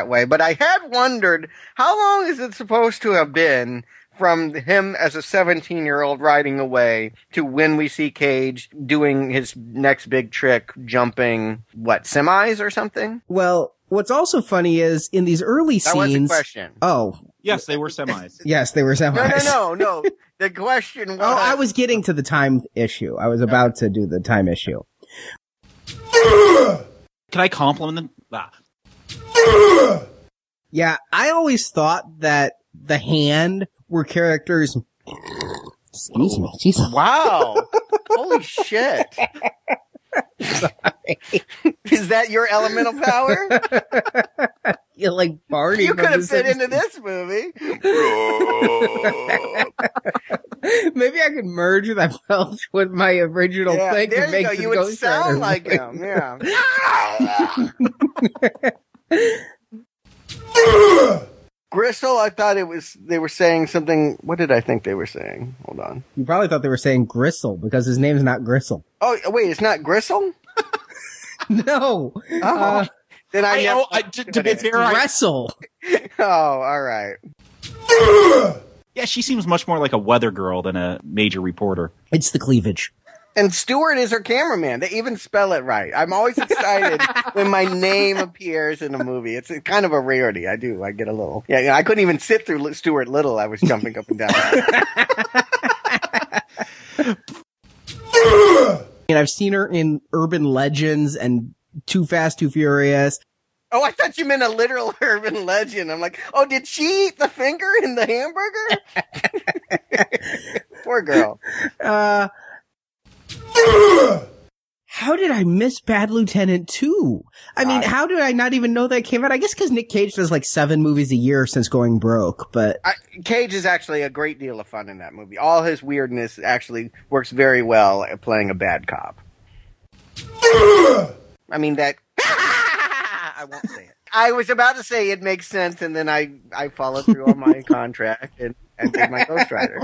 way, but I had wondered, how long is it supposed to have been from him as a 17-year-old riding away to when we see Cage doing his next big trick, jumping, semis or something? Well, what's also funny is in these early scenes... That was the question. Oh. Yes, they were semis. Yes, they were semis. No. The question was... Oh, I was getting to the time issue. I was about to do the time issue. Can I compliment them? Ah. Yeah, I always thought that the hand... were characters... Excuse me, Jesus. Wow. Holy shit. Sorry. Is that your elemental power? You're like Barney. You could have fit into this movie. Maybe I could merge that Welsh with my original thing to make it go. You would sound like him, yeah. Gressil, I thought they were saying something. What did I think they were saying? Hold on. You probably thought they were saying Gressil because his name's not Gressil. Oh, wait, it's not Gressil? No. Oh. Then to be fair, Gressil. Oh, all right. Yeah, she seems much more like a weather girl than a major reporter. It's the cleavage. And Stewart is her cameraman. They even spell it right. I'm always excited when my name appears in a movie. It's kind of a rarity. I do. I get a little. Yeah, I couldn't even sit through Stuart Little. I was jumping up and down. And I've seen her in Urban Legends and Too Fast, Too Furious. Oh, I thought you meant a literal urban legend. I'm like, oh, did she eat the finger in the hamburger? Poor girl. How did I miss Bad Lieutenant 2? I mean, how did I not even know that came out? I guess because Nick Cage does like 7 movies a year since going broke, but... Cage is actually a great deal of fun in that movie. All his weirdness actually works very well at playing a bad cop. I mean, that... I won't say it. I was about to say it makes sense, and then I followed through on my contract and did my Ghost Rider.